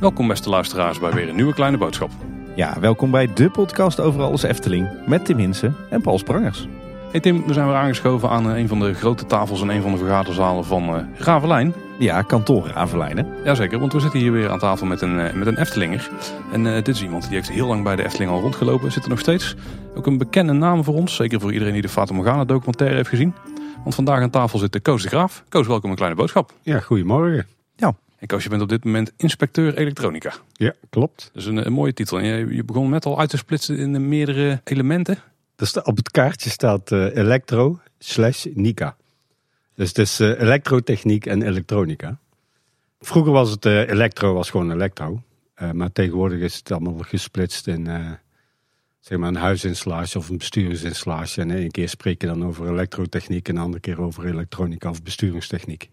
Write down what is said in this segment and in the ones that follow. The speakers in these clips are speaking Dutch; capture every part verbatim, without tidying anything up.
Welkom beste luisteraars bij weer een nieuwe kleine boodschap. Ja, welkom bij de podcast over alles Efteling met Tim Hinzen en Paul Sprangers. Hey Tim, we zijn weer aangeschoven aan een van de grote tafels en een van de vergaderzalen van uh, Ravelijn. Ja, kantoor Ravelijn hè? Jazeker, want we zitten hier weer aan tafel met een, uh, met een Eftelinger. En uh, dit is iemand die heeft heel lang bij de Efteling al rondgelopen, zit er nog steeds. Ook een bekende naam voor ons, zeker voor iedereen die de Fata Morgana documentaire heeft gezien. Want vandaag aan tafel zit de Koos de Graaf. Koos, welkom een kleine boodschap. Ja, goedemorgen. Ja. En Koos, je bent op dit moment inspecteur elektronica. Ja, klopt. Dat is een, een mooie titel. En je, je begon net al uit te splitsen in meerdere elementen. Dus op het kaartje staat uh, elektro slash nica. Dus het is uh, elektrotechniek en elektronica. Vroeger was het uh, elektro, was gewoon elektro. Uh, maar tegenwoordig is het allemaal gesplitst in uh, zeg maar een huisinstallatie of een besturingsinstallatie. En de ene keer spreek je dan over elektrotechniek en de andere keer over elektronica of besturingstechniek.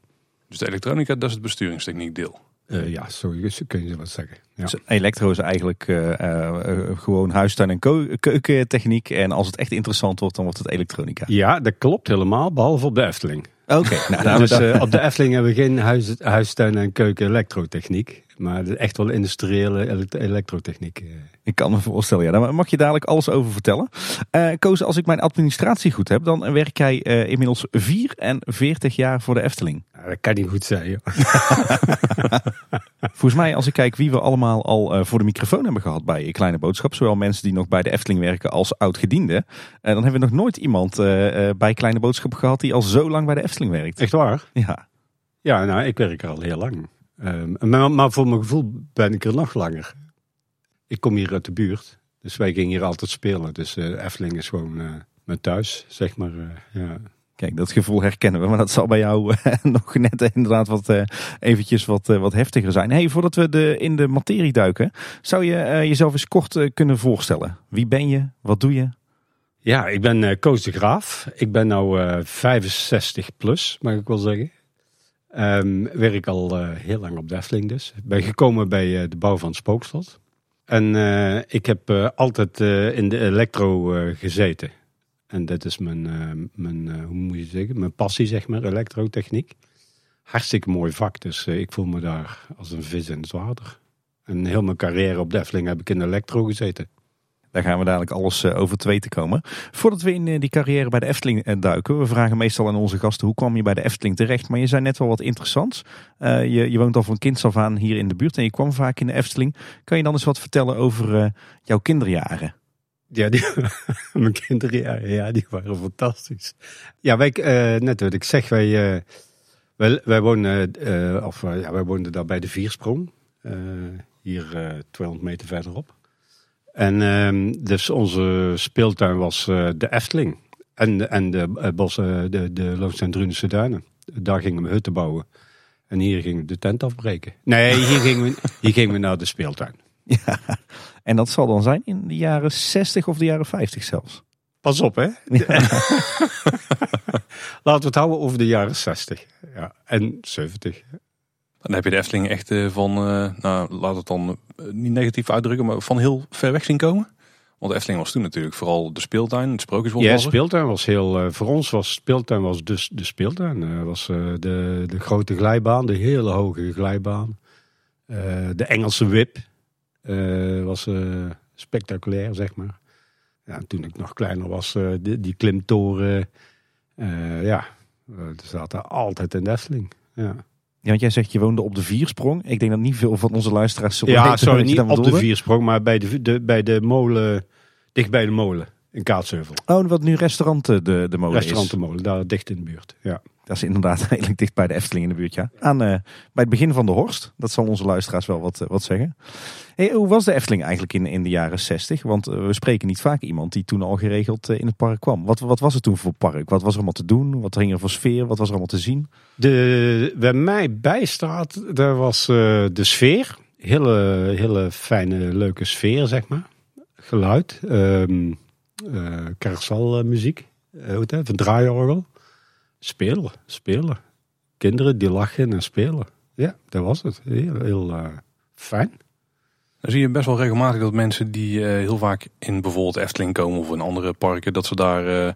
Dus de elektronica, dat is het besturingstechniek deel? Uh, ja, zo kun je wat zeggen. Ja. Dus elektro is eigenlijk uh, uh, gewoon huistuin- en keukentechniek. En als het echt interessant wordt, dan wordt het elektronica. Ja, dat klopt helemaal, behalve op de Efteling. Oké. Okay, nou, nou, dus uh, op de Efteling hebben we geen huis, huistuin- en keuken-elektrotechniek. Maar echt wel industriële elektrotechniek. Ik kan me voorstellen, ja. Daar mag je dadelijk alles over vertellen. Uh, Koos, als ik mijn administratie goed heb, dan werk jij uh, inmiddels vierenveertig jaar voor de Efteling. Nou, dat kan niet goed zijn, joh. Volgens mij, als ik kijk wie we allemaal al uh, voor de microfoon hebben gehad bij Kleine Boodschap, zowel mensen die nog bij de Efteling werken als oud-gedienden, uh, dan hebben we nog nooit iemand uh, uh, bij Kleine Boodschap gehad die al zo lang bij de Efteling werkt. Echt waar? Ja. Ja, nou, ik werk er al heel lang. Um, maar, maar voor mijn gevoel ben ik er nog langer. Ik kom hier uit de buurt, dus wij gingen hier altijd spelen. Dus uh, Efteling is gewoon uh, mijn thuis, zeg maar. Uh, ja. Kijk, dat gevoel herkennen we, maar dat zal bij jou uh, nog net uh, inderdaad wat, uh, eventjes wat, uh, wat heftiger zijn. Hey, voordat we de, in de materie duiken, zou je uh, jezelf eens kort uh, kunnen voorstellen? Wie ben je? Wat doe je? Ja, ik ben uh, Koos de Graaf. Ik ben nou uh, vijfenzestig plus, mag ik wel zeggen. Um, werk al uh, heel lang op de Efteling dus. Ben gekomen bij uh, de bouw van Spookslot. En uh, ik heb uh, altijd uh, in de elektro uh, gezeten. En dat is mijn, uh, mijn uh, hoe moet je zeggen, mijn passie zeg maar, elektrotechniek. Hartstikke mooi vak, dus uh, ik voel me daar als een vis in het water. En heel mijn carrière op de Efteling heb ik in de elektro gezeten. Daar gaan we dadelijk alles over te weten komen. Voordat we in die carrière bij de Efteling duiken. We vragen meestal aan onze gasten hoe kwam je bij de Efteling terecht. Maar je zei net wel wat interessants. Uh, je, je woont al van kinds af aan hier in de buurt. En je kwam vaak in de Efteling. Kan je dan eens wat vertellen over uh, jouw kinderjaren? Ja, die, mijn kinderjaren ja, die waren fantastisch. Ja, wij, uh, net wat ik zeg. Wij, uh, wij, wij, woonden, uh, of, uh, ja, wij woonden daar bij de Viersprong. Uh, hier uh, tweehonderd meter verderop. En um, dus onze speeltuin was uh, de Efteling en, en de uh, bossen, de, de Loos- en Drunense Duinen. Daar gingen we hutten bouwen. En hier gingen we de tent afbreken. Nee, hier gingen we, hier gingen we naar de speeltuin. Ja, en dat zal dan zijn in de jaren zestig of de jaren vijftig zelfs. Pas op, hè. Ja. Laten we het houden over de jaren zestig ja, en zeventig. Dan heb je de Efteling echt van, nou, laat het dan niet negatief uitdrukken, maar van heel ver weg zien komen. Want de Efteling was toen natuurlijk vooral de speeltuin, het Sprookjesbos. Ja, de speeltuin was heel, voor ons was speeltuin was dus de speeltuin. Was de, de grote glijbaan, de hele hoge glijbaan. De Engelse wip was spectaculair, zeg maar. Ja, toen ik nog kleiner was, die, die klimtoren, ja, we zaten altijd in de Efteling, ja. Ja, want jij zegt je woonde op de Viersprong. Ik denk dat niet veel van onze luisteraars zullen ja, weten. Ja, sorry, niet op bedoelde. De Viersprong, maar bij de, de, bij de molen, dicht bij de molen in Kaatsheuvel. Oh, wat nu restaurant de, de molen is. Restaurant de molen, daar dicht in de buurt, ja. Dat is inderdaad redelijk dicht bij de Efteling in de buurt, ja. Aan, uh, bij het begin van de Horst, dat zal onze luisteraars wel wat, uh, wat zeggen. Hey, hoe was de Efteling eigenlijk in, in de jaren zestig? Want uh, we spreken niet vaak iemand die toen al geregeld uh, in het park kwam. Wat, wat was het toen voor park? Wat was er allemaal te doen? Wat hing er voor sfeer? Wat was er allemaal te zien? De, bij mij bijstaat, daar was uh, de sfeer. Hele, hele fijne, leuke sfeer, zeg maar. Geluid. Um, uh, Carouselmuziek. Uh, een draaiorgel. Spelen, spelen. Kinderen die lachen en spelen. Ja, dat was het. Heel, heel uh, fijn. Dan zie je best wel regelmatig dat mensen die uh, heel vaak in bijvoorbeeld Efteling komen of in andere parken, dat ze daar, uh,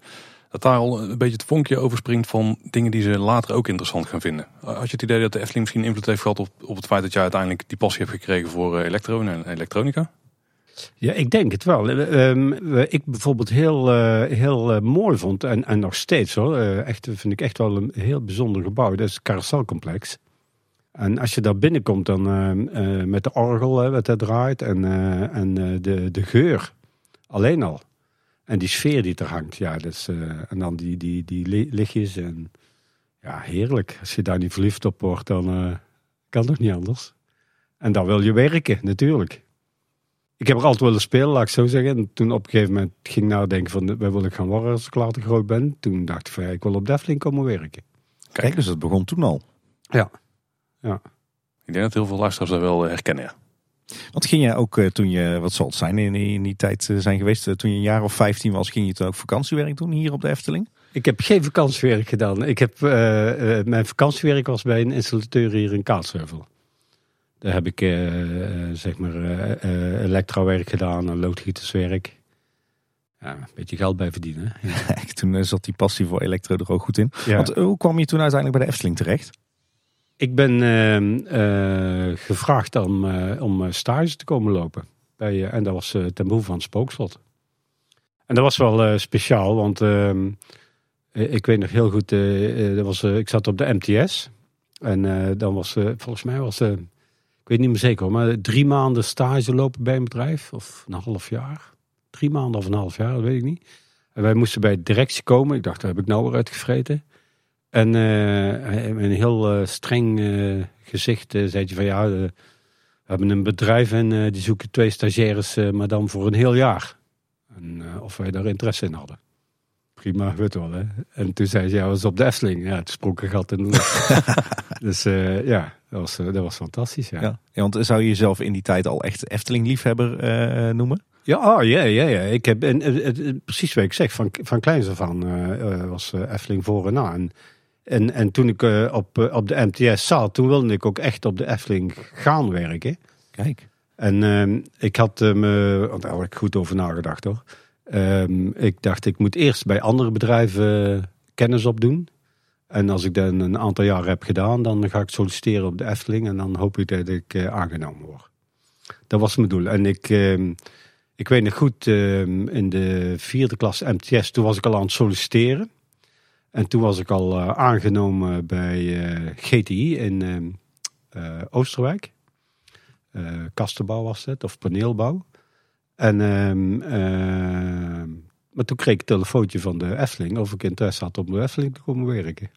dat daar al een beetje het vonkje overspringt van dingen die ze later ook interessant gaan vinden. Had je het idee dat de Efteling misschien invloed heeft gehad op, op het feit dat jij uiteindelijk die passie hebt gekregen voor uh, elektro en elektronica? Ja, ik denk het wel. Um, ik bijvoorbeeld heel, uh, heel uh, mooi vond, en, en nog steeds hoor, uh, echt, vind ik echt wel een heel bijzonder gebouw. Dat is het carouselcomplex. En als je daar binnenkomt dan uh, uh, met de orgel uh, wat dat draait en, uh, en uh, de, de geur alleen al. En die sfeer die er hangt, ja, dus, uh, en dan die, die, die lichtjes. En, ja, heerlijk. Als je daar niet verliefd op wordt, dan uh, kan het niet anders. En dan wil je werken, natuurlijk. Ik heb er altijd willen spelen, laat ik zo zeggen. En toen op een gegeven moment ging nadenken van, waar wil ik gaan worden als ik later groot ben? Toen dacht ik van, ja, ik wil op de Efteling komen werken. Kijk, dus dat begon toen al. Ja. ja. Ik denk dat heel veel luisteraars dat wel herkennen, ja. Want ging jij ook toen je, wat zal het zijn, in die, in die tijd zijn geweest, toen je een jaar of vijftien was, ging je toen ook vakantiewerk doen hier op de Efteling? Ik heb geen vakantiewerk gedaan. Ik heb, uh, uh, mijn vakantiewerk was bij een installateur hier in Kaatsheuvel. Daar heb ik uh, uh, zeg maar uh, uh, elektrowerk gedaan en loodgieterswerk. Ja, een beetje geld bij verdienen. Ja. Toen uh, zat die passie voor elektro er ook goed in. Ja. Want uh, hoe kwam je toen uiteindelijk bij de Efteling terecht? Ik ben uh, uh, gevraagd om, uh, om stage te komen lopen. Bij, uh, en dat was uh, ten behoeve van Spookslot. En dat was wel uh, speciaal, want uh, ik weet nog heel goed, uh, uh, dat was, uh, ik zat op de M T S. En uh, dan was, uh, volgens mij was, uh, ik weet niet meer zeker, maar drie maanden stage lopen bij een bedrijf. Of een half jaar. Drie maanden of een half jaar, dat weet ik niet. En wij moesten bij de directie komen. Ik dacht, daar heb ik nou weer uitgevreten. En uh, een heel uh, streng uh, gezicht uh, zei je van ja, uh, we hebben een bedrijf en uh, die zoeken twee stagiaires, uh, maar dan voor een heel jaar. En, uh, of wij daar interesse in hadden. Prima, weet wel hè. En toen zei ze, ja, was op de Efteling. Ja, het sprookjesgat in de lucht. Dus uh, ja, dat was, uh, dat was fantastisch. Ja. Ja, ja, want zou je jezelf in die tijd al echt Efteling-liefhebber uh, noemen? Ja, oh, ja, ja, ja. Ik heb en, en, en, precies wat ik zeg, van, van kleins af aan uh, was uh, Efteling voor en na. En, En, en toen ik uh, op, uh, op de M T S zat, toen wilde ik ook echt op de Efteling gaan werken. Kijk. En uh, ik had uh, me, want daar had ik goed over nagedacht hoor. Uh, ik dacht, ik moet eerst bij andere bedrijven uh, kennis opdoen. En als ik dat een aantal jaar heb gedaan, dan ga ik solliciteren op de Efteling. En dan hoop ik dat ik uh, aangenomen word. Dat was mijn doel. En ik, uh, ik weet nog goed, uh, in de vierde klas M T S, toen was ik al aan het solliciteren. En toen was ik al uh, aangenomen bij uh, G T I in uh, uh, Oosterwijk. Uh, kastenbouw was het, of paneelbouw. En, uh, uh, maar toen kreeg ik een telefoontje van de Efteling of ik interesse had om de Efteling te komen werken.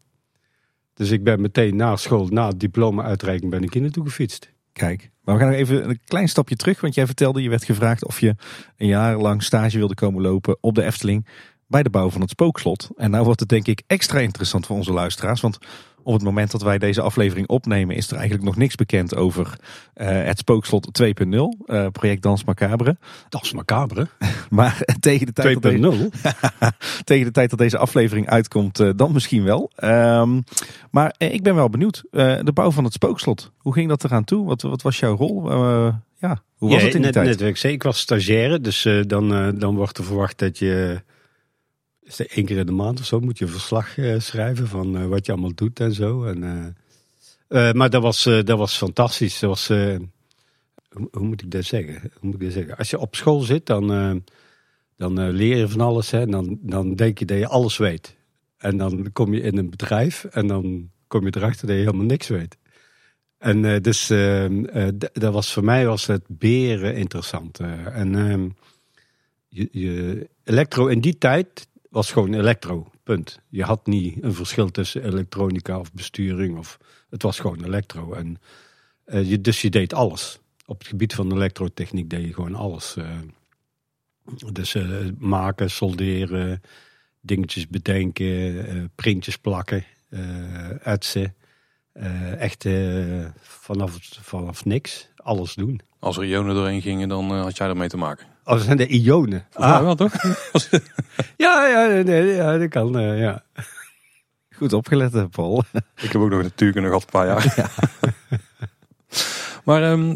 Dus ik ben meteen na school, na het diploma-uitreiking, ben ik hier naartoe gefietst. Kijk, maar we gaan nog even een klein stapje terug. Want jij vertelde, je werd gevraagd of je een jaar lang stage wilde komen lopen op de Efteling. Bij de bouw van het Spookslot. En nou wordt het denk ik extra interessant voor onze luisteraars. Want op het moment dat wij deze aflevering opnemen is er eigenlijk nog niks bekend over uh, het Spookslot twee punt nul. Uh, project Dans Macabre. Dans Macabre? Maar tegen de tijd twee punt nul? Dat deze, tegen de tijd dat deze aflevering uitkomt uh, dan misschien wel. Um, maar uh, ik ben wel benieuwd. Uh, de bouw van het Spookslot. Hoe ging dat eraan toe? Wat, wat was jouw rol? Uh, ja, hoe was ja, het in net, die tijd? Net, ik was stagiaire. Dus uh, dan, uh, dan wordt er verwacht dat je... Is één keer in de maand of zo moet je een verslag uh, schrijven van uh, wat je allemaal doet en zo. En, uh, uh, maar dat was, uh, dat was fantastisch. Dat was, uh, hoe, hoe, moet ik dat zeggen? hoe moet ik dat zeggen? Als je op school zit, dan, uh, dan uh, leer je van alles. Hè, en dan, dan denk je dat je alles weet. En dan kom je in een bedrijf en dan kom je erachter dat je helemaal niks weet. En uh, dus uh, uh, d- dat was voor mij was het beren interessant. Uh, en uh, je, je, elektro in die tijd... was gewoon elektro, punt. Je had niet een verschil tussen elektronica of besturing. Of, het was gewoon elektro. En, uh, je, dus je deed alles. Op het gebied van elektrotechniek deed je gewoon alles. Uh, dus uh, maken, solderen, dingetjes bedenken, uh, printjes plakken, uh, etsen. Uh, echt uh, vanaf, vanaf niks, alles doen. Als er ionen doorheen gingen, dan uh, had jij ermee te maken? Oh, zijn de ionen. Ah, wel toch? ja, ja, nee, ja, dat kan. Uh, ja. Goed opgelet, Paul. Ik heb ook nog natuurlijk nog altijd een paar jaar. Ja. Maar um,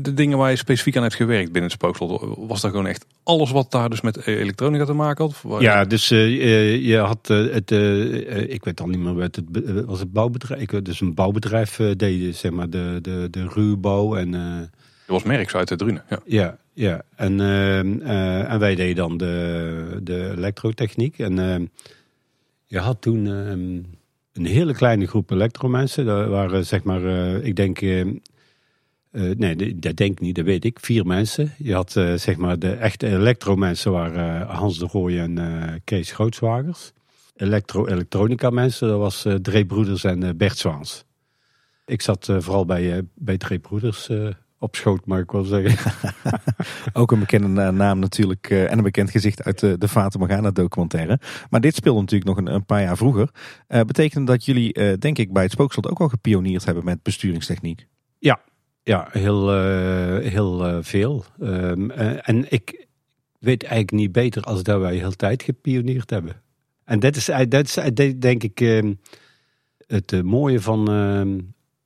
de dingen waar je specifiek aan hebt gewerkt binnen het Spookslot, was dat gewoon echt alles wat daar dus met elektronica te maken had? Ja, dus uh, je had uh, het, uh, ik weet dan niet meer, wat het uh, was het bouwbedrijf, dus een bouwbedrijf uh, deed zeg maar de, de, de ruwbouw en... Uh, dat was Merks uit de Drunen. Ja, ja, ja. En, uh, uh, en wij deden dan de, de elektrotechniek. En uh, je had toen uh, een hele kleine groep elektromensen. Dat waren zeg maar, uh, ik denk, uh, uh, nee, dat denk ik niet, dat weet ik, vier mensen. Je had uh, zeg maar de echte elektromensen waren uh, Hans de Gooij en uh, Kees Grootswagers. Elektro-elektronica mensen, dat was uh, Dré Broeders en uh, Bert Zwaans. Ik zat uh, vooral bij, uh, bij Dré Broeders... Uh, op schoot, mag ik wel zeggen. Ook een bekende naam natuurlijk. En een bekend gezicht uit de, de Fata Morgana documentaire. Maar dit speelde natuurlijk nog een, een paar jaar vroeger. Uh, betekent dat jullie, uh, denk ik, bij het Spookslot ook al gepioneerd hebben met besturingstechniek? Ja, ja heel, uh, heel uh, veel. Um, uh, en ik weet eigenlijk niet beter als dat wij heel tijd gepioneerd hebben. En dat is, dat is denk ik uh, het uh, mooie van... Uh,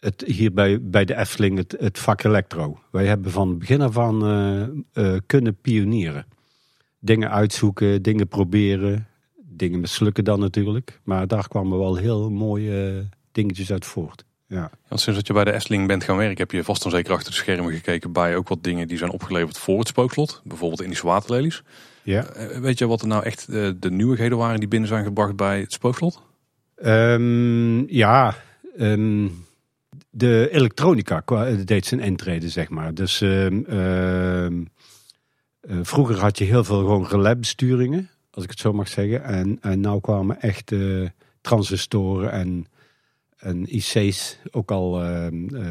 Het, hier bij, bij de Efteling, het, het vak elektro. Wij hebben van het begin af aan uh, uh, kunnen pionieren. Dingen uitzoeken, dingen proberen. Dingen mislukken dan natuurlijk. Maar daar kwamen wel heel mooie uh, dingetjes uit voort. Ja. Ja, sinds dat je bij de Efteling bent gaan werken... heb je vast en zeker achter de schermen gekeken... bij ook wat dingen die zijn opgeleverd voor het Spookslot. Bijvoorbeeld Indische waterlelies. Ja. Uh, weet je wat er nou echt uh, de nieuwigheden waren... die binnen zijn gebracht bij het Spookslot? Um, ja... Um... De elektronica deed zijn intrede, zeg maar. Dus uh, uh, uh, vroeger had je heel veel gewoon relaisbesturingen, als ik het zo mag zeggen. En, en nou kwamen echt uh, transistoren en, en I C's ook al uh, uh,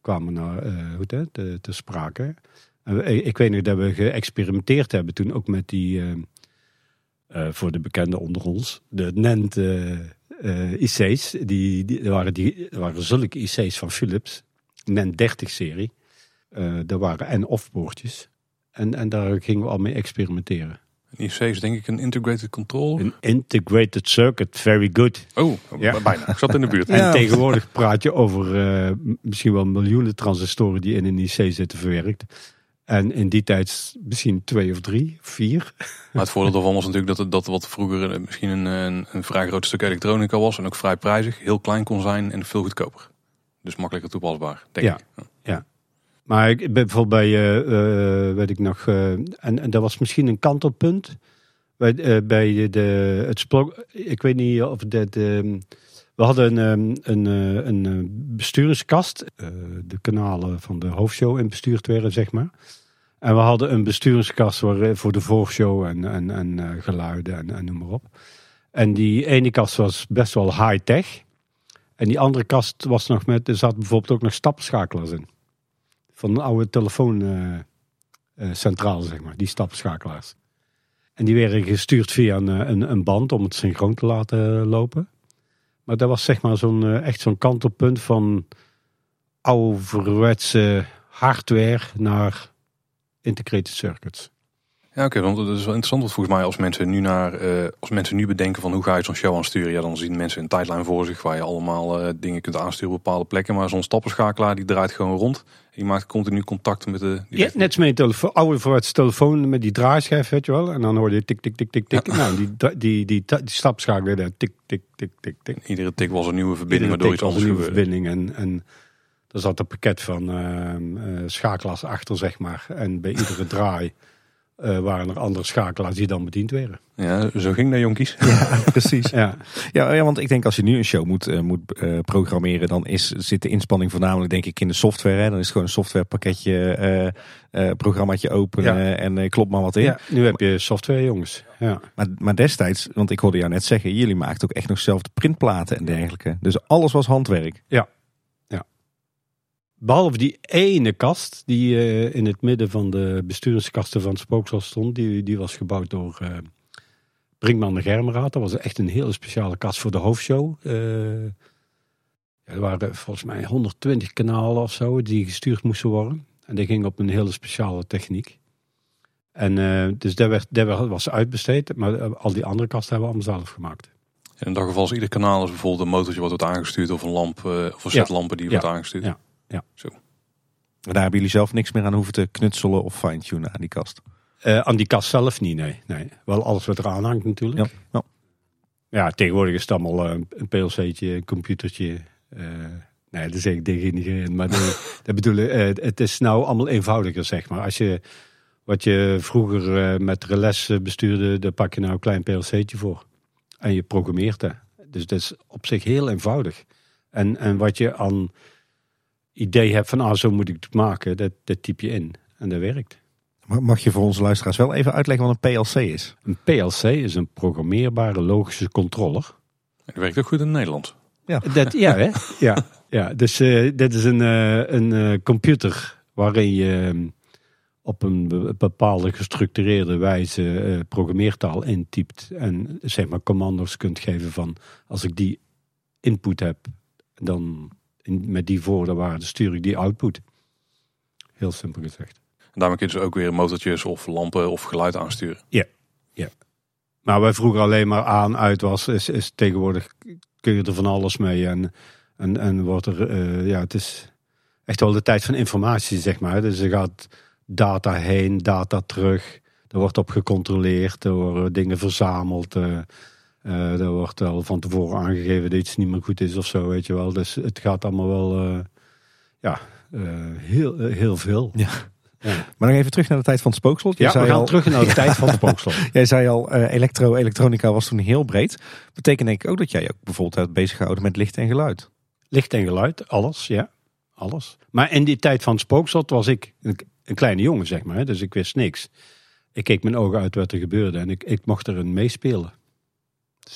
kwamen naar, uh, hoe dat, te, te sprake. En ik weet nog dat we geëxperimenteerd hebben toen ook met die, uh, uh, voor de bekende onder ons, de N E N T... Uh, Uh, I C's, die, die, er waren die er waren zulke I C's van Philips, N E N dertig serie. Uh, dat waren en-of poortjes. En, en daar gingen we al mee experimenteren. Een I C is denk ik een integrated controller. Een integrated circuit, very good. Oh, ja. Bijna. Ik zat in de buurt. En ja. Tegenwoordig praat je over uh, misschien wel miljoenen transistoren die in een I C zitten verwerkt. En in die tijd misschien twee of drie, vier. Maar het voordeel daarvan was natuurlijk dat het, dat wat vroeger misschien een, een, een vrij groot stuk elektronica was. En ook vrij prijzig, heel klein kon zijn en veel goedkoper. Dus makkelijker toepasbaar, denk ja, ik. Ja. Ja. Maar ik ben bijvoorbeeld bij, uh, weet ik nog, uh, en, en dat was misschien een kantelpunt. Bij, uh, bij de, het Spook, ik weet niet of dat... Uh, we hadden een, een, een, een bestuurskast. Uh, de kanalen van de hoofdshow in bestuurd werden, zeg maar. En we hadden een besturingskast voor de voorshow en, en, en geluiden en, en noem maar op. En die ene kast was best wel high-tech. En die andere kast was nog met, er zaten bijvoorbeeld ook nog stapschakelaars in. Van een oude telefooncentraal, uh, uh, zeg maar, die stapschakelaars. En die werden gestuurd via een, een, een band om het synchroon te laten lopen. Maar dat was zeg maar zo'n, echt zo'n kantelpunt van ouderwetse hardware naar... integrated circuits. Ja, oké, okay, want dat is wel interessant. Want volgens mij als mensen nu naar, uh, als mensen nu bedenken van hoe ga je zo'n show aansturen, ja, dan zien mensen een tijdlijn voor zich waar je allemaal uh, dingen kunt aansturen op bepaalde plekken. Maar zo'n stappenschakelaar die draait gewoon rond. Die maakt continu contact met de. Die ja, net als mijn telefo- oude vooruit telefoon met die draaischijf, weet je wel. En dan hoor je tik, tik, tik, tik, tik. Ja. Nou, die, die, die, die, die stapschakelaar, daar tik, tik, tik, tik, tik. En iedere tik was een nieuwe verbinding, iedere waardoor iets anders gebeurde. En, en er zat een pakket van uh, uh, schakelaars achter, zeg maar. En bij iedere draai uh, waren er andere schakelaars die dan bediend werden. Ja, zo ging dat, jonkies. Ja, precies. Ja. Ja, ja, want ik denk als je nu een show moet, uh, moet uh, programmeren... dan is, zit de inspanning voornamelijk denk ik in de software. Hè? Dan is het gewoon een softwarepakketje, uh, uh, programmaatje openen ja. en uh, klopt maar wat in. Ja, nu heb je software, jongens. Ja. Maar, maar destijds, want ik hoorde jou net zeggen... jullie maakten ook echt nog zelf de printplaten en dergelijke. Dus alles was handwerk. Ja. Behalve die ene kast die uh, in het midden van de besturingskasten van het Spookslot stond. Die, die was gebouwd door uh, Brinkman de Germeraad. Dat was echt een hele speciale kast voor de hoofdshow. Uh, er waren volgens mij honderdtwintig kanalen of zo die gestuurd moesten worden. En die ging op een hele speciale techniek. En uh, dus dat, werd, dat was uitbesteed. Maar al die andere kasten hebben we allemaal zelf gemaakt. In dat geval is ieder kanaal is bijvoorbeeld een motortje wat wordt aangestuurd. Of een lamp, uh, of een set lampen die wordt ja. aangestuurd. Ja. Ja. Zo. En daar hebben jullie zelf niks meer aan hoeven te knutselen of fine-tunen aan die kast? Uh, aan die kast zelf niet, nee. nee. Wel alles wat eraan hangt natuurlijk. Ja, ja. ja tegenwoordig is het allemaal uh, een P L C'tje, een computertje. Uh, nee, dat zeg ik degenigrerend. Maar de, dat bedoel ik, uh, het is nou allemaal eenvoudiger, zeg maar. Als je wat je vroeger uh, met relais bestuurde, daar pak je nou een klein P L C'tje voor. En je programmeert dat. Dus dat is op zich heel eenvoudig. En, en wat je aan idee hebt van, ah, zo moet ik het maken, dat, dat typ je in. En dat werkt. Mag je voor onze luisteraars wel even uitleggen wat een P L C is? Een P L C is een programmeerbare logische controller. Dat werkt ook goed in Nederland. Ja, dat, ja, hè? ja, ja. Dus uh, dit is een, uh, een uh, computer waarin je um, op een bepaalde gestructureerde wijze uh, programmeertaal intypt. En zeg maar commando's kunt geven van, als ik die input heb, dan in, met die voorwaarden stuur ik die output. Heel simpel gezegd. En daarmee kunnen ze ook weer motortjes of lampen of geluid aansturen. Ja, yeah, yeah. Maar wij vroeger alleen maar aan, uit was. Is, is tegenwoordig kun je er van alles mee. En, en, en wordt er, uh, ja, het is echt wel de tijd van informatie, zeg maar. Dus er gaat data heen, data terug. Er wordt op gecontroleerd, er worden dingen verzameld. Uh, uh, er wordt wel van tevoren aangegeven dat iets niet meer goed is of zo, weet je wel. Dus het gaat allemaal wel, uh, ja, uh, heel, uh, heel veel. Ja. Ja. Maar nog even terug naar de tijd van het Spookslot. Je ja, zei we gaan al... terug naar de ja. tijd van het Spookslot. Jij zei al, uh, elektro, elektronica was toen heel breed. Betekent denk ik ook dat jij je ook bijvoorbeeld hebt bezig gehouden met licht en geluid. Licht en geluid, alles, ja. Alles. Maar in die tijd van het Spookslot was ik een kleine jongen, zeg maar. Dus ik wist niks. Ik keek mijn ogen uit wat er gebeurde en ik, ik mocht erin meespelen.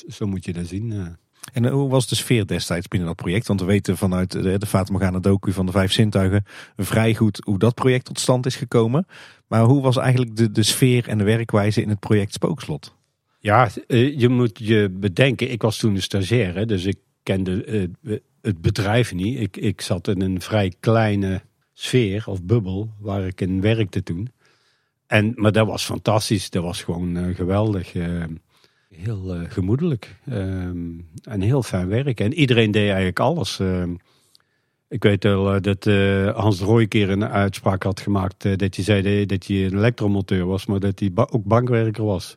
Zo moet je dat zien, uh. En hoe was de sfeer destijds binnen dat project? Want we weten vanuit de, de Fata Morgana docu van de vijf zintuigen vrij goed hoe dat project tot stand is gekomen. Maar hoe was eigenlijk de, de sfeer en de werkwijze in het project Spookslot? Ja, je moet je bedenken, ik was toen een stagiair, dus ik kende het bedrijf niet. Ik, ik zat in een vrij kleine sfeer of bubbel waar ik in werkte toen. En, maar dat was fantastisch, dat was gewoon geweldig. Heel uh, gemoedelijk um, en heel fijn werk. En iedereen deed eigenlijk alles. Uh, ik weet wel uh, dat uh, Hans de Gooij een keer een uitspraak had gemaakt. Uh, dat hij zei dat hij een elektromonteur was, maar dat hij ba- ook bankwerker was.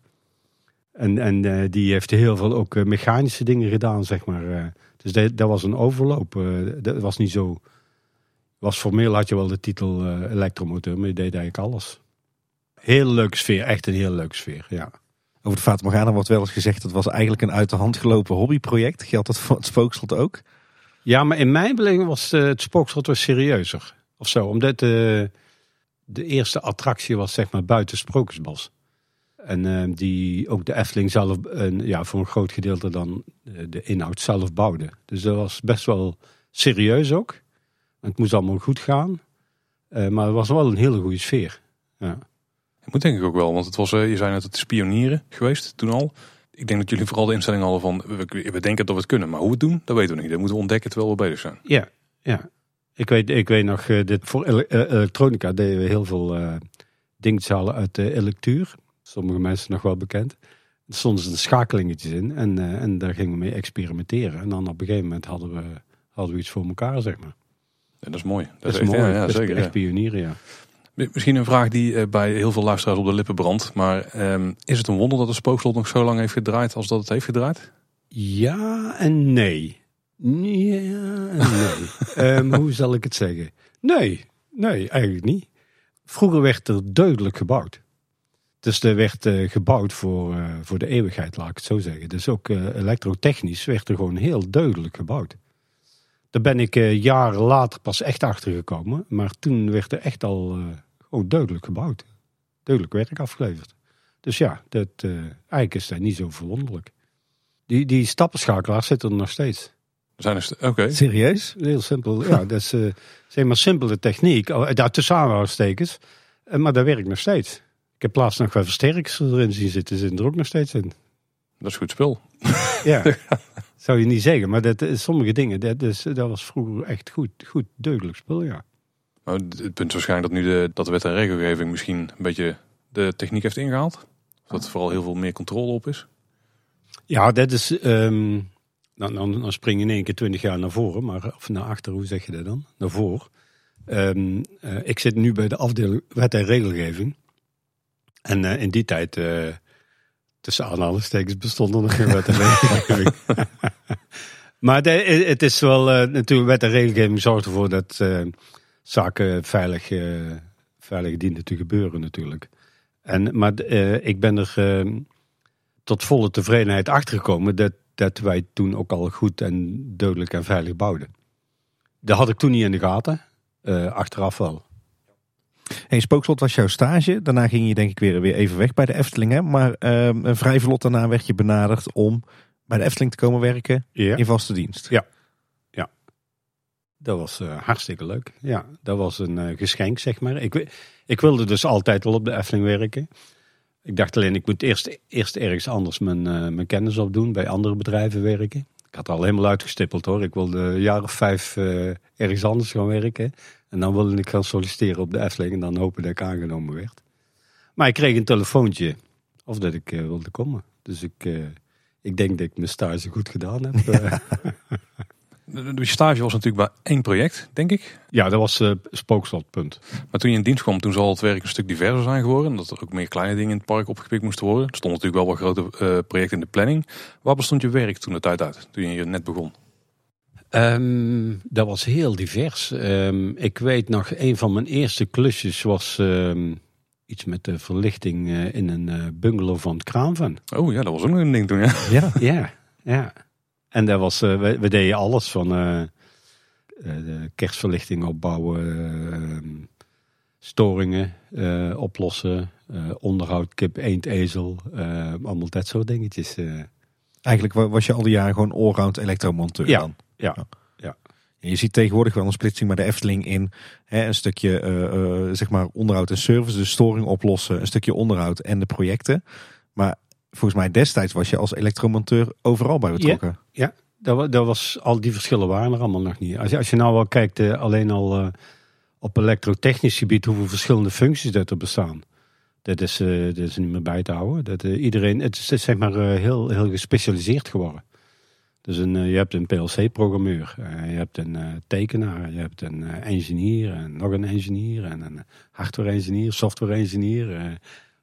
En, en uh, die heeft heel veel ook uh, mechanische dingen gedaan, zeg maar. Uh, dus dat, dat was een overloop. Uh, dat was niet zo... Was formeel had je wel de titel uh, elektromonteur, maar je deed eigenlijk alles. Heel leuke sfeer, echt een heel leuke sfeer, ja. Over de Fata Morgana wordt wel eens gezegd, dat was eigenlijk een uit de hand gelopen hobbyproject. Geldt dat voor het Spookslot ook? Ja, maar in mijn beleving was uh, het Spookslot was serieuzer. Of zo, omdat uh, de eerste attractie was zeg maar buiten Sprookjesbos. En uh, die ook de Efteling zelf, uh, ja, voor een groot gedeelte dan uh, de inhoud zelf bouwde. Dus dat was best wel serieus ook. Het moest allemaal goed gaan. Uh, maar het was wel een hele goede sfeer, ja. Moet denk ik ook wel, want het was, je zei net, het is pionieren geweest toen al. Ik denk dat jullie vooral de instelling hadden van, we, we denken dat we het kunnen, maar hoe we het doen, dat weten we niet. Dat moeten we ontdekken terwijl we bezig zijn. Ja, ja. Ik weet, ik weet nog, dit, voor ele- elektronica deden we heel veel uh, dingshalen uit de electuur. Sommige mensen nog wel bekend. Er stonden ze de schakelingetjes in en, uh, en daar gingen we mee experimenteren. En dan op een gegeven moment hadden we, hadden we iets voor elkaar, zeg maar. Ja, dat is mooi. Dat, dat is echt, mooi, ja, ja, dat zeker, echt ja. pionieren, ja. Misschien een vraag die bij heel veel luisteraars op de lippen brandt. Maar um, is het een wonder dat het Spookslot nog zo lang heeft gedraaid als dat het heeft gedraaid? Ja en nee. Ja en nee. um, hoe zal ik het zeggen? Nee, nee, eigenlijk niet. Vroeger werd er deugdelijk gebouwd. Dus er werd uh, gebouwd voor, uh, voor de eeuwigheid, laat ik het zo zeggen. Dus ook uh, elektrotechnisch werd er gewoon heel deugdelijk gebouwd. Daar ben ik uh, jaren later pas echt achter gekomen. Maar toen werd er echt al... Uh, Oh, duidelijk gebouwd. Duidelijk werk afgeleverd. Dus ja, dat, uh, eigenlijk is dat niet zo verwonderlijk. Die, die stappenschakelaars zitten er nog steeds. Zijn er st- okay. Serieus? Heel simpel. Ja, dat is uh, zeg maar simpele techniek. Oh, daar tussen aanhalingstekens. Uh, maar dat werkt nog steeds. Ik heb laatst nog wel versterkers erin zien zitten. Zitten er ook nog steeds in. Dat is goed spul. Ja, zou je niet zeggen. Maar dat, sommige dingen, dat, is, dat was vroeger echt goed, goed deugdelijk spul, ja. Het punt is waarschijnlijk dat nu de, dat de wet en regelgeving misschien een beetje de techniek heeft ingehaald. Of dat er vooral heel veel meer controle op is. Ja, dat is... Um, dan, dan, dan spring je in één keer twintig jaar naar voren. Maar, of naar achter, hoe zeg je dat dan? Naar voren. Um, uh, ik zit nu bij de afdeling wet en regelgeving. En uh, in die tijd, uh, tussen aanhalingstekens, bestond er nog geen wet en regelgeving. Maar de, het is wel, uh, natuurlijk, wet en regelgeving zorgt ervoor dat uh, zaken veilig, uh, veilig dienen te gebeuren natuurlijk. En, maar uh, ik ben er uh, tot volle tevredenheid achtergekomen dat, dat wij toen ook al goed en duidelijk en veilig bouwden. Dat had ik toen niet in de gaten, uh, achteraf wel. Hey, Spookslot was jouw stage. Daarna ging je denk ik weer, weer even weg bij de Efteling. Hè? Maar uh, vrij vlot daarna werd je benaderd om bij de Efteling te komen werken, yeah, in vaste dienst. Ja, ja. Dat was uh, hartstikke leuk. Ja, dat was een uh, geschenk, zeg maar. Ik, ik wilde dus altijd al op de Efteling werken. Ik dacht alleen, ik moet eerst, eerst ergens anders mijn, uh, mijn kennis opdoen, bij andere bedrijven werken. Ik had al helemaal uitgestippeld hoor. Ik wilde een jaar of vijf uh, ergens anders gaan werken. En dan wilde ik gaan solliciteren op de Efteling en dan hopen dat ik aangenomen werd. Maar ik kreeg een telefoontje of dat ik uh, wilde komen. Dus ik... Uh, Ik denk dat ik mijn stage goed gedaan heb. Ja. De stage was natuurlijk bij één project, denk ik. Ja, dat was uh, Spookslot, punt. Maar toen je in dienst kwam, toen zal het werk een stuk diverser zijn geworden. Omdat er ook meer kleine dingen in het park opgepikt moesten worden. Er stonden natuurlijk wel wat grote uh, projecten in de planning. Waar bestond je werk toen de tijd uit, toen je hier net begon? Um, dat was heel divers. Um, ik weet nog, een van mijn eerste klusjes was... Um, Iets met de verlichting uh, in een uh, bungalow van het Kraamvan. Oh ja, dat was ook nog een ding toen, ja. Ja, ja, ja. En daar was, uh, we, we deden alles van uh, uh, kerstverlichting opbouwen, uh, storingen uh, oplossen, uh, onderhoud, kip, eend, ezel, uh, allemaal dat soort dingetjes. Uh. Eigenlijk was je al die jaren gewoon allround elektromonteur, ja, dan? Ja, ja. Je ziet tegenwoordig wel een splitsing bij de Efteling in. Hè, een stukje uh, uh, zeg maar onderhoud en service, dus storing oplossen, een stukje onderhoud en de projecten. Maar volgens mij destijds was je als elektromonteur overal bij betrokken. Ja, ja. Dat, dat was, al die verschillen waren er allemaal nog niet. Als je, als je nou wel kijkt, uh, alleen al uh, op elektrotechnisch gebied, hoeveel verschillende functies dat er bestaan. Dat is, uh, dat is niet meer bij te houden. Dat, uh, iedereen, het is zeg maar uh, heel, heel gespecialiseerd geworden. Dus een, je hebt een P L C-programmeur, je hebt een uh, tekenaar, je hebt een uh, engineer en nog een engineer en een hardware-engineer, software-engineer, uh,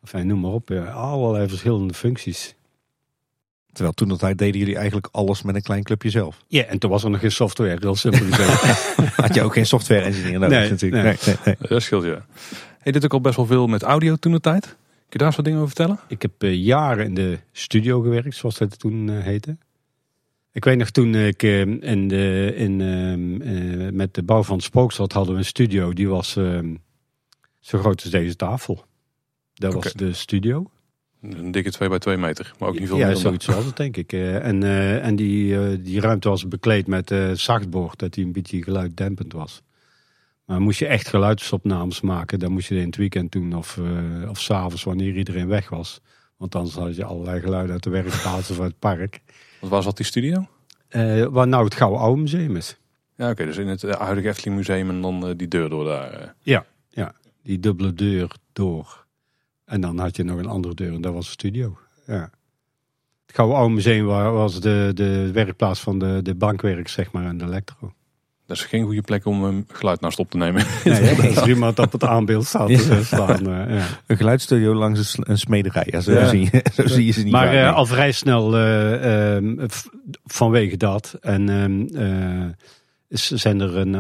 enfin, noem maar op, uh, allerlei verschillende functies. Terwijl toen dat tijd deden jullie eigenlijk alles met een klein clubje zelf. Ja, en toen was er nog geen software, heel simpel gezegd. Had je ook geen software-engineer nodig, nee, natuurlijk. Nee. Nee, nee, nee. Dat scheelt, ja. Je deed ook al best wel veel met audio toen de tijd. Kun je daar zo'n dingen over vertellen? Ik heb uh, jaren in de studio gewerkt, zoals dat toen uh, heette. Ik weet nog, toen ik in de, in, uh, met de bouw van Spookslot hadden we een studio. Die was uh, zo groot als deze tafel. Dat okay. was de studio. Een dikke twee bij twee meter, maar ook niet veel ja, meer dan zoiets was het, denk ik. En, uh, en die, uh, die ruimte was bekleed met uh, zachtboord, dat die een beetje geluiddempend was. Maar moest je echt geluidsopnames maken, dan moest je dat in het weekend doen of, uh, of 's avonds wanneer iedereen weg was. Want anders had je allerlei geluiden uit de werkplaats of uit het park. Wat was dat, die studio? Uh, waar nou het Gauw Oude Museum is. Ja, oké, okay, dus in het uh, huidige Efteling Museum en dan uh, die deur door daar. Uh. Ja, ja, die dubbele deur door. En dan had je nog een andere deur en dat was de studio. Ja. Het Gauw Oude Museum was de, de werkplaats van de, de bankwerk, zeg maar, en de elektro. Dat is geen goede plek om een geluid naast op te nemen. Nee, als er iemand op het aanbeeld staat. Ja. Staan, uh, ja. Een geluidsstudio langs een smederij. Ja, zo, ja. Zie je, zo zie je ze niet. Maar uh, al vrij snel uh, uh, vanwege dat. En uh, uh, zijn er een,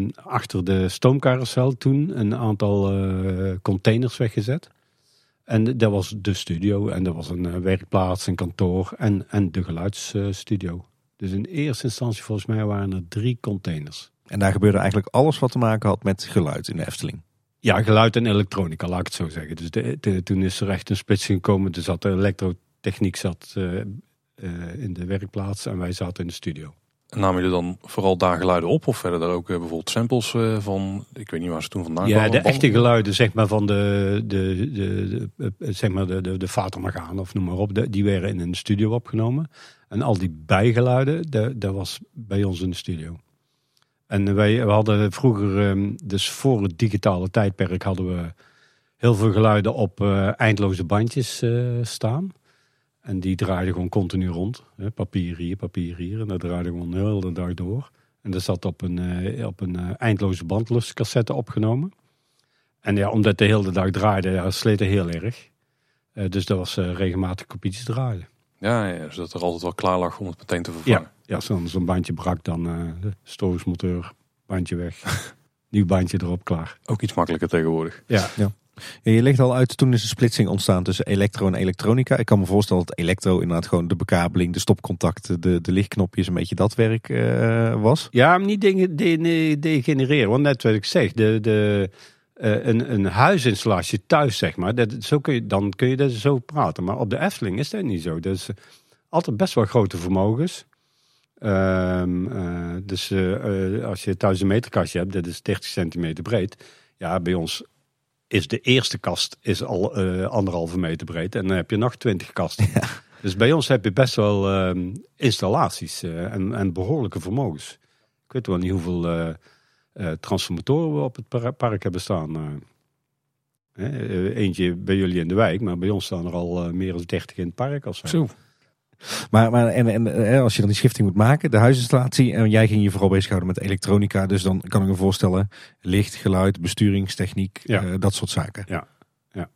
uh, achter de stoomcarousel toen een aantal uh, containers weggezet. En dat was de studio. En dat was een uh, werkplaats, een kantoor en, en de geluidsstudio. Uh, Dus in eerste instantie volgens mij waren er drie containers. En daar gebeurde eigenlijk alles wat te maken had met geluid in de Efteling? Ja, geluid en elektronica, laat ik het zo zeggen. Dus de, de, toen is er echt een splitsing gekomen. Dus de elektrotechniek zat uh, uh, in de werkplaats en wij zaten in de studio. En namen jullie dan vooral daar geluiden op? Of werden er ook uh, bijvoorbeeld samples uh, van, ik weet niet waar ze toen vandaan kwamen? Ja, de echte geluiden zeg maar, van de, de, de, de, zeg maar de, de, de Fata Morgana of noem maar op, de, die werden in een studio opgenomen. En al die bijgeluiden, dat was bij ons in de studio. En wij we hadden vroeger, dus voor het digitale tijdperk, hadden we heel veel geluiden op eindloze bandjes staan. En die draaiden gewoon continu rond. Papier hier, papier hier. En dat draaide gewoon heel de dag door. En dat zat op een, uh, op een uh, eindloze bandloscassette opgenomen. En ja, omdat de hele dag draaide, ja, sleet het heel erg. Uh, dus dat was uh, regelmatig kopietjes draaien. Ja, ja, zodat er altijd wel klaar lag om het meteen te vervangen. Ja, ja, zo'n, zo'n bandje brak dan, uh, stoosmotor, bandje weg, nieuw bandje erop, klaar. Ook iets makkelijker tegenwoordig. Ja, ja. Ja, je legt al uit, toen is een splitsing ontstaan tussen elektro en elektronica. Ik kan me voorstellen dat elektro inderdaad gewoon de bekabeling, de stopcontacten, de, de lichtknopjes, een beetje dat werk uh, was. Ja, maar niet degenereren. Want net wat ik zeg, de, de, uh, een, een huisinstallatie thuis, zeg maar, dat, zo kun je, dan kun je dat zo praten. Maar op de Efteling is dat niet zo. Dat is altijd best wel grote vermogens. Uh, uh, dus uh, uh, als je thuis een meterkastje hebt, dat is dertig centimeter breed. Ja, bij ons is de eerste kast is al uh, anderhalve meter breed. En dan heb je nog twintig kasten. Ja. Dus bij ons heb je best wel uh, installaties uh, en, en behoorlijke vermogens. Ik weet wel niet hoeveel uh, uh, transformatoren we op het park hebben staan. Uh, uh, eentje bij jullie in de wijk, maar bij ons staan er al uh, meer dan dertig in het park. Als zo. zo. Maar, maar en, en als je dan die schifting moet maken, de huisinstallatie, en jij ging je vooral bezighouden met elektronica, dus dan kan ik me voorstellen, licht, geluid, besturingstechniek, ja. uh, dat soort zaken. Ja. Ja.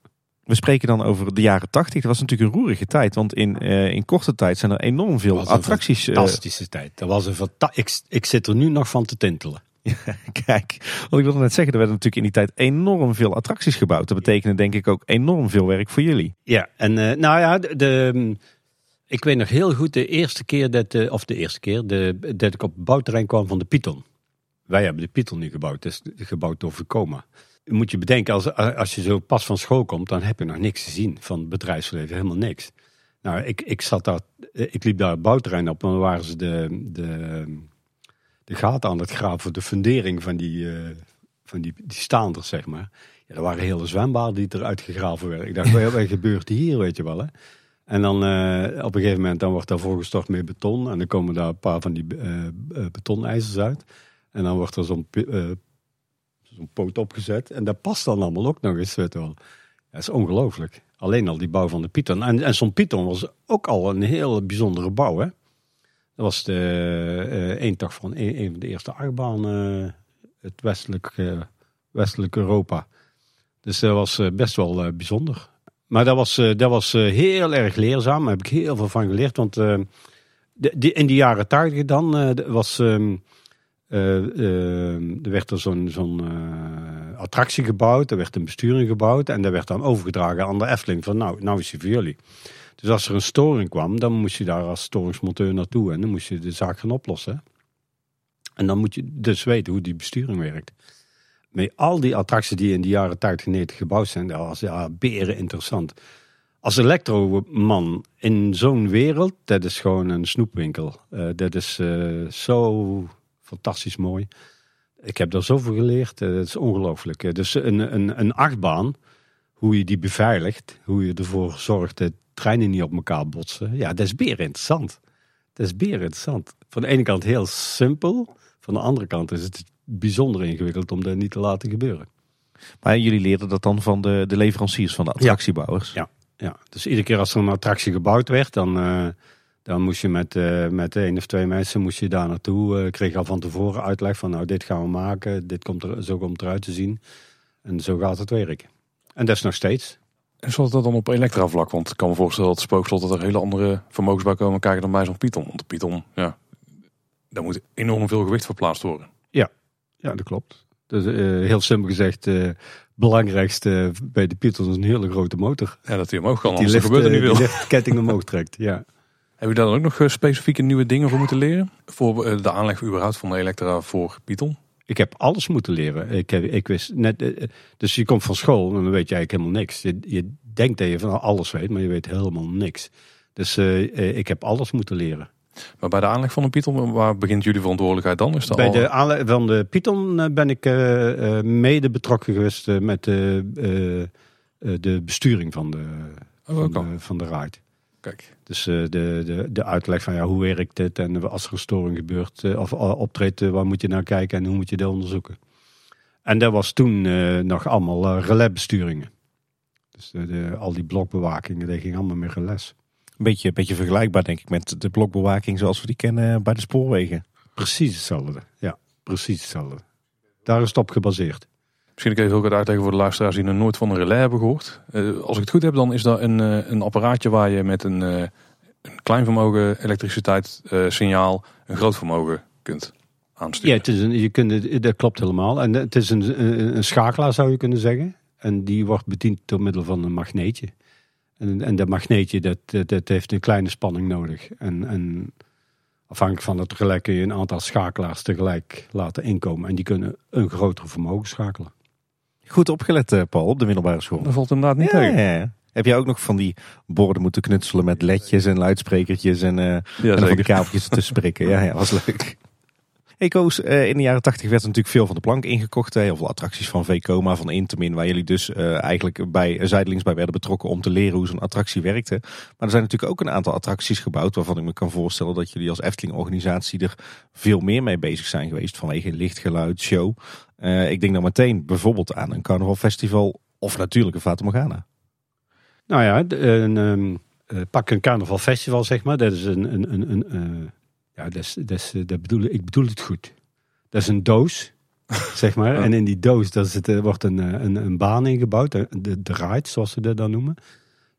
We spreken dan over de jaren tachtig. Dat was natuurlijk een roerige tijd, want in, uh, in korte tijd zijn er enorm veel attracties. Fantastische uh, tijd. Dat was een fanta- ik, ik zit er nu nog van te tintelen. Ja, kijk, wat ik wilde net zeggen, er werden natuurlijk in die tijd enorm veel attracties gebouwd. Dat betekende denk ik ook enorm veel werk voor jullie. Ja, en uh, nou ja, de... de Ik weet nog heel goed de eerste keer dat, of de eerste keer de, dat ik op het bouwterrein kwam van de Python. Wij hebben de Python nu gebouwd, dat is gebouwd door Vekoma. Moet je bedenken, als, als je zo pas van school komt, dan heb je nog niks te zien van het bedrijfsleven, helemaal niks. Nou, ik, ik, zat daar, ik liep daar het bouwterrein op en dan waren ze de, de, de gaten aan het graven, de fundering van die, uh, van die, die staanders, zeg maar. Ja, er waren hele zwembaden die eruit gegraven werden. Ik dacht, wat gebeurt hier, weet je wel, hè? En dan uh, op een gegeven moment dan wordt daar volgestort met beton. En dan komen daar een paar van die uh, betonijzers uit. En dan wordt er zo'n, uh, zo'n poot opgezet. En dat past dan allemaal ook nog eens. Weet je wel. Dat is ongelooflijk. Alleen al die bouw van de Python. En, en zo'n Python was ook al een heel bijzondere bouw. Hè? Dat was de, uh, een dag van een, een van de eerste achtbanen. Uh, het westelijk, uh, westelijk Europa. Dus dat was uh, best wel uh, bijzonder. Maar dat was, dat was heel erg leerzaam. Daar heb ik heel veel van geleerd. Want uh, de, de, in de jaren tachtig dan uh, was, uh, uh, uh, er werd er zo'n, zo'n uh, attractie gebouwd. Er werd een besturing gebouwd. En dat werd dan overgedragen aan de Efteling. Van nou, nou is hij voor jullie. Dus als er een storing kwam, dan moest je daar als storingsmonteur naartoe. En dan moest je de zaak gaan oplossen. En dan moet je dus weten hoe die besturing werkt. Met al die attracties die in de jaren tachtig, negentig gebouwd zijn, dat was ja, beren interessant. Als elektroman in zo'n wereld, dat is gewoon een snoepwinkel. Uh, dat is uh, zo fantastisch mooi. Ik heb daar zoveel geleerd, uh, dat is ongelooflijk. Uh, dus een, een, een achtbaan, hoe je die beveiligt, hoe je ervoor zorgt dat treinen niet op elkaar botsen. Ja, dat is beren interessant. Dat is beren interessant. Van de ene kant heel simpel, van de andere kant is het bijzonder ingewikkeld om dat niet te laten gebeuren. Maar jullie leerden dat dan van de, de leveranciers, van de attractiebouwers? Ja, ja, ja, dus iedere keer als er een attractie gebouwd werd, dan, uh, dan moest je met, uh, met één of twee mensen moest je daar naartoe. Uh, kreeg al van tevoren uitleg van nou, dit gaan we maken, dit komt er, zo komt het eruit te zien. En zo gaat het werken. En dat is nog steeds. En zoals dat dan op elektra vlak? Want ik kan me voorstellen dat Spookslot dat er hele andere vermogensbouw komen kijken dan bij zo'n Python. Want de Python, ja, daar moet enorm veel gewicht verplaatst worden. Ja. Ja, dat klopt. Dus uh, heel simpel gezegd, het uh, belangrijkste bij de Python is een hele grote motor. Ja, dat die omhoog kan, die lift, gebeurt er niet veel. Die liftketting omhoog trekt, ja. Heb je daar dan ook nog specifieke nieuwe dingen voor moeten leren? Voor uh, de aanleg überhaupt van de Elektra voor Python? Ik heb alles moeten leren. Ik, heb, ik wist net, uh, dus je komt van school en dan weet je eigenlijk helemaal niks. Je, je denkt dat je van alles weet, maar je weet helemaal niks. Dus uh, uh, ik heb alles moeten leren. Maar bij de aanleg van de Python, waar begint jullie verantwoordelijkheid dan? Is dat bij al... de aanleg van de Python ben ik uh, mede betrokken geweest met uh, uh, de besturing van de, oh, van de, van de ride. Kijk. Dus uh, de, de, de uitleg van ja, hoe werkt dit en als er een storing gebeurt uh, of optreedt, uh, waar moet je naar kijken en hoe moet je dat onderzoeken. En dat was toen uh, nog allemaal uh, relaisbesturingen. Dus de, de, al die blokbewakingen, dat ging allemaal met relais. Een beetje, beetje vergelijkbaar denk ik met de blokbewaking zoals we die kennen bij de spoorwegen. Precies hetzelfde, ja. Precies hetzelfde. Daar is het op gebaseerd. Misschien ik even ook het uitleggen voor de luisteraars die nog nooit van een relais hebben gehoord. Uh, als ik het goed heb, dan is dat een, uh, een apparaatje waar je met een, uh, een klein vermogen elektriciteit uh, signaal een groot vermogen kunt aansturen. Ja, het is een, je kunt, dat klopt helemaal. En het is een, een schakelaar, zou je kunnen zeggen. En die wordt bediend door middel van een magneetje. En, en dat magneetje dat, dat, dat heeft een kleine spanning nodig. En, en afhankelijk van het relais kun je een aantal schakelaars tegelijk laten inkomen. En die kunnen een grotere vermogen schakelen. Goed opgelet, Paul, op de middelbare school. Dat valt inderdaad niet ja, tegen. Ja. Heb jij ook nog van die borden moeten knutselen met ledjes en luidsprekertjes en, uh, ja, en van die kabeltjes te prikken? Ja, ja, was leuk. Hey Koos, uh, in de jaren tachtig werd er natuurlijk veel van de plank ingekocht. Heel veel attracties van Vekoma, van Intamin, waar jullie dus uh, eigenlijk bij, uh, zijdelings bij werden betrokken om te leren hoe zo'n attractie werkte. Maar er zijn natuurlijk ook een aantal attracties gebouwd waarvan ik me kan voorstellen dat jullie als Efteling-organisatie er veel meer mee bezig zijn geweest vanwege lichtgeluid, show. Uh, ik denk dan meteen bijvoorbeeld aan een Carnaval Festival of natuurlijk een Fata Morgana. Nou ja, een, een, een, pak een Carnaval Festival, zeg maar. Dat is een... een, een, een uh... Ja, dat is, dat is, dat bedoel, ik bedoel het goed. Dat is een doos, zeg maar. Ja. En in die doos dat is het, wordt een, een, een baan ingebouwd. De, de ride, zoals ze dat dan noemen.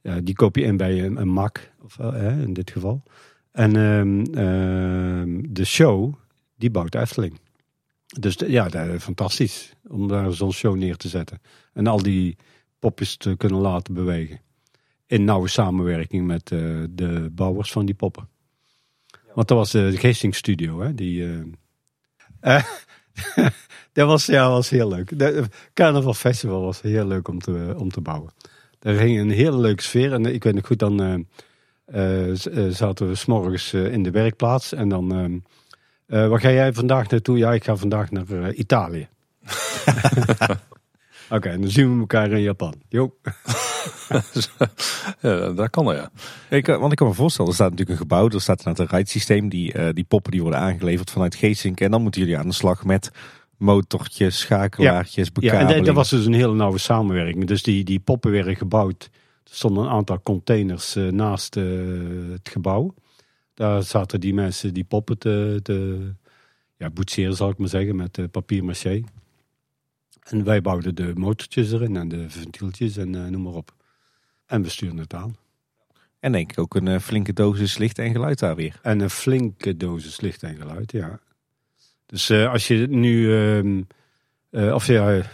Ja, die koop je in bij een, een mak, of, hè, in dit geval. En um, um, de show, die bouwt de Efteling. Dus ja, dat is fantastisch om daar zo'n show neer te zetten. En al die popjes te kunnen laten bewegen. In nauwe samenwerking met uh, de bouwers van die poppen. Want dat was de Geesting Studio, hè? Die, uh... Uh, dat was, ja, was heel leuk. De Carnaval Festival was heel leuk om te, om te bouwen. Er ging een hele leuke sfeer. En ik weet nog goed, dan uh, uh, zaten we 's morgens uh, in de werkplaats. En dan, uh, uh, waar ga jij vandaag naartoe? Ja, ik ga vandaag naar uh, Italië. Oké, okay, dan zien we elkaar in Japan. Jo. Ja, dat kan er, ja. Ik, want ik kan me voorstellen, er staat natuurlijk een gebouw, er staat een rijdsysteem, die, uh, die poppen die worden aangeleverd vanuit Geesink. En dan moeten jullie aan de slag met motortjes, schakelaartjes, bekabeling. Ja, en dat was dus een hele nauwe samenwerking. Dus die, die poppen werden gebouwd. Er stonden een aantal containers uh, naast uh, het gebouw. Daar zaten die mensen die poppen te, te ja, boetseren, zal ik maar zeggen, met uh, papier-mâché. En wij bouwden de motortjes erin en de ventieltjes en uh, noem maar op. En we sturen het aan. En denk ik ook een uh, flinke dosis licht en geluid daar weer. En een flinke dosis licht en geluid, ja. Dus uh, als je nu... Uh, uh, of ja, er,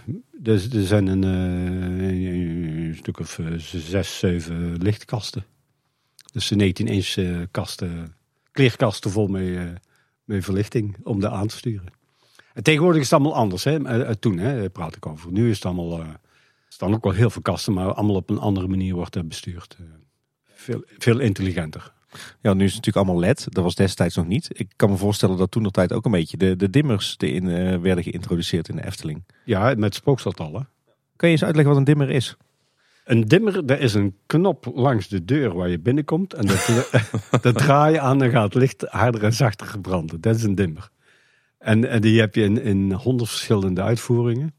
er zijn een, uh, een stuk of uh, zes, zeven lichtkasten. Dus negentien inch uh, kasten, kleerkasten vol met uh, met verlichting om daar aan te sturen. En tegenwoordig is het allemaal anders, hè? Toen hè, praat ik over. Nu is het allemaal, uh, staan ook wel heel veel kasten, maar allemaal op een andere manier wordt dat bestuurd. Uh, veel, veel intelligenter. Ja, nu is het natuurlijk allemaal L E D. Dat was destijds nog niet. Ik kan me voorstellen dat toen nog tijd ook een beetje de, de dimmers erin uh, werden geïntroduceerd in de Efteling. Ja, met Spookslot al, hè? Kun je eens uitleggen wat een dimmer is? Een dimmer, dat is een knop langs de deur waar je binnenkomt. En dat, dat draai je aan en gaat licht harder en zachter branden. Dat is een dimmer. En, en die heb je in, in honderd verschillende uitvoeringen.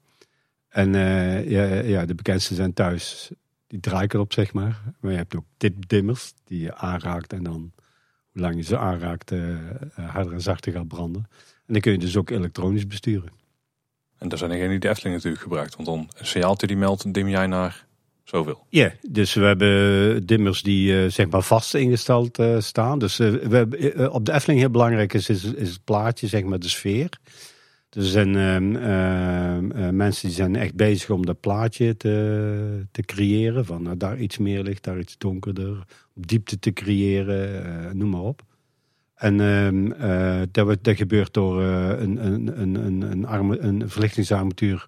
En uh, ja, ja, de bekendste zijn thuis, die draai ik erop, zeg maar. Maar je hebt ook tipdimmers die je aanraakt. En dan, hoe lang je ze aanraakt, uh, harder en zachter gaat branden. En dan kun je dus ook elektronisch besturen. En dat zijn degenen die de Efteling natuurlijk gebruikt. Want dan een signaaltje die meldt, dim jij naar zoveel. Ja, yeah, dus we hebben dimmers die uh, zeg maar vast ingesteld uh, staan. Dus uh, we hebben, uh, op de Efteling heel belangrijk is, is, is het plaatje, zeg maar de sfeer. Dus er zijn um, uh, uh, mensen die zijn echt bezig om dat plaatje te, te creëren. Van uh, daar iets meer licht, daar iets donkerder. Diepte te creëren, uh, noem maar op. En um, uh, dat, dat gebeurt door uh, een, een, een, een, een, arme, een verlichtingsarmatuur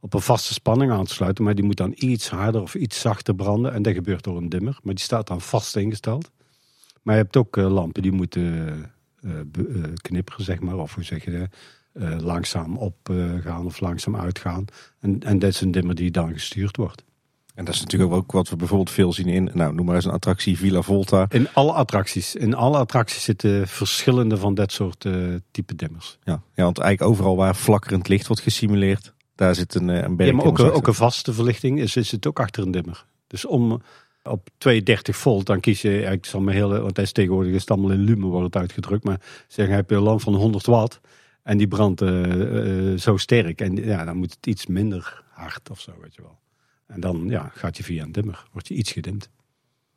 op een vaste spanning aan te sluiten. Maar die moet dan iets harder of iets zachter branden. En dat gebeurt door een dimmer. Maar die staat dan vast ingesteld. Maar je hebt ook uh, lampen die moeten uh, uh, knipperen, zeg maar. Of hoe zeg je dat? Uh, langzaam opgaan uh, of langzaam uitgaan. En, en dat is een dimmer die dan gestuurd wordt. En dat is natuurlijk ook wat we bijvoorbeeld veel zien in, nou noem maar eens een attractie, Villa Volta. In alle attracties. In alle attracties zitten verschillende van dat soort uh, type dimmers. Ja, ja, want eigenlijk overal waar flakkerend licht wordt gesimuleerd, daar zit een, een berg. Ja, maar ook, ook een vaste verlichting is, is het ook achter een dimmer. Dus om, op tweehonderddertig volt, dan kies je, ik zal me heel, want hij is tegenwoordig is het allemaal in lumen wordt het uitgedrukt, maar zeg, heb je een lamp van honderd watt en die brandt uh, uh, zo sterk en ja, dan moet het iets minder hard of zo, weet je wel. En dan ja, gaat je via een dimmer, wordt je iets gedimd.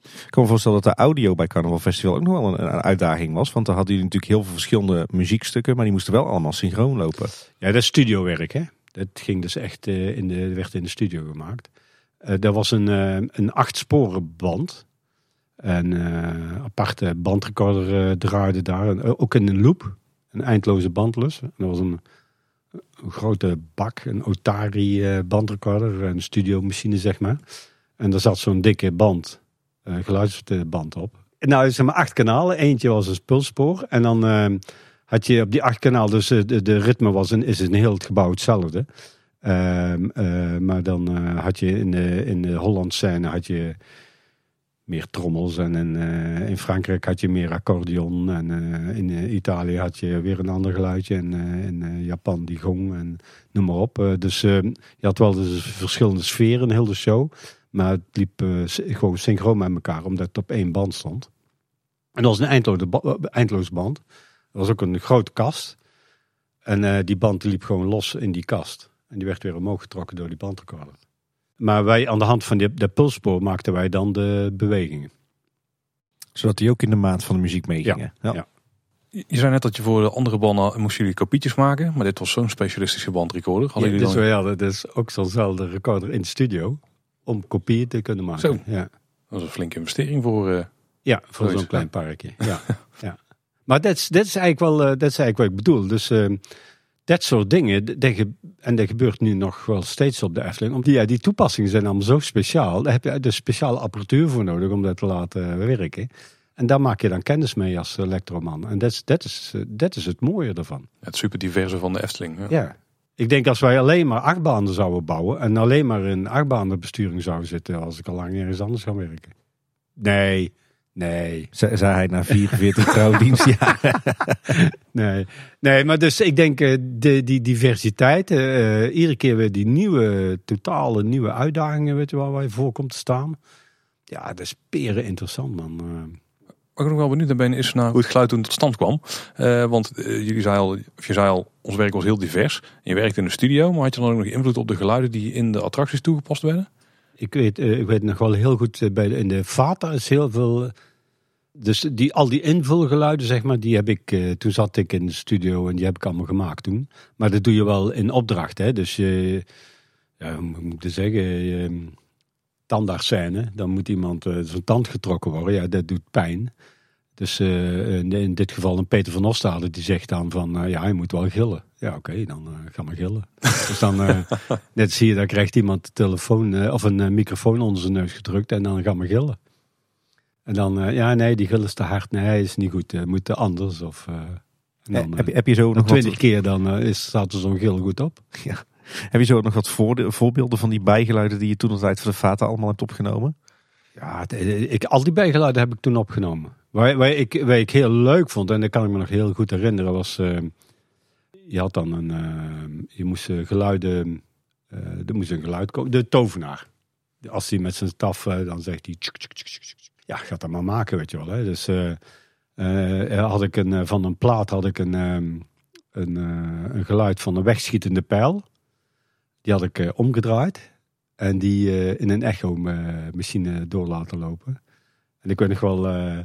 Ik kan me voorstellen dat de audio bij Carnaval Festival ook nog wel een, een uitdaging was. Want dan hadden jullie natuurlijk heel veel verschillende muziekstukken, maar die moesten wel allemaal synchroon lopen. Ja, dat is studiowerk, hè. Dat ging dus echt, uh, in de, werd in de studio gemaakt. Uh, dat was een, uh, een achtsporenband. Een uh, aparte bandrecorder uh, draaide daar. En, uh, ook in een loop. Een eindloze bandlus. En dat was een, een grote bak, een Otari uh, bandrecorder. Een studiomachine, zeg maar. En daar zat zo'n dikke band... Uh, geluidsband op. Nou, zeg maar acht kanalen. Eentje was een spulspoor. En dan uh, had je op die acht kanalen... Dus uh, de, de ritme was een, is in heel het gebouw hetzelfde. Uh, uh, maar dan uh, had je in de, in de Hollandse scène... had je meer trommels. En in, uh, in Frankrijk had je meer accordeon. En uh, in uh, Italië had je weer een ander geluidje. En uh, in uh, Japan die gong. En noem maar op. Uh, dus uh, je had wel dus verschillende sferen in heel de show... Maar het liep uh, gewoon synchroon met elkaar, omdat het op één band stond. En dat was een eindloze ba- eindloos band. Dat was ook een grote kast. En uh, die band liep gewoon los in die kast. En die werd weer omhoog getrokken door die bandrecorder. Maar wij aan de hand van die, dat pulsspoor maakten wij dan de bewegingen. Zodat die ook in de maat van de muziek meegingen. Ja, ja. ja. Je zei net dat je voor de andere banden moesten jullie kopietjes maken. Maar dit was zo'n specialistische bandrecorder. Hadden ja, jullie dan... dit is wel, ja, dat is ook zo'nzelfde recorder in de studio... om kopieën te kunnen maken. Zo, ja. Dat is een flinke investering voor... Uh, ja, voor zoiets. Zo'n klein parkje. Ja. ja. Maar dat is, dat is eigenlijk wel uh, dat is eigenlijk wat ik bedoel. Dus uh, dat soort dingen, dat ge- en dat gebeurt nu nog wel steeds op de Efteling. Omdat ja, die toepassingen zijn allemaal zo speciaal. Daar heb je dus speciale apparatuur voor nodig om dat te laten werken. En daar maak je dan kennis mee als elektroman. En dat is, dat is, dat is het mooie ervan. Het superdiverse van de Efteling. Ja. ja. Ik denk als wij alleen maar achtbanen zouden bouwen... en alleen maar in achtbanenbesturing zouden zitten... als ik al lang ergens anders ga werken. Nee, nee. Zei hij na vierenveertig trouwdienstjaren. nee. nee, maar dus ik denk de, die diversiteit... Uh, iedere keer weer die nieuwe, totale nieuwe uitdagingen... weet je waar wij voor komt te staan. Ja, dat is peren interessant, man. Uh, Wat ik nog wel benieuwd naar ben is naar hoe het geluid toen tot stand kwam. Uh, want uh, jullie zei al, of je zei al, ons werk was heel divers. Je werkte in de studio, maar had je dan ook nog invloed op de geluiden die in de attracties toegepast werden? Ik weet, uh, ik weet nog wel heel goed, uh, bij de, in de Fata is heel veel... Uh, dus die, al die invulgeluiden, zeg maar, die heb ik... Uh, toen zat ik in de studio en die heb ik allemaal gemaakt toen. Maar dat doe je wel in opdracht, hè. Dus, uh, ja, hoe moet ik dat zeggen... Uh, tandartscène, dan moet iemand uh, zijn tand getrokken worden. Ja, dat doet pijn. Dus uh, in, in dit geval een Peter van Ostade, die zegt dan van... Uh, ja, hij moet wel gillen. Ja, oké, okay, dan uh, ga maar gillen. dus dan, uh, net zie je, dan krijgt iemand de telefoon... Uh, of een uh, microfoon onder zijn neus gedrukt en dan ga maar gillen. En dan, uh, ja, nee, die gillen is te hard. Nee, is niet goed. Uh, moet anders. Of, uh, en dan, uh, heb, je, heb je zo nog twintig wat... keer, dan uh, is, staat er zo'n gil goed op. Ja. Heb je zo nog wat voorbeelden van die bijgeluiden die je toen altijd voor de Fata allemaal hebt opgenomen? Ja, ik, al die bijgeluiden heb ik toen opgenomen. Waar, waar, ik, waar ik heel leuk vond, en dat kan ik me nog heel goed herinneren, was... Uh, je had dan een... Uh, je moest geluiden... Uh, er moest een geluid komen. De tovenaar. Als hij met zijn staf, uh, dan zegt hij... Tsk, tsk, tsk, tsk. Ja, gaat dat maar maken, weet je wel. Hè? Dus uh, uh, had ik een, van een plaat had ik een, um, een, uh, een geluid van een wegschietende pijl. Die had ik uh, omgedraaid en die uh, in een echo-machine door laten lopen. En ik weet nog wel, uh,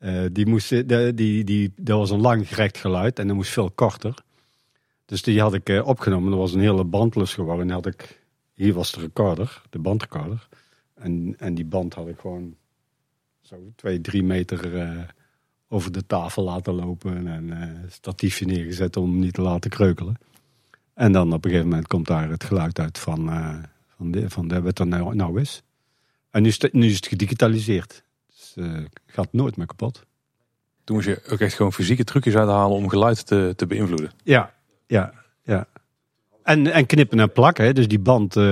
uh, die moest, uh, die, die, dat was een lang gerekt geluid en dat moest veel korter. Dus die had ik uh, opgenomen, dat was een hele bandlus geworden. Had ik, hier was de recorder, de bandrecorder. En, en die band had ik gewoon zo twee, drie meter uh, over de tafel laten lopen. En een uh, statiefje neergezet om hem niet te laten kreukelen. En dan op een gegeven moment komt daar het geluid uit van, uh, van, de, van de, wat er nou, nou is. En nu is, het, nu is het gedigitaliseerd. Dus uh, gaat nooit meer kapot. Toen moest je ook echt gewoon fysieke trucjes uithalen om geluid te, te beïnvloeden. Ja, ja, ja. En, en knippen en plakken. Hè. Dus die band, uh,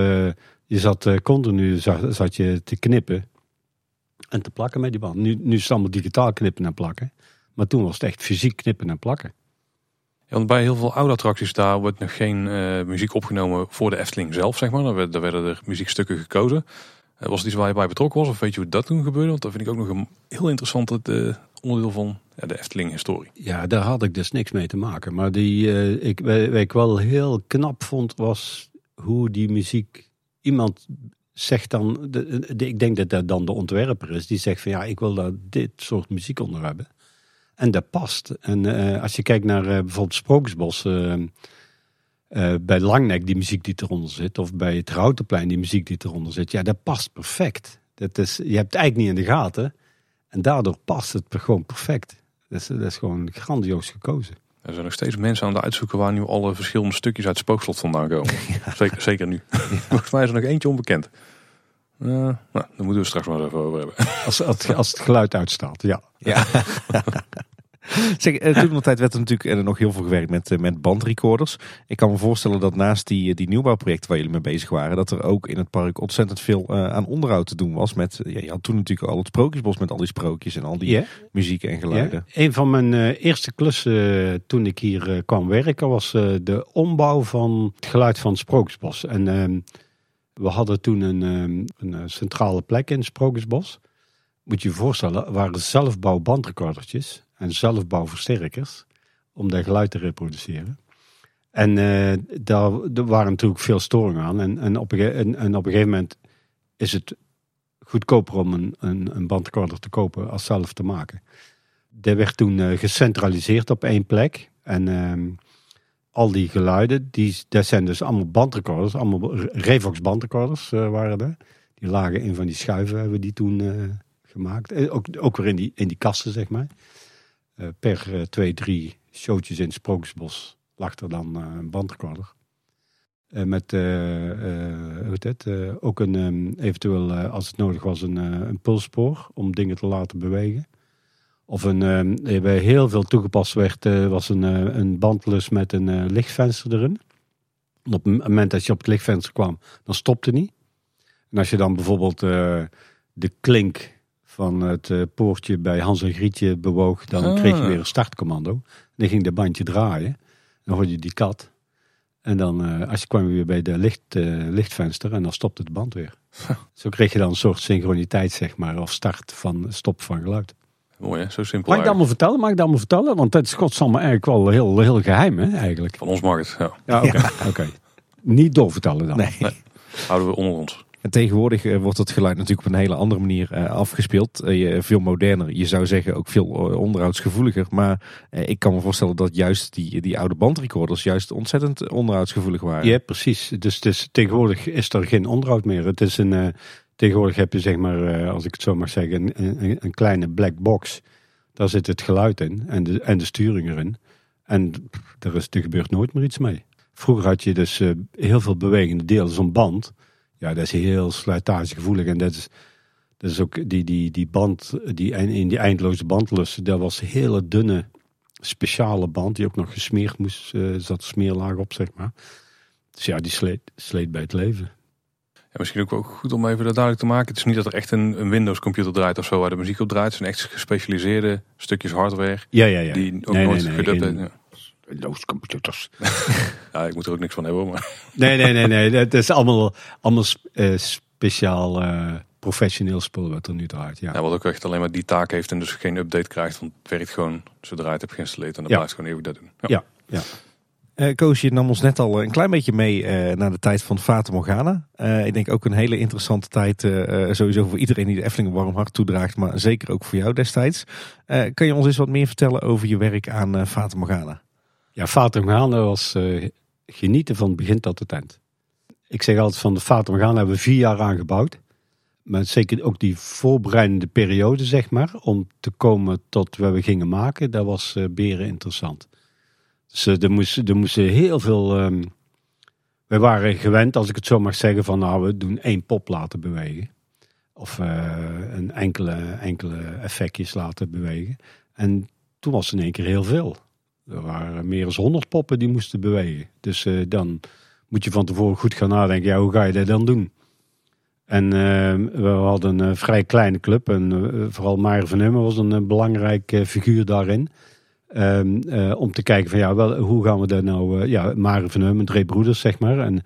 je zat uh, continu zat, zat je te knippen en te plakken met die band. Nu, nu is het allemaal digitaal knippen en plakken. Maar toen was het echt fysiek knippen en plakken. Ja, want bij heel veel oude attracties daar wordt nog geen uh, muziek opgenomen voor de Efteling zelf, zeg maar. Daar werden er muziekstukken gekozen. Was het iets waar je bij betrokken was? Of weet je hoe dat toen gebeurde? Want dat vind ik ook nog een heel interessant uh, onderdeel van ja, de Efteling-historie. Ja, daar had ik dus niks mee te maken. Maar die, uh, ik, wat ik wel heel knap vond was hoe die muziek... Iemand zegt dan... De, de, ik denk dat dat dan de ontwerper is. Die zegt van ja, ik wil daar dit soort muziek onder hebben. En dat past. En uh, als je kijkt naar uh, bijvoorbeeld Sprookjesbos... Uh, Uh, bij Langnek die muziek die eronder zit, of bij het Routenplein die muziek die eronder zit, ja, dat past perfect. Dat is, je hebt het eigenlijk niet in de gaten en daardoor past het gewoon perfect. Dat is, dat is gewoon grandioos gekozen. Er zijn nog steeds mensen aan het uitzoeken waar nu alle verschillende stukjes uit Spookslot vandaan komen. Ja. Zeker, zeker nu. Ja. Volgens mij is er nog eentje onbekend. Uh, nou, daar moeten we straks maar eens even over hebben. Als, als, als het geluid uitstaat, ja. Ja. Zeg, toen de tijd werd er natuurlijk nog heel veel gewerkt met, met bandrecorders. Ik kan me voorstellen dat naast die, die nieuwbouwprojecten waar jullie mee bezig waren... dat er ook in het park ontzettend veel uh, aan onderhoud te doen was. Met, ja, je had toen natuurlijk al het Sprookjesbos met al die sprookjes en al die yeah. muziek en geluiden. Yeah. Een van mijn uh, eerste klussen uh, toen ik hier uh, kwam werken... was uh, de ombouw van het geluid van het Sprookjesbos. En uh, we hadden toen een, um, een centrale plek in het Sprookjesbos. Moet je je voorstellen, waren zelfbouw bandrecordertjes... en zelfbouwversterkers, om dat geluid te reproduceren. En uh, daar, daar waren natuurlijk veel storingen aan. En, en, op een, en, en op een gegeven moment is het goedkoper om een, een, een bandrecorder te kopen als zelf te maken. Dat werd toen uh, gecentraliseerd op één plek. En uh, al die geluiden, die, dat zijn dus allemaal bandrecorders, allemaal Revox bandrecorders uh, waren er. Die lagen in van die schuiven, hebben we die toen uh, gemaakt. Ook, ook weer in die, in die kasten, zeg maar. Uh, per uh, twee, drie showtjes in het Sprookjesbos lag er dan uh, een bandrecorder. Uh, met uh, uh, hoe het, uh, ook een, um, eventueel, uh, als het nodig was, een, uh, een pulsspoor om dingen te laten bewegen. Of een, uh, bij heel veel toegepast werd, uh, was een, uh, een bandlus met een uh, lichtvenster erin. En op het moment dat je op het lichtvenster kwam, dan stopte niet. En als je dan bijvoorbeeld uh, de klink... van het uh, poortje bij Hans en Grietje bewoog... dan ah. kreeg je weer een startcommando. En dan ging de bandje draaien. Dan hoorde je die kat. En dan uh, als je kwam weer bij de licht, uh, lichtvenster... en dan stopte de band weer. Zo kreeg je dan een soort synchroniteit, zeg maar... of start van stop van geluid. Mooi, hè? Zo simpel. Mag ik dat allemaal vertellen? Mag ik dat allemaal vertellen? Want dat is godsamme eigenlijk wel heel, heel geheim, hè? Eigenlijk. Van ons mag het, ja. Ja, oké. Okay. Ja. Okay. Niet doorvertellen dan. Nee. Nee. Houden we onder ons. En tegenwoordig uh, wordt dat geluid natuurlijk op een hele andere manier uh, afgespeeld. Uh, veel moderner, je zou zeggen ook veel uh, onderhoudsgevoeliger. Maar uh, ik kan me voorstellen dat juist die, die oude bandrecorders juist ontzettend onderhoudsgevoelig waren. Ja, precies. Dus, dus tegenwoordig is er geen onderhoud meer. Het is een, uh, tegenwoordig heb je, zeg maar, uh, als ik het zo mag zeggen, een, een kleine black box. Daar zit het geluid in en de, en de sturing erin. En pff, er, is, er gebeurt nooit meer iets mee. Vroeger had je dus uh, heel veel bewegende delen, zo'n band... Ja, dat is heel slijtagegevoelig. En dat is, dat is ook die, die, die band, die, in die eindeloze bandlus, dat was een hele dunne, speciale band, die ook nog gesmeerd moest, uh, zat smeerlaag op, zeg maar. Dus ja, die sleet, sleet bij het leven. Ja, misschien ook wel goed om even dat duidelijk te maken. Het is niet dat er echt een, een Windows-computer draait of zo, waar de muziek op draait. Het zijn echt gespecialiseerde stukjes hardware. Ja, ja, ja. Die ook nee, nooit nee, nee, geen... Windows-computers. Ja, ik moet er ook niks van hebben, maar... Nee, nee, nee, nee. Het is allemaal, allemaal uh, speciaal uh, professioneel spul wat er nu draait. Ja. Ja, wat ook echt alleen maar die taak heeft en dus geen update krijgt. Want het werkt gewoon zodra je het hebt geïnstalleerd en dan ja. blijft gewoon eeuwig dat doen. Ja, ja. ja. Uh, Koos, je nam ons net al een klein beetje mee uh, naar de tijd van Fata Morgana. Uh, ik denk ook een hele interessante tijd, uh, sowieso voor iedereen die de Efteling een warm hart toedraagt, maar zeker ook voor jou destijds. Uh, kan je ons eens wat meer vertellen over je werk aan uh, Fata Morgana? Ja, Fata Morgana was uh, genieten van het begin tot het eind. Ik zeg altijd van de Fata Morgana hebben we vier jaar aan gebouwd. Maar zeker ook die voorbereidende periode, zeg maar, om te komen tot wat we gingen maken, dat was uh, beren interessant. Dus uh, er, moest, er moesten heel veel... Um, we waren gewend, als ik het zo mag zeggen, van nou, we doen één pop laten bewegen. Of uh, een enkele, enkele effectjes laten bewegen. En toen was het in één keer heel veel. Er waren meer dan honderd poppen die moesten bewegen. Dus uh, dan moet je van tevoren goed gaan nadenken. Ja, hoe ga je dat dan doen? En uh, we hadden een vrij kleine club. En uh, vooral Maren van Hummel was een uh, belangrijke uh, figuur daarin. Um, uh, om te kijken van ja, wel, hoe gaan we dat nou... Uh, ja, Maren van Hummel, Dré Broeders, zeg maar. En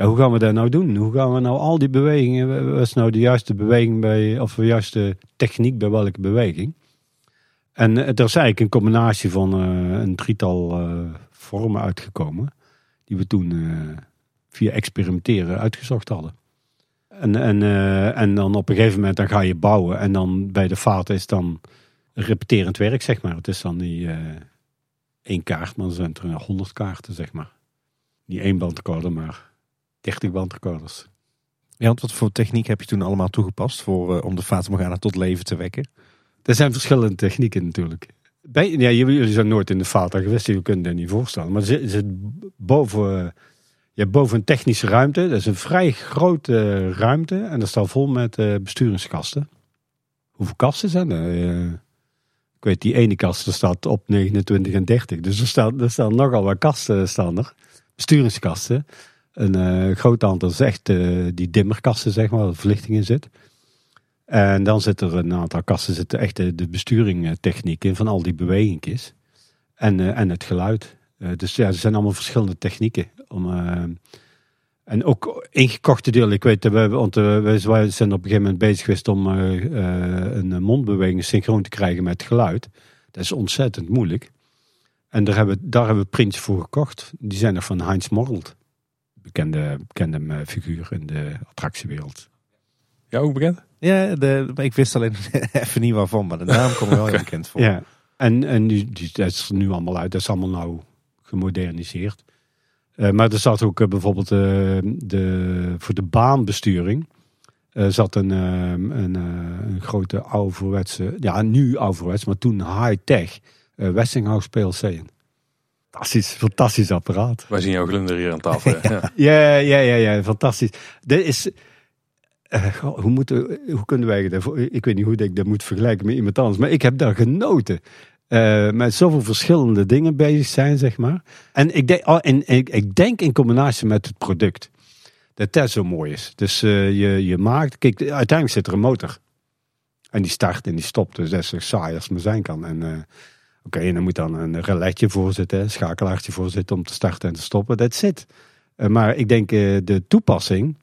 ja, hoe gaan we dat nou doen? Hoe gaan we nou al die bewegingen, wat is nou de juiste beweging bij, of de juiste techniek bij welke beweging? En er is eigenlijk een combinatie van uh, een drietal uh, vormen uitgekomen, die we toen uh, via experimenteren uitgezocht hadden. En, en, uh, en dan op een gegeven moment dan ga je bouwen en dan bij de Fata is dan repeterend werk, zeg maar. Het is dan niet uh, één kaart, maar dan zijn er honderd kaarten, zeg maar. Niet één bandrecorder, maar dertig bandrecorders. Ja, want wat voor techniek heb je toen allemaal toegepast voor, uh, om de Fata Morgana tot leven te wekken? Er zijn verschillende technieken natuurlijk. Bij, ja, jullie zijn nooit in de Fata geweest, jullie kunnen dat niet voorstellen. Maar er zit boven, je hebt boven een technische ruimte, dat is een vrij grote ruimte. En dat staat vol met uh, besturingskasten. Hoeveel kasten zijn er? Uh, ik weet, die ene kast er staat op negenentwintig en dertig. Dus er staan, er staan nogal wat kasten staan er. Besturingskasten. Een uh, groot aantal is echt uh, die dimmerkasten, zeg maar, waar verlichting in zit. En dan zit er een aantal kasten, zit echt de, de besturingstechniek in van al die bewegingjes. En, uh, en het geluid. Uh, dus ja, er zijn allemaal verschillende technieken. Om, uh, en ook ingekochte deel. Ik weet, we, want, uh, we zijn op een gegeven moment bezig geweest om uh, uh, een mondbeweging synchroon te krijgen met geluid. Dat is ontzettend moeilijk. En daar hebben, daar hebben we prints voor gekocht. Die zijn er van Heinz Morrelt. Bekende, bekende figuur in de attractiewereld. Ja, ook bekend? Ja, de, ik wist alleen even niet waarvan, maar de naam komt wel heel bekend voor. Ja, en, en die, die, dat is er nu allemaal uit. Dat is allemaal nou gemoderniseerd. Uh, maar er zat ook uh, bijvoorbeeld uh, de, voor de baanbesturing uh, zat een, uh, een, uh, een grote ouderwetse, ja nu ouderwets, maar toen high-tech uh, Westinghouse P L C in. Fantastisch, fantastisch apparaat. Wij zien jou glunderen hier aan tafel. ja. Ja, ja, ja, ja, fantastisch. Dit is... Uh, goh, hoe, moeten, hoe kunnen wij dat... Ik weet niet hoe ik dat moet vergelijken met iemand anders. Maar ik heb daar genoten. Uh, met zoveel verschillende dingen bezig zijn, zeg maar. En ik, de, en, en ik denk in combinatie met het product. Dat dat zo mooi is. Dus uh, je, je maakt... Kijk, uiteindelijk zit er een motor. En die start en die stopt. Dus dat is zo saai als het maar zijn kan. En uh, oké, okay, en er moet dan een relaisje voor zitten. Een schakelaartje voor zitten om te starten en te stoppen. Dat zit. Uh, maar ik denk uh, de toepassing...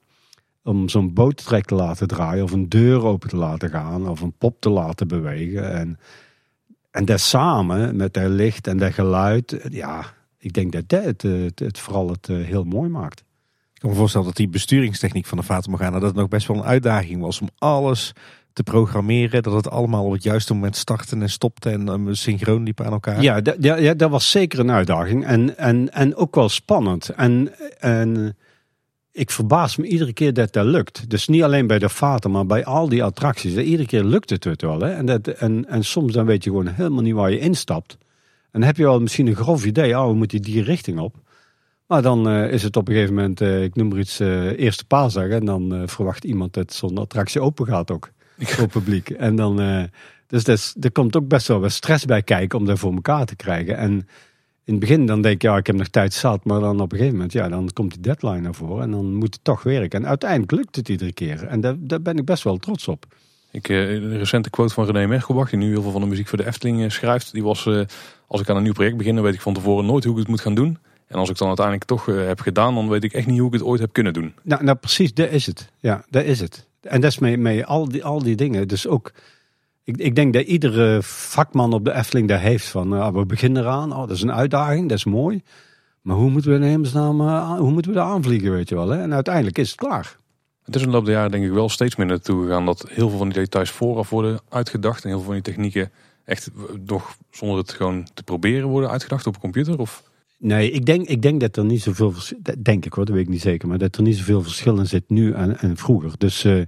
om zo'n boottrek te laten draaien... of een deur open te laten gaan... of een pop te laten bewegen. En, en dat samen met dat licht en dat geluid... ja, ik denk dat dat het, het, het vooral het heel mooi maakt. Ik kan me voorstellen dat die besturingstechniek van de Fata Morgana... dat het nog best wel een uitdaging was... om alles te programmeren... dat het allemaal op het juiste moment startte en stopte... en synchroon liep aan elkaar. Ja, d- ja, ja, dat was zeker een uitdaging. En, en, en ook wel spannend. En... en ik verbaas me iedere keer dat dat lukt. Dus niet alleen bij de Fata, maar bij al die attracties. Iedere keer lukt het het wel. Hè? En, dat, en, en soms dan weet je gewoon helemaal niet waar je instapt. En dan heb je wel misschien een grof idee. Oh, we moeten die richting op. Maar dan uh, is het op een gegeven moment, uh, ik noem maar iets, uh, eerste paasdag. En dan uh, verwacht iemand dat zo'n attractie open gaat ook. Voor het publiek. En dan, uh, dus dat is, er komt ook best wel wat stress bij kijken om dat voor elkaar te krijgen. En... in het begin dan denk ik, ja, ik heb nog tijd zat. Maar dan op een gegeven moment, ja, dan komt die deadline naar voren. En dan moet het toch werken. En uiteindelijk lukt het iedere keer. En daar, daar ben ik best wel trots op. Ik, uh, een recente quote van René Merkelbach, die nu heel veel van de muziek voor de Efteling schrijft. Die was, uh, als ik aan een nieuw project begin, dan weet ik van tevoren nooit hoe ik het moet gaan doen. En als ik dan uiteindelijk toch uh, heb gedaan, dan weet ik echt niet hoe ik het ooit heb kunnen doen. Nou, nou precies, dat is het. Ja, dat is het. En dat is mee, mee al, die, al die dingen. Dus ook... Ik, ik denk dat iedere vakman op de Efteling daar heeft van, uh, we beginnen eraan, oh, dat is een uitdaging, dat is mooi. Maar hoe moeten we in hemelsnaam, uh, hoe moeten we daar aanvliegen, weet je wel. Hè? En uiteindelijk is het klaar. Het is in de loop der jaren denk ik wel steeds meer naartoe gegaan dat heel veel van die details vooraf worden uitgedacht. En heel veel van die technieken echt nog zonder het gewoon te proberen worden uitgedacht op een computer of... Nee, ik denk, ik denk dat er niet zoveel, denk ik hoor, dat weet ik niet zeker, maar dat er niet zoveel verschil in zit nu en, en vroeger. Dus... Uh,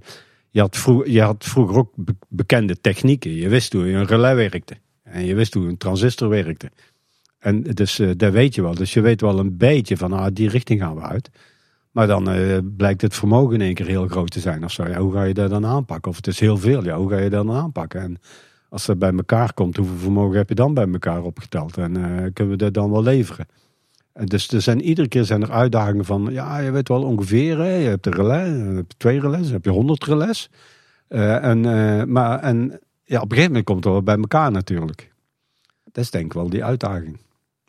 Je had, vroeg, je had vroeger ook bekende technieken. Je wist hoe een relais werkte. En je wist hoe een transistor werkte. En dus uh, dat weet je wel. Dus je weet wel een beetje van ah, die richting gaan we uit. Maar dan uh, blijkt het vermogen in één keer heel groot te zijn. Of zo. Ja, hoe ga je dat dan aanpakken? Of het is heel veel. Ja, hoe ga je dat dan aanpakken? En als dat bij elkaar komt, hoeveel vermogen heb je dan bij elkaar opgeteld? En uh, kunnen we dat dan wel leveren? En dus er zijn, iedere keer zijn er uitdagingen van... ja, je weet wel ongeveer, hè, je hebt een relais, je hebt twee relais, je hebt honderd relais. Uh, en, uh, maar en, ja, op een gegeven moment komt het wel bij elkaar natuurlijk. Dat is denk ik wel die uitdaging.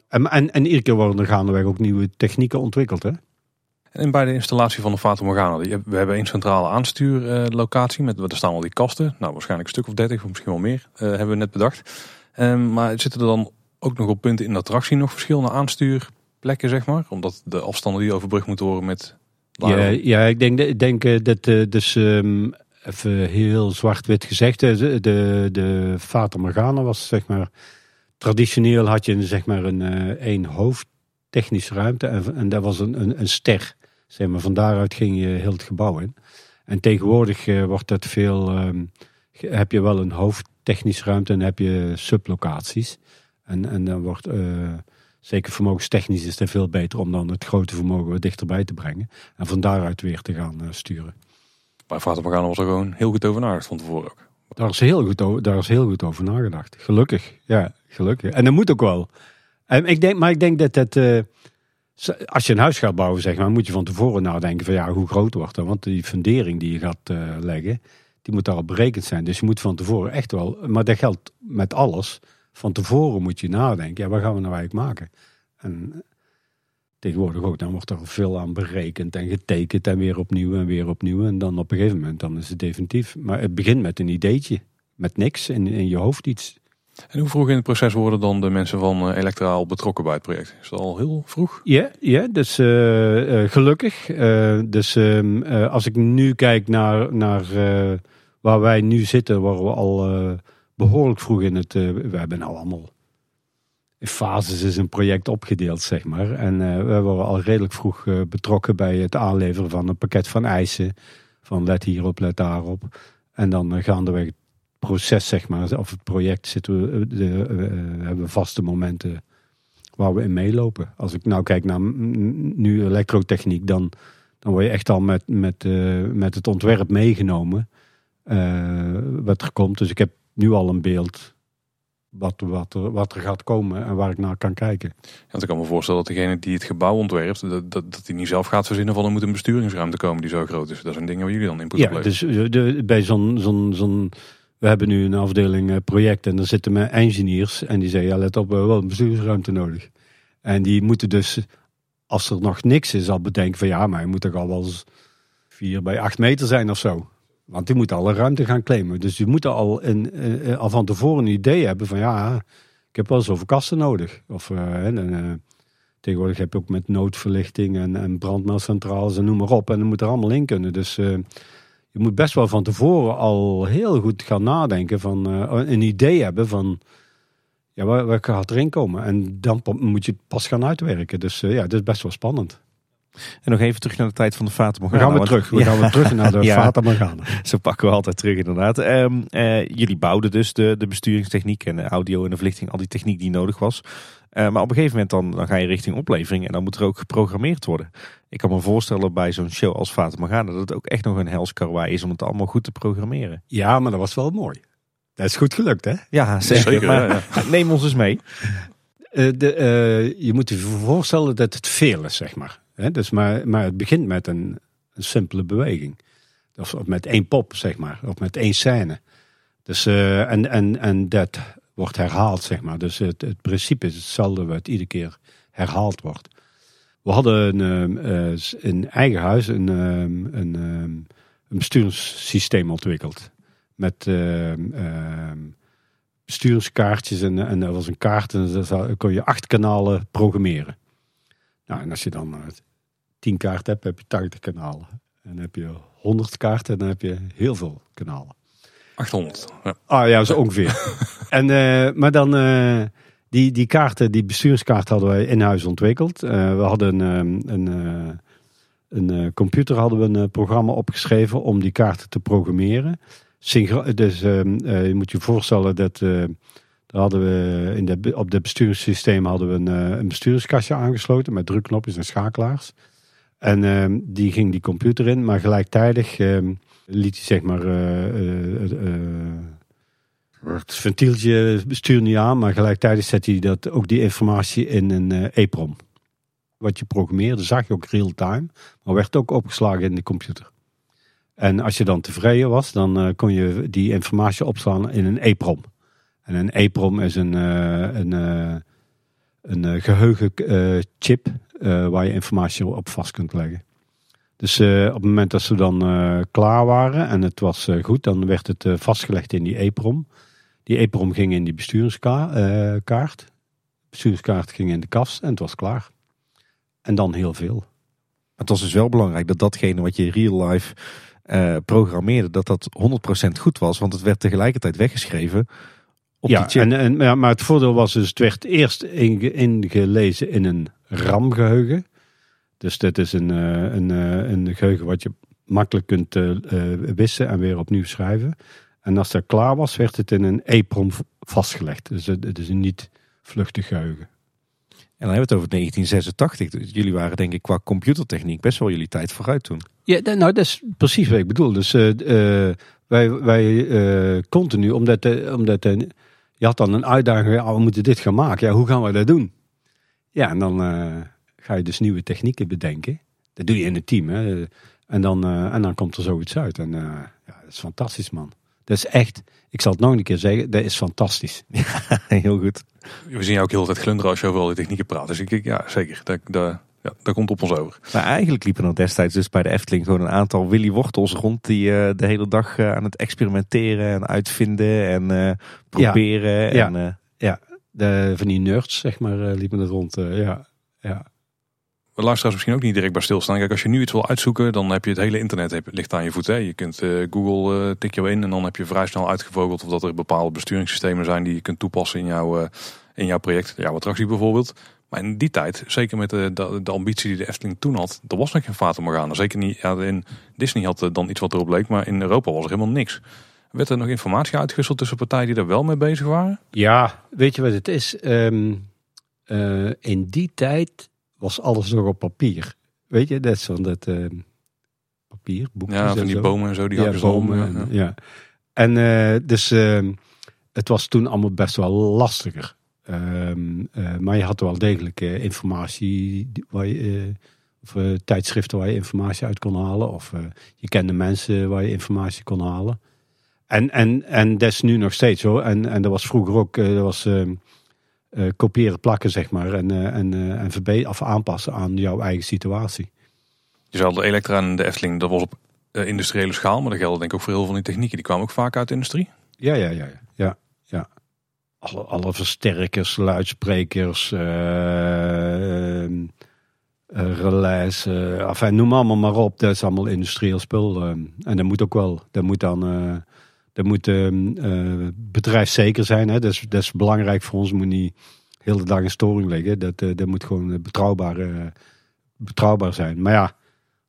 En, en, en iedere keer worden er gaandeweg ook nieuwe technieken ontwikkeld, hè? En bij de installatie van de Fata Morgana, we hebben een centrale aanstuurlocatie. Met, er staan al die kasten, nou waarschijnlijk een stuk of dertig of misschien wel meer, uh, hebben we net bedacht. Um, maar zitten er dan ook nog op punten in de attractie nog verschillende aanstuurplekken, zeg maar? Omdat de afstanden die overbrugd moeten worden met... Ja, ja, ik denk, ik denk dat, uh, dus um, even heel zwart-wit gezegd, de, de, de Fata Morgana was zeg maar... Traditioneel had je zeg maar een, een hoofdtechnische ruimte en, en dat was een, een, een ster. Zeg maar, van daaruit ging je heel het gebouw in. En tegenwoordig uh, wordt dat veel, um, heb je wel een hoofdtechnische ruimte en heb je sublocaties. En, en dan wordt, uh, zeker vermogenstechnisch is dat veel beter om dan het grote vermogen dichterbij te brengen. En van daaruit weer te gaan uh, sturen. Bij Fata Morgana was er gewoon heel goed over nagedacht van tevoren ook. Daar is heel goed over, daar is heel goed over nagedacht. Gelukkig, ja, gelukkig. En dat moet ook wel. En ik denk, maar ik denk dat dat... Uh, als je een huis gaat bouwen, zeg maar, moet je van tevoren nadenken van ja, hoe groot wordt dat? Want die fundering die je gaat uh, leggen, die moet daar al berekend zijn. Dus je moet van tevoren echt wel... Maar dat geldt met alles. Van tevoren moet je nadenken, ja, wat gaan we nou eigenlijk maken? En tegenwoordig ook, dan wordt er veel aan berekend en getekend en weer opnieuw en weer opnieuw. En dan op een gegeven moment, dan is het definitief. Maar het begint met een ideetje, met niks in, in je hoofd iets. En hoe vroeg in het proces worden dan de mensen van Elektra al betrokken bij het project? Is dat al heel vroeg? Ja, yeah, yeah, dus uh, uh, gelukkig. Uh, dus um, uh, als ik nu kijk naar, naar uh, waar wij nu zitten, waar we al uh, behoorlijk vroeg in het... Uh, we hebben nou allemaal... fases is een project opgedeeld, zeg maar. En uh, we waren al redelijk vroeg uh, betrokken bij het aanleveren van een pakket van eisen. Van let hierop, let daarop. En dan uh, gaandeweg het proces, zeg maar, of het project, zitten we, uh, uh, uh, hebben we vaste momenten waar we in meelopen. Als ik nou kijk naar m- nu elektrotechniek, dan, dan word je echt al met, met, uh, met het ontwerp meegenomen. Uh, wat er komt. Dus ik heb nu al een beeld... Wat, wat, er, wat er gaat komen en waar ik naar kan kijken. Ja, want ik kan me voorstellen dat degene die het gebouw ontwerpt... dat, dat, dat die niet zelf gaat verzinnen van er moet een besturingsruimte komen die zo groot is. Dat zijn dingen waar jullie dan in moeten blijven. Ja, dus de, bij zo'n, zo'n, zo'n... We hebben nu een afdeling project en daar zitten met engineers... en die zeggen, ja, let op, we hebben wel een besturingsruimte nodig. En die moeten dus, als er nog niks is, al bedenken van... ja, maar je moet toch al wel eens vier bij acht meter zijn of zo. Want die moeten alle ruimte gaan claimen. Dus die moeten al, een, uh, al van tevoren een idee hebben van ja, ik heb wel zoveel kasten nodig. Of uh, en, uh, tegenwoordig heb je ook met noodverlichting en, en brandmeldcentrales en noem maar op. En dat moet er allemaal in kunnen. Dus uh, je moet best wel van tevoren al heel goed gaan nadenken van uh, een idee hebben van ja, waar, waar gaat erin komen? En dan moet je het pas gaan uitwerken. Dus uh, ja, dat is best wel spannend. En nog even terug naar de tijd van de Fata Morgana. We gaan weer terug. We ja. gaan weer terug naar de ja. Fata Morgana. Zo pakken we altijd terug inderdaad. Um, uh, jullie bouwden dus de, de besturingstechniek en de audio en de verlichting. Al die techniek die nodig was. Uh, maar op een gegeven moment dan, dan ga je richting oplevering. En dan moet er ook geprogrammeerd worden. Ik kan me voorstellen bij zo'n show als Fata Morgana. Dat het ook echt nog een helskarwei is om het allemaal goed te programmeren. Ja, maar dat was wel mooi. Dat is goed gelukt, hè? Ja, zeker. zeker maar, ja. Neem ons eens mee. Uh, de, uh, je moet je voorstellen dat het veel is, zeg maar. He, dus maar, maar het begint met een, een simpele beweging. Of, of met één pop, zeg maar. Of met één scène. Dus, uh, en, en, en dat wordt herhaald, zeg maar. Dus het, het principe is hetzelfde wat iedere keer herhaald wordt. We hadden een, uh, in eigen huis een, um, een, um, een besturingssysteem ontwikkeld. Met um, um, besturingskaartjes. En, en er was een kaart en daar kon je acht kanalen programmeren. Nou, en als je dan tien kaarten hebt, heb je tachtig kanalen. En dan heb je honderd kaarten en dan heb je heel veel kanalen. achthonderd. Ja. Ah ja, zo ongeveer. en, uh, maar dan, uh, die, die kaarten, die bestuurskaart hadden wij in huis ontwikkeld. Uh, we hadden een, een, een computer, hadden we een programma opgeschreven om die kaarten te programmeren. Synchro- dus uh, uh, je moet je voorstellen dat... Uh, Daar hadden we in de, op het besturingssysteem hadden we een, een besturingskastje aangesloten met drukknopjes en schakelaars. En uh, die ging die computer in, maar gelijktijdig uh, liet hij zeg maar uh, uh, uh, het ventieltje bestuur niet aan, maar gelijktijdig zette hij dat, ook die informatie in een uh, EEPROM. Wat je programmeerde zag je ook real-time, maar werd ook opgeslagen in de computer. En als je dan tevreden was, dan uh, kon je die informatie opslaan in een EEPROM. En een EEPROM is een, uh, een, uh, een geheugenchip uh, uh, waar je informatie op vast kunt leggen. Dus uh, op het moment dat ze dan uh, klaar waren en het was uh, goed, dan werd het uh, vastgelegd in die EPROM. Die EPROM ging in die besturingskaart. Uh, de besturingskaart ging in de kast en het was klaar. En dan heel veel. Maar het was dus wel belangrijk dat datgene wat je real life uh, programmeerde, dat dat honderd procent goed was. Want het werd tegelijkertijd weggeschreven op ja, die chip. En, en, ja, maar het voordeel was dus, het werd eerst ingelezen in een RAM-geheugen. Dus dit is een, een, een geheugen wat je makkelijk kunt uh, wissen en weer opnieuw schrijven. En als dat klaar was, werd het in een EPROM vastgelegd. Dus het is een niet vluchtig geheugen. En dan hebben we het over negentien zesentachtig. Dus jullie waren denk ik qua computertechniek best wel jullie tijd vooruit toen. Ja, nou dat is precies wat ik bedoel. Dus uh, uh, wij, wij uh, continu, omdat, uh, omdat uh, je had dan een uitdaging. Ja, we moeten dit gaan maken. Ja, hoe gaan we dat doen? Ja, en dan... Uh, ga je dus nieuwe technieken bedenken. Dat doe je in het team. Hè? En, dan, uh, en dan komt er zoiets uit. En uh, ja, dat is fantastisch, man. Dat is echt, ik zal het nog een keer zeggen, dat is fantastisch. Ja, heel goed. We zien jou ook heel de tijd glunderen als je over al die technieken praat. Dus ik, ja, zeker. Dat, dat, ja, dat komt op ons over. Maar eigenlijk liepen er destijds dus bij de Efteling gewoon een aantal Willy Wortels rond. Die uh, de hele dag uh, aan het experimenteren en uitvinden en uh, proberen. Ja, en, ja, uh, ja. De, van die nerds, zeg maar, uh, liepen er rond. Uh, ja, ja. Luisteraars misschien ook niet direct bij stilstaan. Kijk, als je nu iets wil uitzoeken, dan heb je het hele internet heb, ligt aan je voet. Hè. Je kunt uh, Google, uh, tik je in en dan heb je vrij snel uitgevogeld of dat er bepaalde besturingssystemen zijn die je kunt toepassen in jouw, uh, in jouw project. Jouw attractie bijvoorbeeld. Maar in die tijd, zeker met de, de, de ambitie die de Efteling toen had, er was nog geen Fata Morgana. Zeker niet, ja, in Disney had dan iets wat erop leek, maar in Europa was er helemaal niks. Werd er nog informatie uitgewisseld tussen partijen die er wel mee bezig waren? Ja, weet je wat het is? Um, uh, in die tijd... was alles nog op papier. Weet je, dat is van dat uh, papier, boekjes. Ja, van die zo. Bomen en zo, die ja, bomen. Om, en, ja. ja. En uh, dus uh, het was toen allemaal best wel lastiger. Um, uh, maar je had wel degelijk uh, informatie, waar je, uh, of uh, tijdschriften waar je informatie uit kon halen. Of uh, je kende mensen waar je informatie kon halen. En, en, en dat is nu nog steeds hoor. En, en dat was vroeger ook, uh, dat was... Uh, Uh, kopiëren, plakken, zeg maar. En, uh, en, uh, en verbe- of aanpassen aan jouw eigen situatie. Je zei al, de Elektra en de Efteling, dat was op uh, industriële schaal. Maar dat geldt denk ik ook voor heel veel van die technieken. Die kwamen ook vaak uit de industrie. Ja, ja, ja. ja. ja, ja. Alle, alle versterkers, luidsprekers, uh, uh, relais. Uh, enfin, noem allemaal maar op. Dat is allemaal industrieel spul. Uh, en dat moet ook wel. Dat moet dan... Uh, Dat moet uh, uh, bedrijfszeker zijn. Hè? Dat, is, dat is belangrijk voor ons. Moet niet heel de dag in storing liggen. Dat, uh, dat moet gewoon betrouwbaar, uh, betrouwbaar zijn. Maar ja,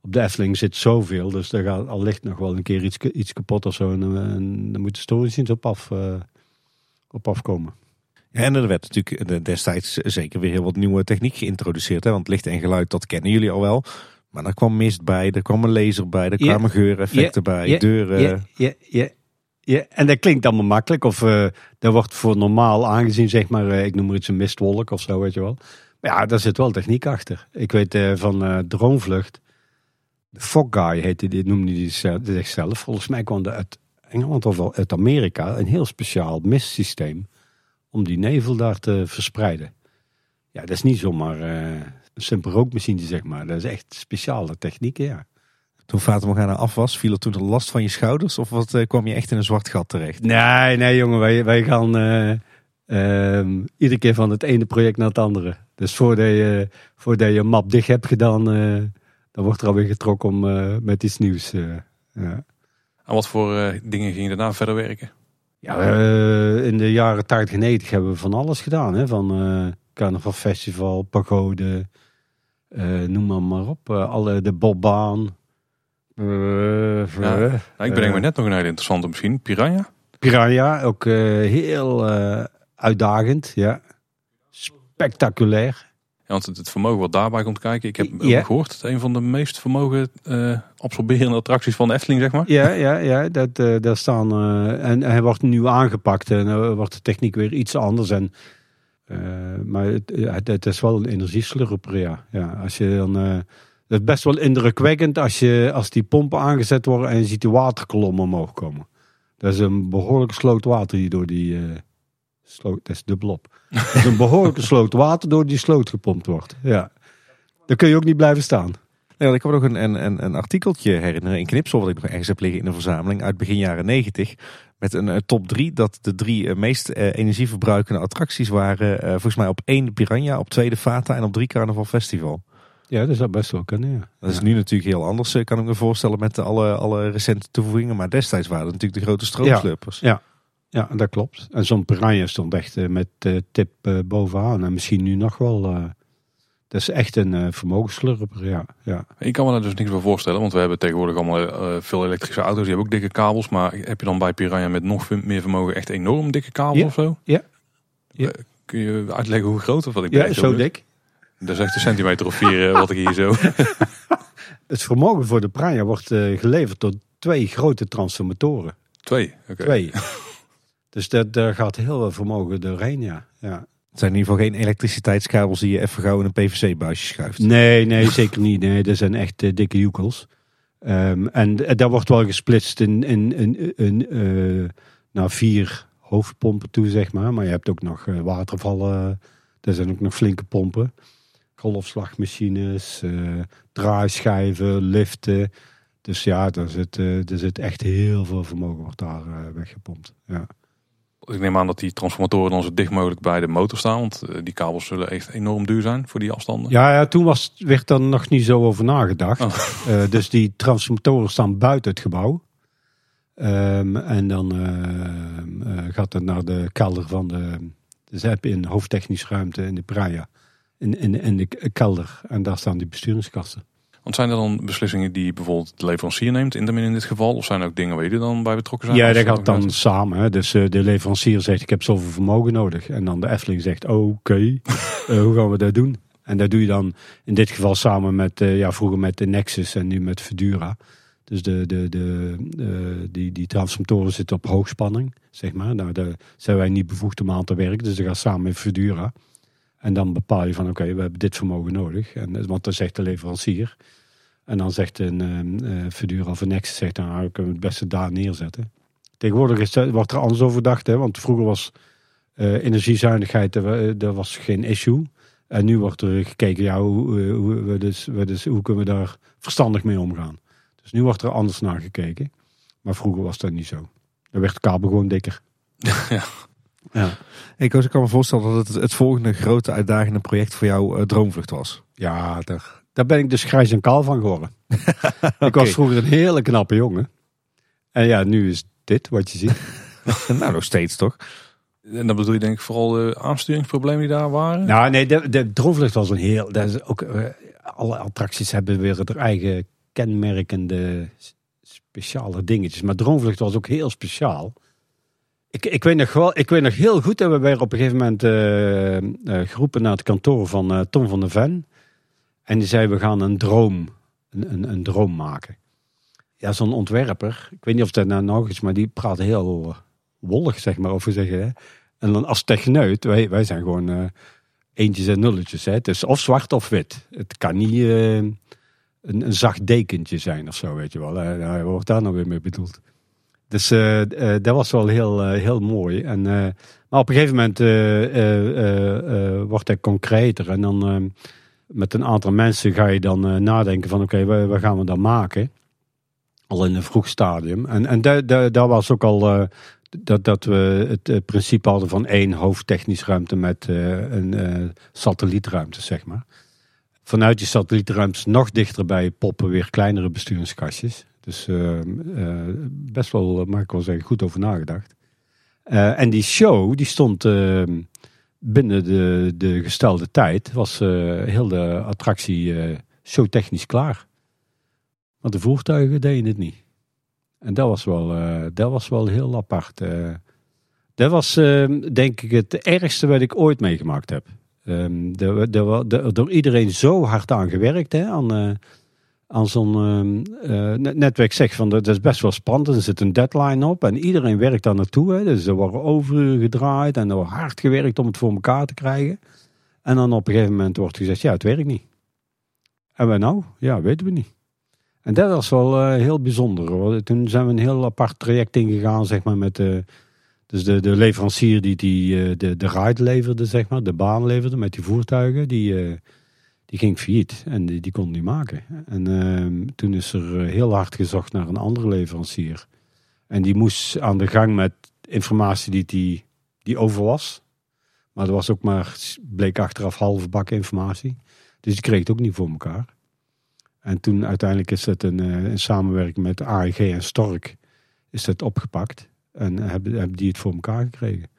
op de Efteling zit zoveel. Dus daar gaat allicht nog wel een keer iets, iets kapot of zo. En, uh, en daar moet de storingsdienst op, af, uh, op afkomen. Ja, en er werd natuurlijk destijds zeker weer heel wat nieuwe techniek geïntroduceerd. Hè? Want licht en geluid, dat kennen jullie al wel. Maar daar kwam mist bij, daar kwam een laser bij, daar kwamen yeah. geureffecten yeah. bij, yeah. deuren. Ja, yeah. ja, yeah. Ja, en dat klinkt allemaal makkelijk. Of uh, dat wordt voor normaal aangezien, zeg maar, uh, ik noem maar iets een mistwolk of zo, weet je wel. Maar ja, daar zit wel techniek achter. Ik weet uh, van uh, Droomvlucht, de Fog Guy heette die, noemde die zichzelf. Volgens mij kwam dat uit Engeland of uit Amerika een heel speciaal mistsysteem om die nevel daar te verspreiden. Ja, dat is niet zomaar uh, een simpel rookmachine, zeg maar. Dat is echt speciale technieken, ja. Toen Fata Morgana af was, viel er toen de last van je schouders? Of wat, uh, kwam je echt in een zwart gat terecht? Nee, nee jongen, wij, wij gaan uh, uh, iedere keer van het ene project naar het andere. Dus voordat je, voordat je een map dicht hebt gedaan, uh, dan wordt er alweer getrokken om, uh, met iets nieuws. Uh, ja. En wat voor uh, dingen ging je daarna verder werken? Ja, uh, in de jaren tachtig en negentig hebben we van alles gedaan. Hè? Van uh, Carnaval Festival, Pagode, uh, noem maar, maar op. Uh, alle, de Bobbaan. Uh, ja. uh, nou, ik bedenk me net nog een hele interessante misschien. Piranha? Piranha, ook uh, heel uh, uitdagend. Ja. Spectaculair. Ja, want het, het vermogen wat daarbij komt kijken. Ik heb yeah. gehoord dat het een van de meest vermogen uh, absorberende attracties van de Efteling, zeg maar. Ja, ja, ja dat, uh, daar staan... Uh, en hij wordt nu aangepakt. En uh, wordt de techniek weer iets anders. En, uh, maar het, het, het is wel een energieslurper, ja. ja. Als je dan... Uh, Het is best wel indrukwekkend als, je, als die pompen aangezet worden en je ziet die waterkolommen omhoog komen. Dat is een behoorlijke sloot water die door die... Uh, sloot, dat is dubbelop. Dat is een behoorlijke sloot water door die sloot gepompt wordt. Ja. Dan kun je ook niet blijven staan. Ja, ik kan me nog een, een, een artikeltje herinneren, een knipsel wat ik nog ergens heb liggen in een verzameling uit begin jaren negentig. Met een uh, top drie dat de drie uh, meest uh, energieverbruikende attracties waren. Uh, volgens mij op één de Piranha, op twee de Fata en op drie Carnaval Festival. Ja, dat zou best wel kunnen. Ja. Dat is ja. nu natuurlijk heel anders, kan ik me voorstellen, met alle, alle recente toevoegingen. Maar destijds waren het natuurlijk de grote stroomslurpers. Ja. Ja, ja, dat klopt. En zo'n Piranha stond echt uh, met uh, tip uh, bovenaan. En misschien nu nog wel... Uh... Dat is echt een uh, vermogensslurper, ja, ja. Ik kan me daar dus niks bij voorstellen, want we hebben tegenwoordig allemaal uh, veel elektrische auto's. Die hebben ook dikke kabels, maar heb je dan bij Piranha met nog meer vermogen echt enorm dikke kabels ja. of zo? Ja. ja. Kun je uitleggen hoe groot of wat ik ben? Ja, zo dus? dik. Dat is echt een centimeter of vier wat ik hier zo... Het vermogen voor de Piranha wordt uh, geleverd door twee grote transformatoren. Twee? Oké. Okay. Twee. Dus dat, daar gaat heel veel vermogen doorheen, ja. Ja. Het zijn in ieder geval geen elektriciteitskabels die je even gauw in een P V C-buisje schuift. Nee, nee, zeker niet. Nee, dat zijn echt uh, dikke joekels. Um, en uh, dat wordt wel gesplitst in, in, in, in, uh, naar vier hoofdpompen toe, zeg maar. Maar je hebt ook nog uh, watervallen. Er zijn ook nog flinke pompen. Golfslagmachines, uh, draaischijven, liften. Dus ja, daar zit, uh, daar zit echt heel veel vermogen wordt daar uh, weggepompt. Ja. Ik neem aan dat die transformatoren dan zo dicht mogelijk bij de motor staan. Want die kabels zullen echt enorm duur zijn voor die afstanden. Ja, ja toen was, werd er nog niet zo over nagedacht. Oh. Uh, dus die transformatoren staan buiten het gebouw. Um, en dan uh, uh, gaat het naar de kelder van de... Dus heb je een hoofdtechnische ruimte in de Praia. In, in, in de kelder. En daar staan die besturingskasten. Want zijn er dan beslissingen die bijvoorbeeld de leverancier neemt, Intamin in dit geval? Of zijn er ook dingen waar jullie dan bij betrokken zijn? Ja, dat gaat dan samen. Hè? Dus uh, de leverancier zegt, ik heb zoveel vermogen nodig. En dan de Efteling zegt, oké, okay, uh, hoe gaan we dat doen? En dat doe je dan in dit geval samen met, uh, ja, vroeger met de Enexis en nu met Verdura. Dus de, de, de, de, die, die transformatoren zitten op hoogspanning, zeg maar. Nou, daar zijn wij niet bevoegd om aan te werken. Dus dat gaat samen met Verdura. En dan bepaal je van, oké, okay, we hebben dit vermogen nodig. En, want dan zegt de leverancier. En dan zegt een uh, Verdura of een Nexus, zegt dan, nou, kunnen we het beste daar neerzetten. Tegenwoordig is, wordt er anders over gedacht. Hè? Want vroeger was uh, energiezuinigheid, dat uh, was geen issue. En nu wordt er gekeken, ja, hoe, uh, hoe, dus, dus, hoe kunnen we daar verstandig mee omgaan? Dus nu wordt er anders naar gekeken. Maar vroeger was dat niet zo. Dan werd de kabel gewoon dikker. Ja. Ja. Hey Koos, ik kan me voorstellen dat het het volgende grote uitdagende project voor jou uh, Droomvlucht was. Ja, daar, daar ben ik dus grijs en kaal van geworden. Okay. Ik was vroeger een hele knappe jongen. En ja, nu is dit wat je ziet. Nou, nog steeds toch? En dan bedoel je denk ik vooral de aansturingsproblemen die daar waren? Nou nee, de, de Droomvlucht was een heel... Dat is ook, uh, alle attracties hebben weer hun eigen kenmerkende speciale dingetjes. Maar Droomvlucht was ook heel speciaal. Ik, ik, weet nog wel, ik weet nog heel goed dat we weer op een gegeven moment uh, uh, geroepen naar het kantoor van uh, Tom van de Ven. En die zei, we gaan een droom, een, een, een droom maken. Ja, zo'n ontwerper, ik weet niet of dat nou nog is, maar die praat heel uh, wollig, zeg maar, over zeggen. Hè? En dan als techneut, wij, wij zijn gewoon uh, eentjes en nulletjes. Hè? Het is of zwart of wit. Het kan niet uh, een, een zacht dekentje zijn of zo, weet je wel. Uh, nou, wat wordt daar nou weer mee bedoeld? Dus uh, uh, dat was wel heel, uh, heel mooi. En, uh, maar op een gegeven moment uh, uh, uh, uh, wordt hij concreter. En dan uh, met een aantal mensen ga je dan uh, nadenken van oké, okay, wat gaan we dan maken? Al in een vroeg stadium. En, en daar da, da was ook al uh, dat, dat we het uh, principe hadden van één hoofdtechnisch ruimte met uh, een uh, satellietruimte, zeg maar. Vanuit die satellietruimtes nog dichterbij poppen weer kleinere besturingskastjes. Dus uh, uh, best wel, mag ik wel zeggen, goed over nagedacht. Uh, en die show, die stond uh, binnen de, de gestelde tijd. Was uh, heel de attractie uh, showtechnisch klaar. Want de voertuigen deden het niet. En dat was wel, uh, dat was wel heel apart. Uh, dat was, uh, denk ik, het ergste wat ik ooit meegemaakt heb. Um, er door iedereen zo hard aan gewerkt, hè, aan... Uh, Aan zo'n uh, uh, netwerk zegt van dat is best wel spannend. Er zit een deadline op en iedereen werkt daar naartoe. Hè. Dus er worden overuren gedraaid en er wordt hard gewerkt om het voor elkaar te krijgen. En dan op een gegeven moment wordt gezegd, ja, het werkt niet. En wij nou? Ja, weten we niet. En dat was wel uh, heel bijzonder. Hoor. Toen zijn we een heel apart traject ingegaan, zeg maar, met uh, dus de, de leverancier die, die uh, de, de ride leverde, zeg maar, de baan leverde met die voertuigen, die... Uh, die ging failliet en die, die kon het niet maken. En uh, toen is er heel hard gezocht naar een andere leverancier. En die moest aan de gang met informatie die, die, die over was. Maar dat was ook maar, bleek achteraf, halve bak informatie. Dus die kreeg het ook niet voor elkaar. En toen uiteindelijk is dat een, een samenwerking met A I G en Stork is dat opgepakt. En hebben, hebben die het voor elkaar gekregen.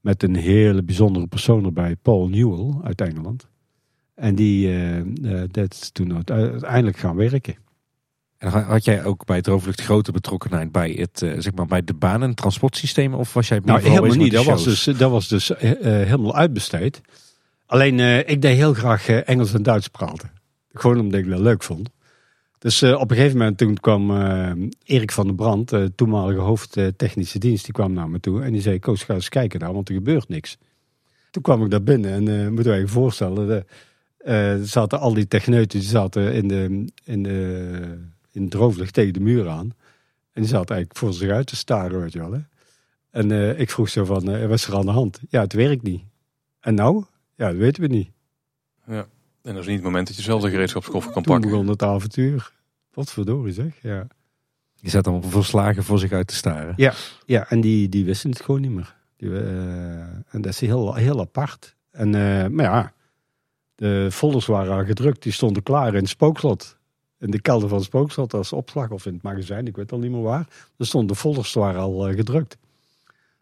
Met een hele bijzondere persoon erbij, Paul Newell uit Engeland. En die uh, uh, dat is toen uiteindelijk gaan werken. En had jij ook bij Droomvlucht grote betrokkenheid bij het, uh, zeg maar bij de banen- en transportsystemen? Of was jij nou, helemaal niet? Dat was dus, dat was dus uh, helemaal uitbesteed. Alleen uh, ik deed heel graag uh, Engels en Duits praten. Gewoon omdat ik dat leuk vond. Dus uh, op een gegeven moment toen kwam uh, Erik van den Brand, uh, toenmalige hoofd uh, technische dienst, die kwam naar me toe. En die zei, Koos, ga eens kijken daar, want er gebeurt niks. Toen kwam ik daar binnen en uh, moeten wij je voorstellen, uh, uh, zaten al die techneuten die zaten in de, in de, in de Droomvlucht tegen de muur aan. En die zaten eigenlijk voor zich uit te staren, weet je wel. Hè? En uh, ik vroeg zo van, uh, wat is er aan de hand? Ja, het werkt niet. En nou? Ja, dat weten we niet. Ja. En dat is niet het moment dat je zelf de gereedschapskoffer kan Toen pakken. Toen begon het avontuur. Wat verdorie zeg, ja. Je zat dan verslagen voor zich uit te staren. Ja, ja en die, die wisten het gewoon niet meer. Die, uh, en dat is heel, heel apart. En, uh, maar ja, de folders waren al gedrukt. Die stonden klaar in Spookslot. In de kelder van Spookslot als opslag of in het magazijn. Ik weet al niet meer waar. Er stonden de folders waren al uh, gedrukt.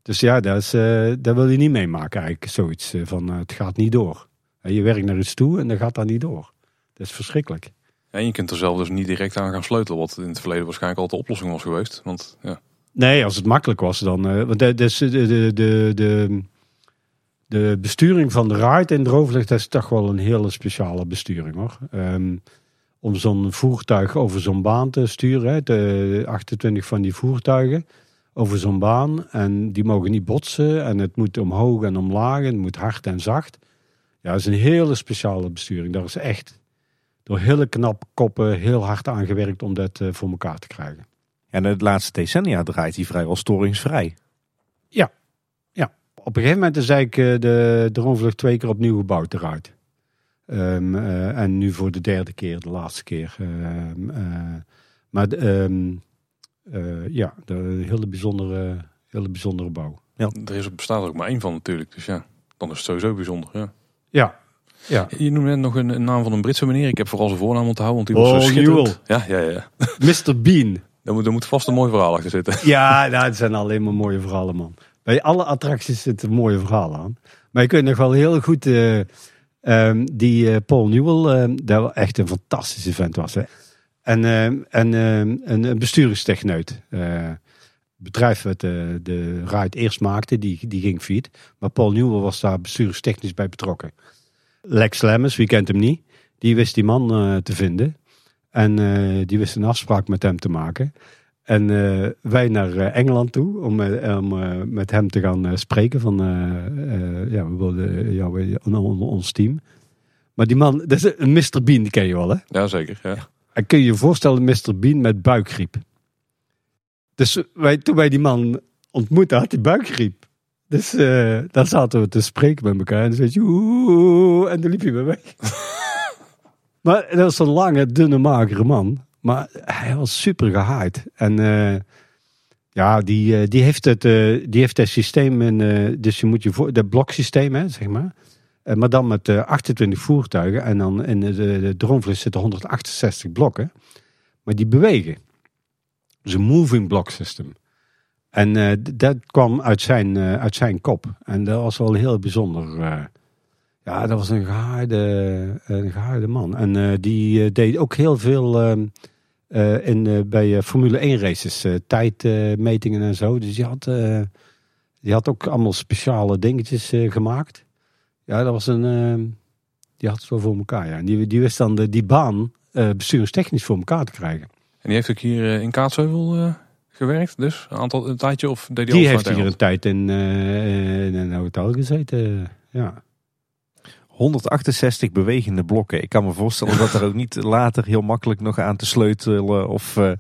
Dus ja, dat, is, uh, dat wil je niet meemaken eigenlijk. Zoiets uh, van uh, het gaat niet door. Je werkt naar iets toe en dan gaat dat niet door. Dat is verschrikkelijk. Ja, en je kunt er zelf dus niet direct aan gaan sleutelen. Wat in het verleden waarschijnlijk altijd de oplossing was geweest. Want, ja. Nee, als het makkelijk was dan... Uh, want de, de, de, de, de, de besturing van de ride in Droomvlucht... dat is toch wel een hele speciale besturing hoor. Um, om zo'n voertuig over zo'n baan te sturen. Hè, de achtentwintig van die voertuigen over zo'n baan. En die mogen niet botsen. En het moet omhoog en omlaag. En het moet hard en zacht. Ja, dat is een hele speciale besturing. Daar is echt door hele knappe koppen heel hard aan gewerkt om dat uh, voor elkaar te krijgen. En het laatste decennia draait hij vrijwel storingsvrij. Ja, ja. Op een gegeven moment is eigenlijk uh, de Droomvlucht twee keer opnieuw gebouwd eruit. Um, uh, en nu voor de derde keer, de laatste keer. Um, uh, maar um, uh, ja, een hele bijzondere, hele bijzondere bouw. Ja. Er is, bestaat er ook maar één van natuurlijk. Dus ja, dan is het sowieso bijzonder, ja. Ja, ja. Je noemde net nog een, een naam van een Britse meneer. Ik heb vooral zijn voornaam onthouden, want die was oh, zo schitterend. Ja, ja, ja. mister Bean. Daar moet, daar moet vast een mooi verhaal achter zitten. Ja, nou, het zijn alleen maar mooie verhalen, man. Bij alle attracties zitten mooie verhalen aan. Maar je kunt nog wel heel goed... Uh, um, die uh, Paul Newell, uh, dat echt een fantastische vent was. Hè. En, uh, en uh, een besturingstechneut. Uh, bedrijf wat de, de ride eerst maakte, die, die ging failliet. Maar Paul Newell was daar bestuurstechnisch bij betrokken. Lex Lemmers, wie kent hem niet, die wist die man uh, te vinden. En uh, die wist een afspraak met hem te maken. En uh, wij naar uh, Engeland toe om um, uh, met hem te gaan uh, spreken. Van, uh, uh, ja, we wilden jou ja, ons team. Maar die man, dat is een mister Bean, die ken je wel hè? Jazeker, ja. En kun je je voorstellen, mister Bean met buikgriep. Dus wij, toen wij die man ontmoetten, had hij buikgriep. Dus uh, daar zaten we te spreken met elkaar. En dan zei je, oeh, en dan liep hij weer weg. Maar dat was een lange, dunne, magere man. Maar hij was super gehaaid. En uh, ja, die, uh, die, heeft het, uh, die heeft het systeem, in, uh, dus je moet je voor, dat bloksysteem, hè, zeg maar. Uh, maar dan met uh, achtentwintig voertuigen. En dan in de, de, de Droomvlucht zitten honderdachtenzestig blokken. Maar die bewegen. Dus een moving block system. En uh, dat kwam uit zijn, uh, uit zijn kop. En dat was wel heel bijzonder. Uh, ja, dat was een gehaarde, een gehaarde man. En uh, die uh, deed ook heel veel uh, uh, in, uh, bij uh, Formule één races. Uh, tijdmetingen uh, en zo. Dus die had, uh, die had ook allemaal speciale dingetjes uh, gemaakt. Ja, dat was een... Uh, die had het wel voor elkaar, ja. En die, die wist dan de, die baan uh, besturingstechnisch voor elkaar te krijgen. En die heeft ook hier in Kaatsheuvel uh, gewerkt, dus een aantal een tijdje of deed die, die heeft hier een tijd in, uh, in een hotel gezeten. Ja. honderdachtenzestig bewegende blokken. Ik kan me voorstellen dat er ook niet later heel makkelijk nog aan te sleutelen of uh,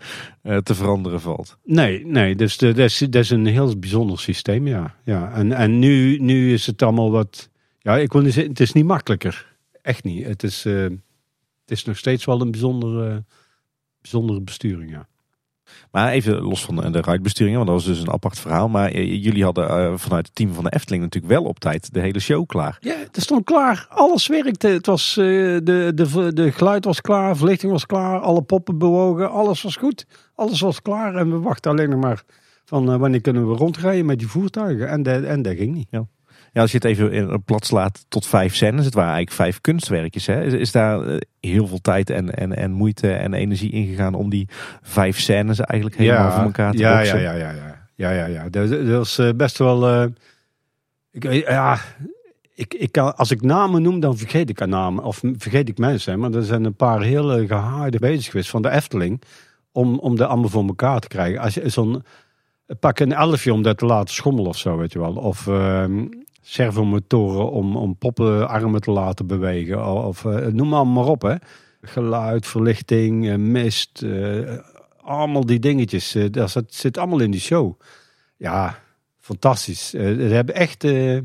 uh, te veranderen valt. Nee, nee, dus dat is, dat is een heel bijzonder systeem, ja. ja. En, en nu, nu is het allemaal wat. Ja, ik wil niet zeggen, het is niet makkelijker, echt niet. Het is. Uh, het is nog steeds wel een bijzondere, bijzondere besturing, ja. Maar even los van de ruitbesturing, want dat was dus een apart verhaal. Maar jullie hadden uh, vanuit het team van de Efteling natuurlijk wel op tijd de hele show klaar. Ja, het stond klaar. Alles werkte. Het was, uh, de, de, de geluid was klaar, verlichting was klaar, alle poppen bewogen. Alles was goed. Alles was klaar en we wachten alleen nog maar van uh, wanneer kunnen we rondrijden met die voertuigen. En, de, en dat ging niet. Ja. Ja, als je het even in plat slaat tot vijf scènes, het waren eigenlijk vijf kunstwerkjes. Hè? Is, is daar heel veel tijd en, en, en moeite en energie ingegaan om die vijf scènes eigenlijk helemaal ja, voor elkaar te ja, boksen? Ja, ja, ja, ja, ja, ja, ja. Dat, dat was best wel. Uh, ik, ja, ik, ik kan, als ik namen noem, dan vergeet ik aan namen of vergeet ik mensen. Hè? Maar er zijn een paar hele gehaarde bezig geweest van de Efteling om, om dat allemaal voor elkaar te krijgen. Als je zo'n pak een elfje om dat te laten schommelen of zo, weet je wel, of uh, servomotoren om, om poppenarmen te laten bewegen. Of, uh, noem maar, maar op. Hè. Geluid, verlichting, mist. Uh, allemaal die dingetjes. Uh, dat zit, zit allemaal in die show. Ja, fantastisch. Uh, we hebben echt, uh,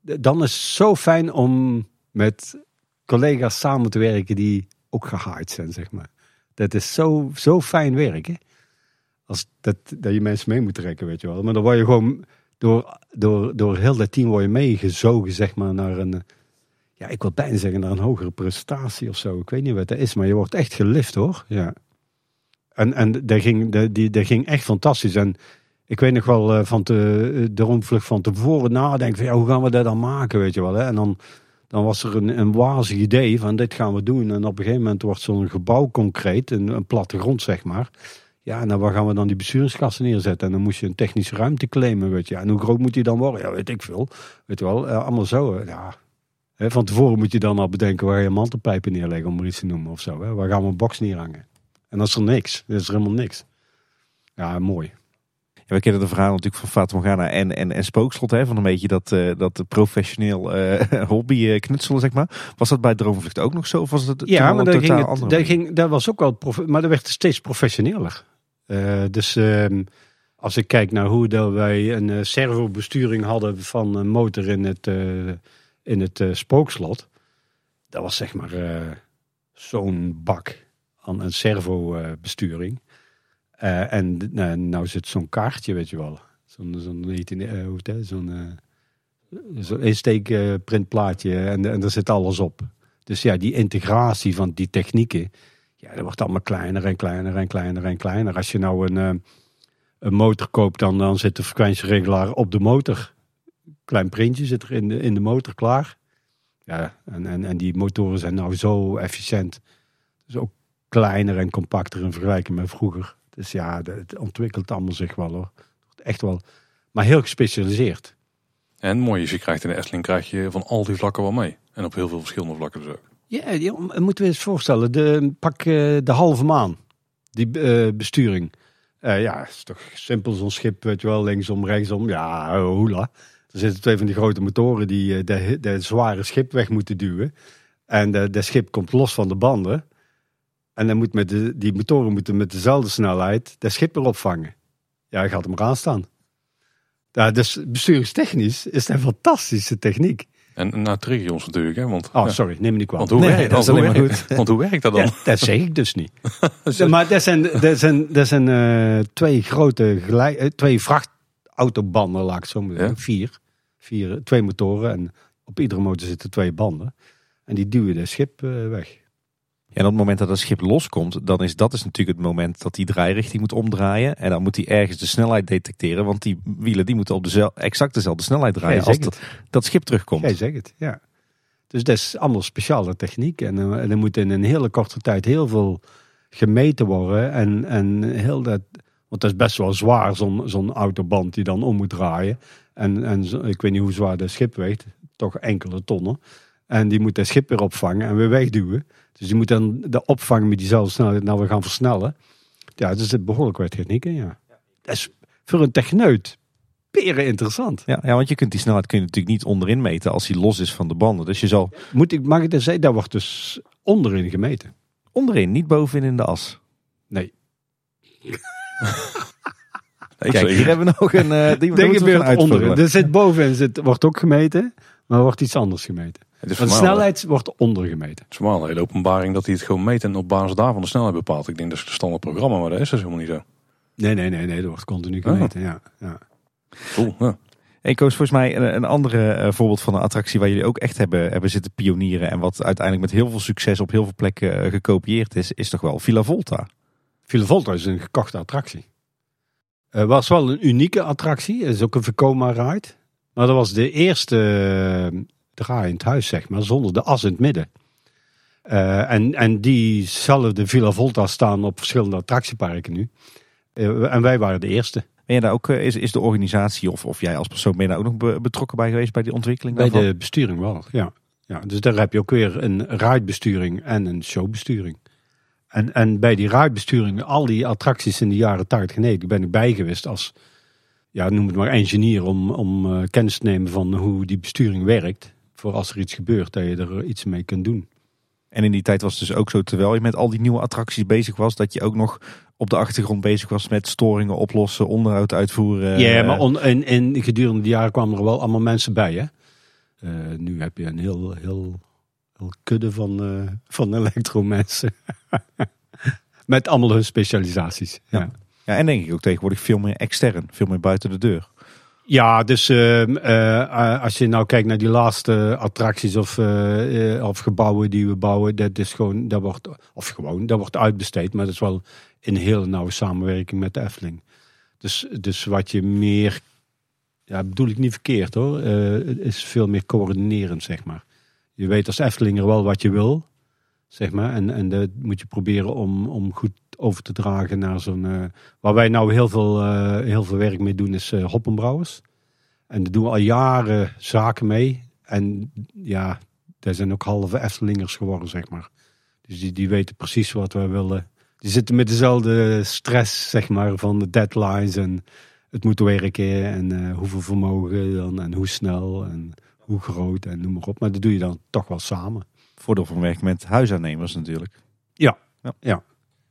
dan is het zo fijn om met collega's samen te werken die ook gehaaid zijn, zeg maar. Dat is zo, zo fijn werken. Als dat, dat je mensen mee moet trekken, weet je wel. Maar dan word je gewoon... Door, door, door heel dat team word je meegezogen, zeg maar, naar een... Ja, ik wil bijna zeggen naar een hogere prestatie of zo. Ik weet niet wat dat is, maar je wordt echt gelift, hoor. Ja. En, en dat, ging, dat, die, dat ging echt fantastisch. En ik weet nog wel uh, van de Droomvlucht van tevoren nadenken van... Ja, hoe gaan we dat dan maken, weet je wel. Hè? En dan, dan was er een, een wazig idee van dit gaan we doen. En op een gegeven moment wordt zo'n gebouw concreet, een, een plattegrond, zeg maar... Ja, nou waar gaan we dan die bestuurskasten neerzetten? En dan moest je een technische ruimte claimen, weet je. En hoe groot moet die dan worden? Ja, weet ik veel. Weet je wel, uh, allemaal zo. Uh, ja. He, van tevoren moet je dan al bedenken waar je mantelpijpen neerleggen, om er iets te noemen of zo. Hè. Waar gaan we een box neerhangen? En dat is er niks. Dat is er helemaal niks. Ja, mooi. Ja, we kennen de verhaal natuurlijk van Fata Morgana en, en, en Spookslot. Hè, van een beetje dat, uh, dat professioneel uh, hobby uh, knutselen, zeg maar. Was dat bij Droomvlucht ook nog zo? Of was dat ja, maar dat ging, het, dat ging, dat was ook wel prof, maar dat werd steeds professioneler. Uh, dus uh, als ik kijk naar hoe dat wij een uh, servobesturing hadden van een motor in het, uh, in het uh, Spookslot. Dat was zeg maar uh, zo'n bak aan een servobesturing. Uh, uh, en uh, nou zit zo'n kaartje, weet je wel. Zo'n, zo'n, uh, hoe het, zo'n, uh, zo'n insteekprintplaatje uh, en, en daar zit alles op. Dus ja, die integratie van die technieken... Ja, dat wordt allemaal kleiner en kleiner en kleiner en kleiner. Als je nou een, een motor koopt, dan, dan zit de frequentieregelaar op de motor. Klein printje zit er in de, in de motor klaar. Ja, en, en, en die motoren zijn nou zo efficiënt. Dus ook kleiner en compacter in vergelijking met vroeger. Dus ja, het ontwikkelt allemaal zich wel, hoor. Echt wel, maar heel gespecialiseerd. En mooi is, je krijgt in de Efteling krijg je van al die vlakken wel mee. En op heel veel verschillende vlakken dus ook. Ja, ja, moeten we eens voorstellen. De, pak de halve maan. Die uh, besturing. Uh, ja, is toch simpel zo'n schip, weet je wel. Linksom, rechtsom. Ja, hoela. Er zitten twee van die grote motoren die de, de zware schip weg moeten duwen. En de, de schip komt los van de banden. En dan moet met de, die motoren moeten met dezelfde snelheid dat schip weer opvangen. Ja, hij gaat hem eraan staan. Ja, dus besturingstechnisch is dat een fantastische techniek. En naar regions natuurlijk, hè? Want, oh, ja. sorry, neem me niet kwalijk. Want hoe, nee, werkt, dat want, hoe maar werkt, goed. want hoe werkt dat dan? Ja, dat zeg ik dus niet. Maar dat zijn, dat zijn, dat zijn uh, twee grote gelijk, uh, twee vrachtautobanden, laat ik het zo maar zeggen. Ja? Vier, vier, twee motoren en op iedere motor zitten twee banden. En die duwen het schip uh, weg. En op het moment dat het schip loskomt, dan is dat is natuurlijk het moment dat die draairichting moet omdraaien. En dan moet hij ergens de snelheid detecteren. Want die wielen die moeten op de, exact dezelfde snelheid draaien als dat, dat schip terugkomt. Jij zegt het, ja. Dus dat is allemaal speciale techniek. En, en er moet in een hele korte tijd heel veel gemeten worden. En, en heel dat, want dat is best wel zwaar, zo'n, zo'n autoband die dan om moet draaien. En, en ik weet niet hoe zwaar dat schip weegt. Toch enkele tonnen. En die moet dat schip weer opvangen en weer wegduwen. Dus die moet dan de opvang met diezelfde snelheid nou weer gaan versnellen. Ja, dus het behoorlijk wat techniek in, ja. Dat is voor een techneut peren interessant. Ja, ja, want je kunt die snelheid kun je natuurlijk niet onderin meten als die los is van de banden. Dus je zal... Moet ik, mag ik dat zeggen? Dat wordt dus onderin gemeten. Onderin, niet bovenin in de as. Nee. Kijk, zeggen. Hier hebben we nog een... Uh, die Dingen weer uitvullen. Er zit bovenin, zit, wordt ook gemeten, maar wordt iets anders gemeten. Het is de snelheid wordt ondergemeten. Het is normaal een hele openbaring dat die het gewoon meten en op basis daarvan de snelheid bepaalt. Ik denk dat is een standaard programma, maar dat is dus helemaal niet zo. Nee, nee, nee, nee, dat wordt continu gemeten, oh. ja. ja. Cool, ja. Ik koos volgens mij een, een andere uh, voorbeeld van een attractie waar jullie ook echt hebben, hebben zitten pionieren. En wat uiteindelijk met heel veel succes op heel veel plekken uh, gekopieerd is, is toch wel Villa Volta. Villa Volta is een gekochte attractie. Het uh, was wel een unieke attractie. Het is ook een Vekoma ride. Maar dat was de eerste uh, draai in het huis, zeg maar, zonder de as in het midden. Uh, en, en diezelfde Villa Volta staan op verschillende attractieparken nu. Uh, en wij waren de eerste. Ben je daar ook, is, is de organisatie of, of jij als persoon ben je daar ook nog be, betrokken bij geweest bij die ontwikkeling? Bij daarvan? De besturing wel, ja. ja. Dus daar heb je ook weer een ridebesturing en een showbesturing. En, en bij die ridebesturing, al die attracties in de jaren tachtig, negentig ben ik bij geweest als, ja, noem het maar engineer, om, om uh, kennis te nemen van hoe die besturing werkt. Voor als er iets gebeurt, dat je er iets mee kunt doen. En in die tijd was het dus ook zo, terwijl je met al die nieuwe attracties bezig was, dat je ook nog op de achtergrond bezig was met storingen oplossen, onderhoud uitvoeren. Ja, maar on, en, en gedurende de jaren kwamen er wel allemaal mensen bij, hè? Uh, nu heb je een heel, heel, heel kudde van, uh, van elektromensen. Met allemaal hun specialisaties. Ja. Ja. ja, en denk ik ook tegenwoordig veel meer extern, veel meer buiten de deur. Ja, dus uh, uh, als je nou kijkt naar die laatste attracties of, uh, uh, of gebouwen die we bouwen, dat is gewoon, dat wordt, of gewoon, dat wordt uitbesteed, maar dat is wel in hele nauwe samenwerking met de Efteling. Dus, dus wat je meer, ja, bedoel ik niet verkeerd hoor, uh, is veel meer coördinerend, zeg maar. Je weet als Efteling er wel wat je wil, zeg maar, en, en dat moet je proberen om, om goed over te dragen naar zo'n... Uh, waar wij nou heel veel, uh, heel veel werk mee doen is uh, hoppenbrouwers. En daar doen we al jaren zaken mee. En ja, daar zijn ook halve Eftelingers geworden, zeg maar. Dus die, die weten precies wat wij willen. Die zitten met dezelfde stress, zeg maar, van de deadlines en het moet werken en uh, hoeveel vermogen dan en hoe snel en hoe groot en noem maar op. Maar dat doe je dan toch wel samen. Voordeel van werk met huisaannemers natuurlijk. Ja, ja. ja.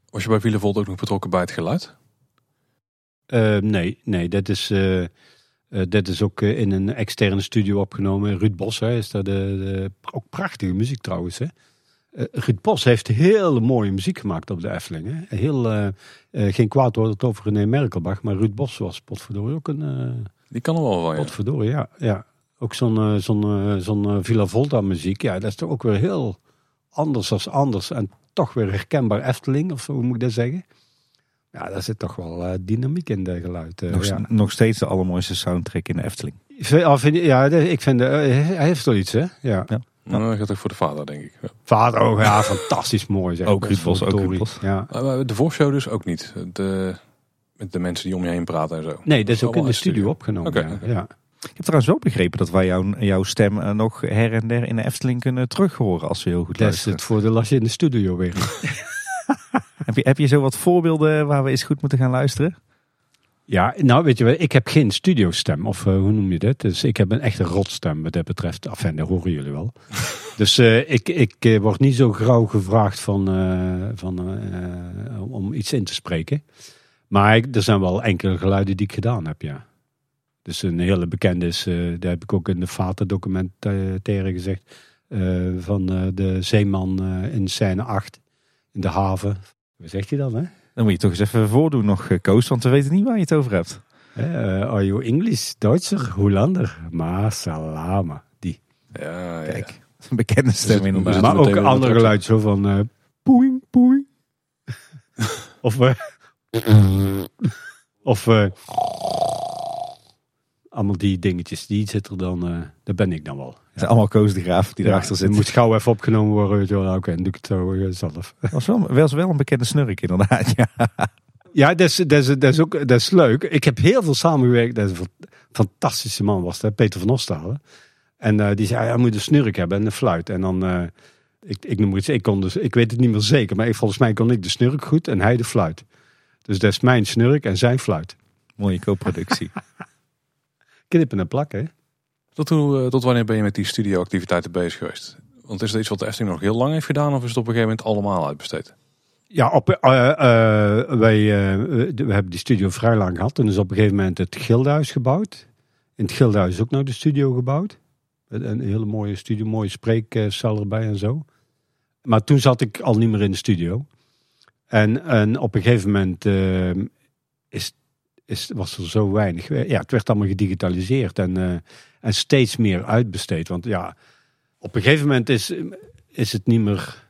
Was je bij Villa Volta ook nog betrokken bij het geluid? Uh, nee, nee, dat is, uh, uh, dat is ook uh, in een externe studio opgenomen. Ruud Bos, hè, is daar de, de, ook prachtige muziek trouwens. Hè? Uh, Ruud Bos heeft hele mooie muziek gemaakt op de Efteling. Hè? Heel, uh, uh, geen kwaad woord over René Merkelbach, maar Ruud Bos was potverdorie ook een... Uh, Die kan er wel van, ja. Potverdorie, ja. ja. Ook zo'n, uh, zo'n, uh, zo'n uh, Villa Volta muziek, ja, dat is toch ook weer heel anders als anders en toch weer herkenbaar Efteling, of zo, hoe moet ik dat zeggen? Ja, daar zit toch wel uh, dynamiek in, de geluid. Uh, nog, ja. nog steeds de allermooiste soundtrack in de Efteling. Ja, vind, ja ik vind, uh, hij heeft wel iets, hè? Ja. ja. ja. Nou, dat gaat ook voor de Vader, denk ik. Ja. Vader, oh, ja, fantastisch mooi. Zeg. Ook Ruud Bos, ook Ruud Bos. Ja. De voorshow dus ook niet? De, met de mensen die om je heen praten en zo? Nee, dat is ook in de studio, studio opgenomen. Okay, ja. Okay. ja. Ik heb trouwens wel begrepen dat wij jouw, jouw stem nog her en der in de Efteling kunnen terughoren als we heel goed luisteren. Dat is het voordeel als je in de studio weer. heb, je, heb je zo wat voorbeelden waar we eens goed moeten gaan luisteren? Ja, nou weet je wel, ik heb geen studiostem of uh, hoe noem je dat? Dus ik heb een echte rotstem wat dat betreft. Enfin, dat horen jullie wel. dus uh, ik, ik uh, word niet zo grauw gevraagd van, uh, van, uh, om iets in te spreken. Maar ik, er zijn wel enkele geluiden die ik gedaan heb, ja. Dus een hele bekende is, uh, daar heb ik ook in de Fata documentaire gezegd, uh, van uh, de zeeman uh, in scène acht, in de haven. Wat zegt hij dan, hè? Dan moet je toch eens even voordoen nog, Koos, want we weten niet waar je het over hebt. Uh, are you English, Duitser, Hollander? Maar salama, die. Ja, ja. Kijk, een bekende stem inderdaad. Dus maar ook een ander geluid, zo van uh, poeing, poeing. of uh, of uh, allemaal die dingetjes, die zitten er dan, uh, daar ben ik dan wel. Ja. Het zijn allemaal Koos de Graaf die erachter ja, zit. Het moet gauw even opgenomen worden. Oké, okay, dan doe ik het zo uh, zelf. Dat was wel, was wel een bekende snurk inderdaad. Ja, ja dat, is, dat, is, dat, is ook, dat is leuk. Ik heb heel veel samengewerkt. Dat is een fantastische man was dat, Peter van Ostalen. En uh, die zei, hij moet een snurk hebben en een fluit. En dan, uh, ik, ik noem iets, ik, kon dus, ik weet het niet meer zeker, maar ik, volgens mij kon ik de snurk goed en hij de fluit. Dus dat is mijn snurk en zijn fluit. Mooie co-productie. Knippen en plakken. Tot, hoe, tot wanneer ben je met die studioactiviteiten bezig geweest? Want is dat iets wat de Efteling nog heel lang heeft gedaan? Of is het op een gegeven moment allemaal uitbesteed? Ja, op, uh, uh, wij uh, we hebben die studio vrij lang gehad. En is op een gegeven moment het Gildehuis gebouwd. In het Gildehuis is ook nou de studio gebouwd. Een hele mooie studio, mooie spreekcel erbij en zo. Maar toen zat ik al niet meer in de studio. En, en op een gegeven moment uh, is, is, was er zo weinig. Ja, het werd allemaal gedigitaliseerd en, uh, en steeds meer uitbesteed. Want ja, op een gegeven moment is, is het niet meer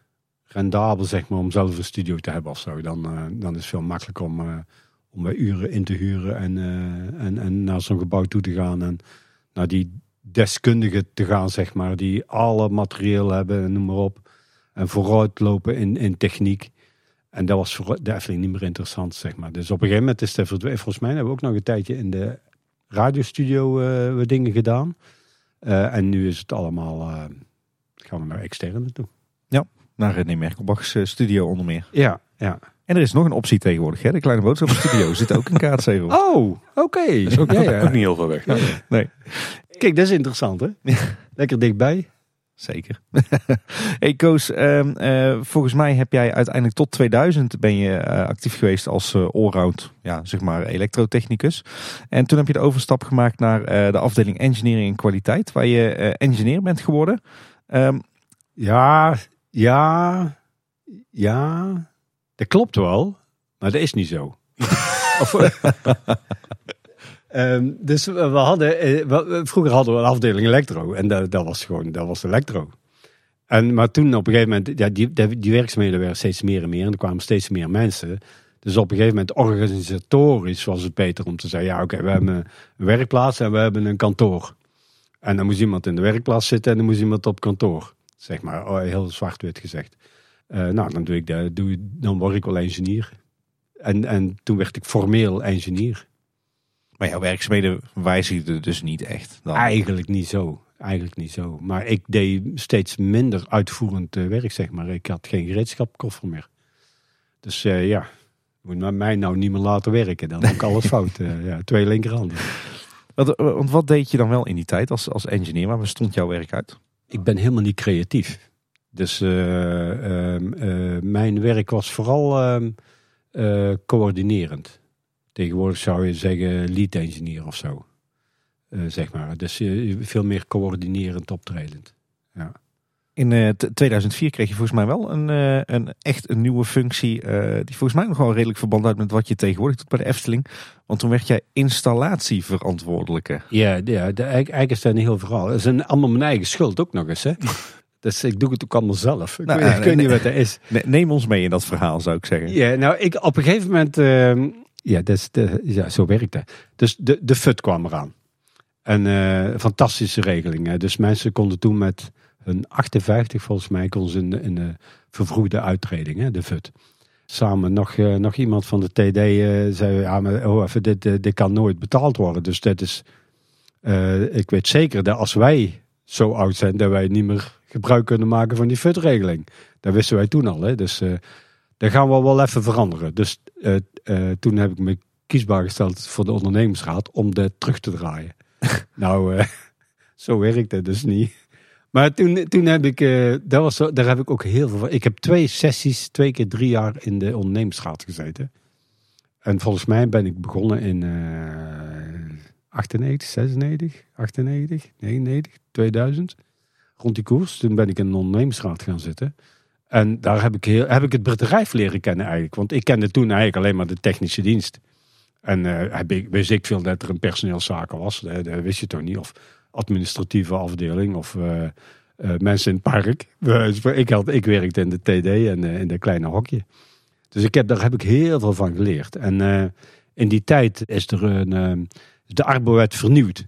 rendabel, zeg maar, om zelf een studio te hebben of zo. Dan, uh, dan is het veel makkelijker om, uh, om bij uren in te huren en, uh, en, en naar zo'n gebouw toe te gaan. En naar die deskundigen te gaan, zeg maar, die alle materieel hebben en noem maar op. En vooruit lopen in, in techniek. En dat was voor de Efteling niet meer interessant, zeg maar. Dus op een gegeven moment is het verdwenen. Volgens mij hebben we ook nog een tijdje in de radiostudio uh, dingen gedaan. Uh, en nu is het allemaal, uh, gaan we naar externe toe. Ja, naar René Merkelbach's uh, studio onder meer. Ja, ja. En er is nog een optie tegenwoordig, hè? De kleine boodschappenstudio zit ook een kaartzegel. Oh, oké. Okay. Dat is ook, ja, ja. ook niet heel veel weg. Nee. nee. Kijk, dat is interessant, hè? Lekker dichtbij. Zeker. Hey Koos, uh, uh, volgens mij heb jij uiteindelijk tot tweeduizend ben je uh, actief geweest als uh, allround, ja, zeg maar elektrotechnicus. En toen heb je de overstap gemaakt naar uh, de afdeling engineering en kwaliteit, waar je uh, engineer bent geworden. Um, ja, ja, ja, dat klopt wel, maar dat is niet zo. Um, dus we hadden, we, vroeger hadden we een afdeling elektro en dat, dat was gewoon, dat was elektro. En, maar toen op een gegeven moment, ja, die, die werkzaamheden werden steeds meer en meer en er kwamen steeds meer mensen. Dus op een gegeven moment organisatorisch was het beter om te zeggen, ja oké, okay, we hebben een werkplaats en we hebben een kantoor. En dan moest iemand in de werkplaats zitten en dan moest iemand op kantoor. Zeg maar, heel zwart-wit gezegd. Uh, nou, dan, doe ik de, doe, dan word ik wel ingenieur. En, en toen werd ik formeel ingenieur. Maar jouw werkzaamheden wijzigden dus niet echt? Dan. Eigenlijk niet zo. Eigenlijk niet zo. Maar ik deed steeds minder uitvoerend werk, zeg maar. Ik had geen gereedschapkoffer meer. Dus uh, ja, moet mij nou niet meer laten werken. Dan heb ik alles fout. Uh, ja, twee linkerhanden. Want wat, wat deed je dan wel in die tijd als, als engineer? Waar bestond jouw werk uit? Ik ben helemaal niet creatief. Dus uh, uh, uh, mijn werk was vooral uh, uh, coördinerend. Tegenwoordig zou je zeggen lead engineer of zo. Uh, zeg maar. Dus uh, veel meer coördinerend optredend. Ja. In uh, t- tweeduizend vier kreeg je volgens mij wel een, uh, een echt een nieuwe functie. Uh, die volgens mij nog wel redelijk verband houdt met wat je tegenwoordig doet bij de Efteling. Want toen werd jij installatieverantwoordelijke. Ja, ja de, eigenlijk is dat een heel verhaal. Dat is een, allemaal mijn eigen schuld ook nog eens. Hè? Dus ik doe het ook allemaal zelf. Ik nou, weet, uh, ik weet uh, niet uh, wat dat is. Neem ons mee in dat verhaal, zou ik zeggen. Ja, nou, ik op een gegeven moment... Uh, Ja, dat is de, ja, zo werkt dat. Dus de, de F U T kwam eraan. Een uh, fantastische regeling. Hè. Dus mensen konden toen met hun achtenvijftig, volgens mij, konden ze in de, in de vervroegde uittreding, hè, de F U T. Samen nog, uh, nog iemand van de T D uh, zei, ja, maar oh, even, dit, dit, dit kan nooit betaald worden. Dus dat is, uh, ik weet zeker dat als wij zo oud zijn, dat wij niet meer gebruik kunnen maken van die F U T-regeling. Dat wisten wij toen al, hè. Dus... Uh, dat gaan we wel even veranderen. Dus uh, uh, toen heb ik me kiesbaar gesteld voor de ondernemingsraad om dat terug te draaien. nou, uh, zo werkt het dus niet. Maar toen, toen heb ik, uh, dat was zo, daar heb ik ook heel veel van. Ik heb twee sessies, twee keer drie jaar in de ondernemingsraad gezeten. En volgens mij ben ik begonnen in uh, achtennegentig, zesennegentig, achtennegentig, negenennegentig, tweeduizend. Rond die koers. Toen ben ik in de ondernemingsraad gaan zitten. En daar heb ik, heel, heb ik het bedrijf leren kennen eigenlijk. Want ik kende toen eigenlijk alleen maar de technische dienst. En uh, heb ik, wist ik veel dat er een personeelszaken was. Dat, dat wist je toch niet. Of administratieve afdeling. Of uh, uh, mensen in het park. Ik, had, ik werkte in de T D en uh, in dat kleine hokje. Dus ik heb, daar heb ik heel veel van geleerd. En uh, in die tijd is er een, uh, de Arbowet vernieuwd.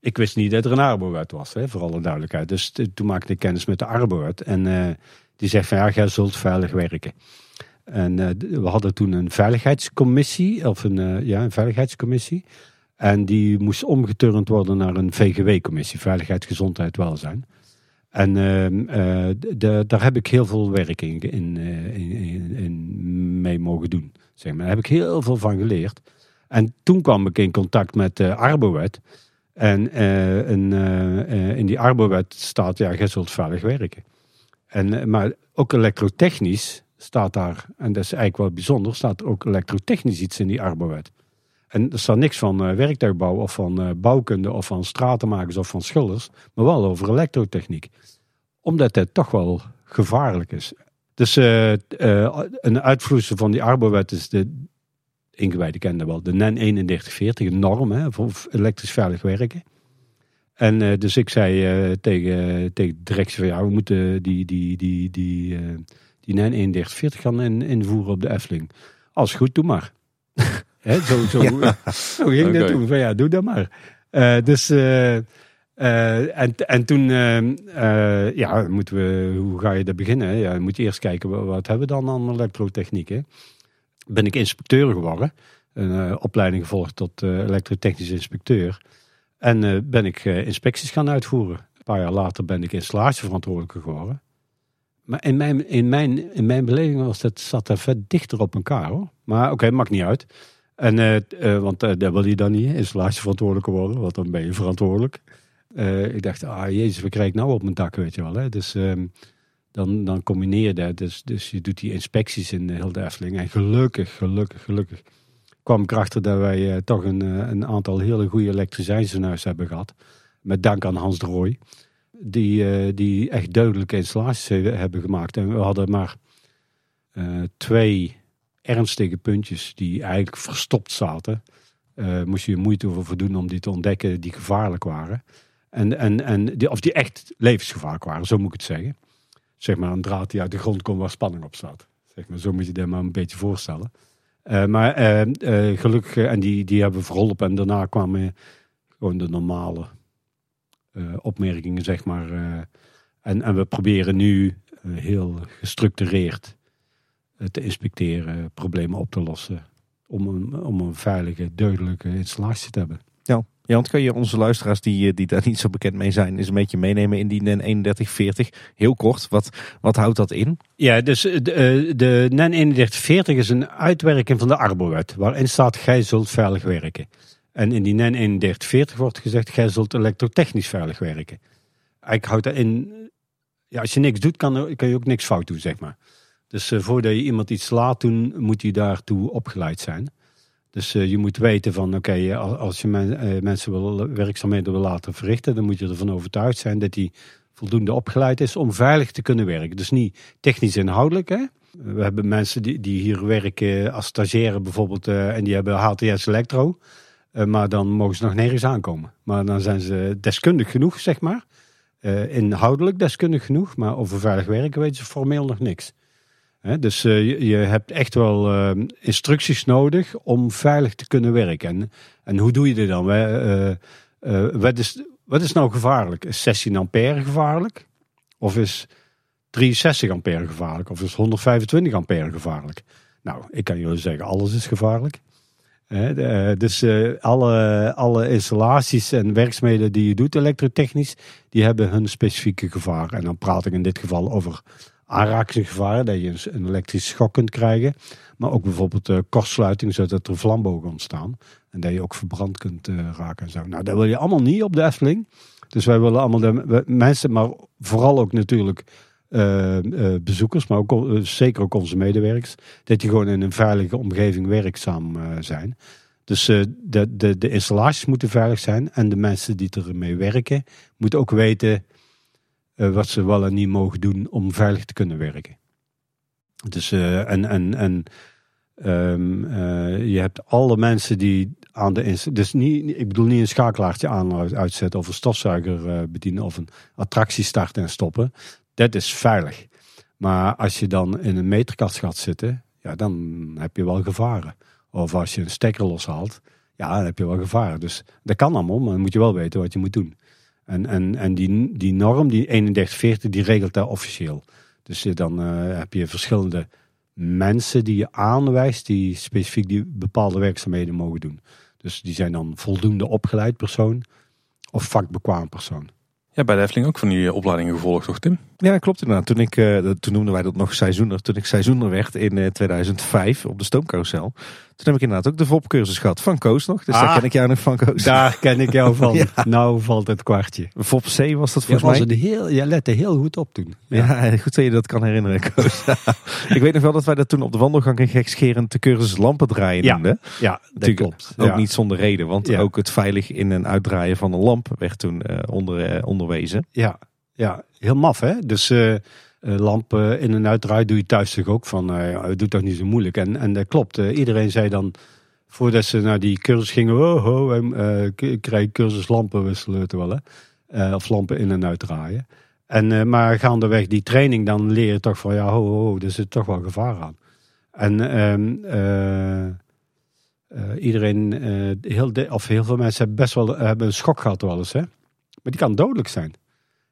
Ik wist niet dat er een Arbowet was. Hè, voor alle duidelijkheid. Dus t- toen maakte ik kennis met de Arbowet. En... Uh, Die zegt van ja, jij zult veilig werken. En uh, we hadden toen een veiligheidscommissie. Of een, uh, ja, een veiligheidscommissie. En die moest omgeturnd worden naar een V G W-commissie. Veiligheid, gezondheid, welzijn. En uh, uh, de, daar heb ik heel veel werk in, in, in, in mee mogen doen. Zeg maar. Daar heb ik heel veel van geleerd. En toen kwam ik in contact met de Arbowet. En uh, in, uh, in die Arbowet staat, ja, jij zult veilig werken. En, maar ook elektrotechnisch staat daar, en dat is eigenlijk wel bijzonder, staat ook elektrotechnisch iets in die arbowet. En er staat niks van uh, werktuigbouw of van uh, bouwkunde of van stratenmakers of van schilders, maar wel over elektrotechniek. Omdat dat toch wel gevaarlijk is. Dus uh, uh, een uitvloeisel van die arbowet is de, ingewijden kenden wel, de N E N drieëndertig veertig, een norm hè, voor elektrisch veilig werken. En uh, dus ik zei uh, tegen, tegen de directie van ja, we moeten die, die, die, die, uh, die N E N drieëndertig veertig gaan in, invoeren op de Efteling. Als goed, doe maar. He, zo, zo, ja. zo ging okay. dat toen. Van ja, doe dat maar. Uh, dus, uh, uh, en, en toen, uh, uh, ja, moeten we, hoe ga je dat beginnen? Ja, je moet eerst kijken, wat, wat hebben we dan aan elektrotechniek? Hè? Ben ik inspecteur geworden. Een uh, opleiding gevolgd tot uh, elektrotechnisch inspecteur. En uh, ben ik uh, inspecties gaan uitvoeren. Een paar jaar later ben ik installatieverantwoordelijke geworden. Maar in mijn, in mijn, in mijn beleving was dat, zat dat vet dichter op elkaar hoor. Maar oké, okay, maakt niet uit. En, uh, uh, want uh, dat wil je dan niet, installatieverantwoordelijke worden, want dan ben je verantwoordelijk. Uh, ik dacht, ah jezus, wat krijg ik nou op mijn dak, weet je wel. Hè? Dus um, dan, dan combineer je dat. Dus, dus je doet die inspecties in de heel de Efteling. En gelukkig, gelukkig, gelukkig kwam ik erachter dat wij uh, toch een, een aantal hele goede elektriciëns in huis hebben gehad. Met dank aan Hans de Gooij. Die, uh, die echt duidelijke installaties hebben gemaakt. En we hadden maar uh, twee... ernstige puntjes die eigenlijk verstopt zaten. Uh, moest je je moeite over doen om die te ontdekken die gevaarlijk waren. En, en, en die, of die echt levensgevaarlijk waren, zo moet ik het zeggen. Zeg maar een draad die uit de grond komt waar spanning op staat. Zeg maar, zo moet je dat maar een beetje voorstellen. Uh, maar uh, uh, gelukkig, uh, en die, die hebben verholpen. En daarna kwamen gewoon de normale uh, opmerkingen, zeg maar. Uh, en, en we proberen nu uh, heel gestructureerd te inspecteren, problemen op te lossen. Om een, om een veilige, duidelijke installatie te hebben. Ja, ja, want kan je onze luisteraars die, die daar niet zo bekend mee zijn, eens een beetje meenemen in die N E N drieëndertig veertig? Heel kort, wat, wat houdt dat in? Ja, dus de, de N E N drieëndertig veertig is een uitwerking van de arbowet, waarin staat, gij zult veilig werken. En in die N E N drieëndertig veertig wordt gezegd, gij zult elektrotechnisch veilig werken. Ik houd dat in, ja, als je niks doet, kan, kan je ook niks fout doen, zeg maar. Dus uh, voordat je iemand iets laat doen, moet hij daartoe opgeleid zijn. Dus uh, je moet weten van, oké, okay, als je men, uh, mensen wil, werkzaamheden wil laten verrichten, dan moet je ervan overtuigd zijn dat hij voldoende opgeleid is om veilig te kunnen werken. Dus niet technisch inhoudelijk, hè. We hebben mensen die, die hier werken als stagiaire bijvoorbeeld, uh, en die hebben H T S Electro. Uh, maar dan mogen ze nog nergens aankomen. Maar dan zijn ze deskundig genoeg, zeg maar. Uh, inhoudelijk deskundig genoeg, maar over veilig werken weten ze formeel nog niks. He, dus uh, je, je hebt echt wel uh, instructies nodig om veilig te kunnen werken. En, en hoe doe je dit dan? We, uh, uh, wat, is, wat is nou gevaarlijk? Is zestien ampère gevaarlijk? Of is drieënzestig ampère gevaarlijk? Of is honderdvijfentwintig ampère gevaarlijk? Nou, ik kan jullie zeggen, alles is gevaarlijk. He, de, uh, dus uh, alle, alle installaties en werkzaamheden die je doet elektrotechnisch, die hebben hun specifieke gevaar. En dan praat ik in dit geval over aanrakingsgevaren, dat je een elektrische schok kunt krijgen. Maar ook bijvoorbeeld uh, kortsluiting, zodat er vlambogen ontstaan. En dat je ook verbrand kunt uh, raken en zo. Nou, dat wil je allemaal niet op de Efteling. Dus wij willen allemaal de we, mensen, maar vooral ook natuurlijk uh, uh, bezoekers, maar ook, uh, zeker ook onze medewerkers, dat die gewoon in een veilige omgeving werkzaam uh, zijn. Dus uh, de, de, de installaties moeten veilig zijn. En de mensen die ermee werken, moeten ook weten Uh, wat ze wel en niet mogen doen om veilig te kunnen werken. Dus uh, en, en, en um, uh, je hebt alle mensen die aan de inst- dus niet, ik bedoel niet een schakelaartje aan uitzetten of een stofzuiger uh, bedienen of een attractie starten en stoppen. Dat is veilig. Maar als je dan in een meterkast gaat zitten, ja, dan heb je wel gevaren. Of als je een stekker loshaalt, ja, dan heb je wel gevaren. Dus dat kan allemaal, maar dan moet je wel weten wat je moet doen. En, en, en die, die norm, die drieëndertig veertig, die regelt dat officieel. Dus dan uh, heb je verschillende mensen die je aanwijst, die specifiek die bepaalde werkzaamheden mogen doen. Dus die zijn dan voldoende opgeleid persoon of vakbekwaam persoon. Ja, bij de Efteling ook van die opleidingen gevolgd, toch Tim? Ja, klopt inderdaad. Toen, ik, uh, toen noemden wij dat nog seizoener. Toen ik seizoener werd in uh, tweeduizend vijf op de stoomcarousel. Toen heb ik inderdaad ook de V O P-cursus gehad van Koos nog. Dus ah, daar ken ik jou nog van, Koos. Daar ken ik jou van. Ja. Nou valt het kwartje. V O P C was dat volgens ja, was mij. Het heel, je lette heel goed op toen. Ja, ja, goed dat je dat kan herinneren, Koos. Ik weet nog wel dat wij dat toen op de wandelgang in Gekscherend de cursus lampen draaien ja. noemden. Ja, dat natuurlijk klopt. Ook ja. niet zonder reden. Want ja. ook het veilig in- en uitdraaien van een lamp werd toen uh, onder, uh, onderwezen. Ja. Ja, heel maf hè. Dus uh, lampen in en uitdraaien doe je thuis toch ook van, uh, doe toch niet zo moeilijk. En, en dat klopt, uh, iedereen zei dan, voordat ze naar die cursus gingen, oh ho, wij uh, krijgen cursus lampen wisselen het wel hè. Uh, of lampen in en uitdraaien. En, uh, maar gaandeweg die training dan leer je toch van, ja ho ho, er zit toch wel gevaar aan. En uh, uh, uh, iedereen, uh, heel, de, of heel veel mensen hebben best wel hebben een schok gehad wel eens hè. Maar die kan dodelijk zijn.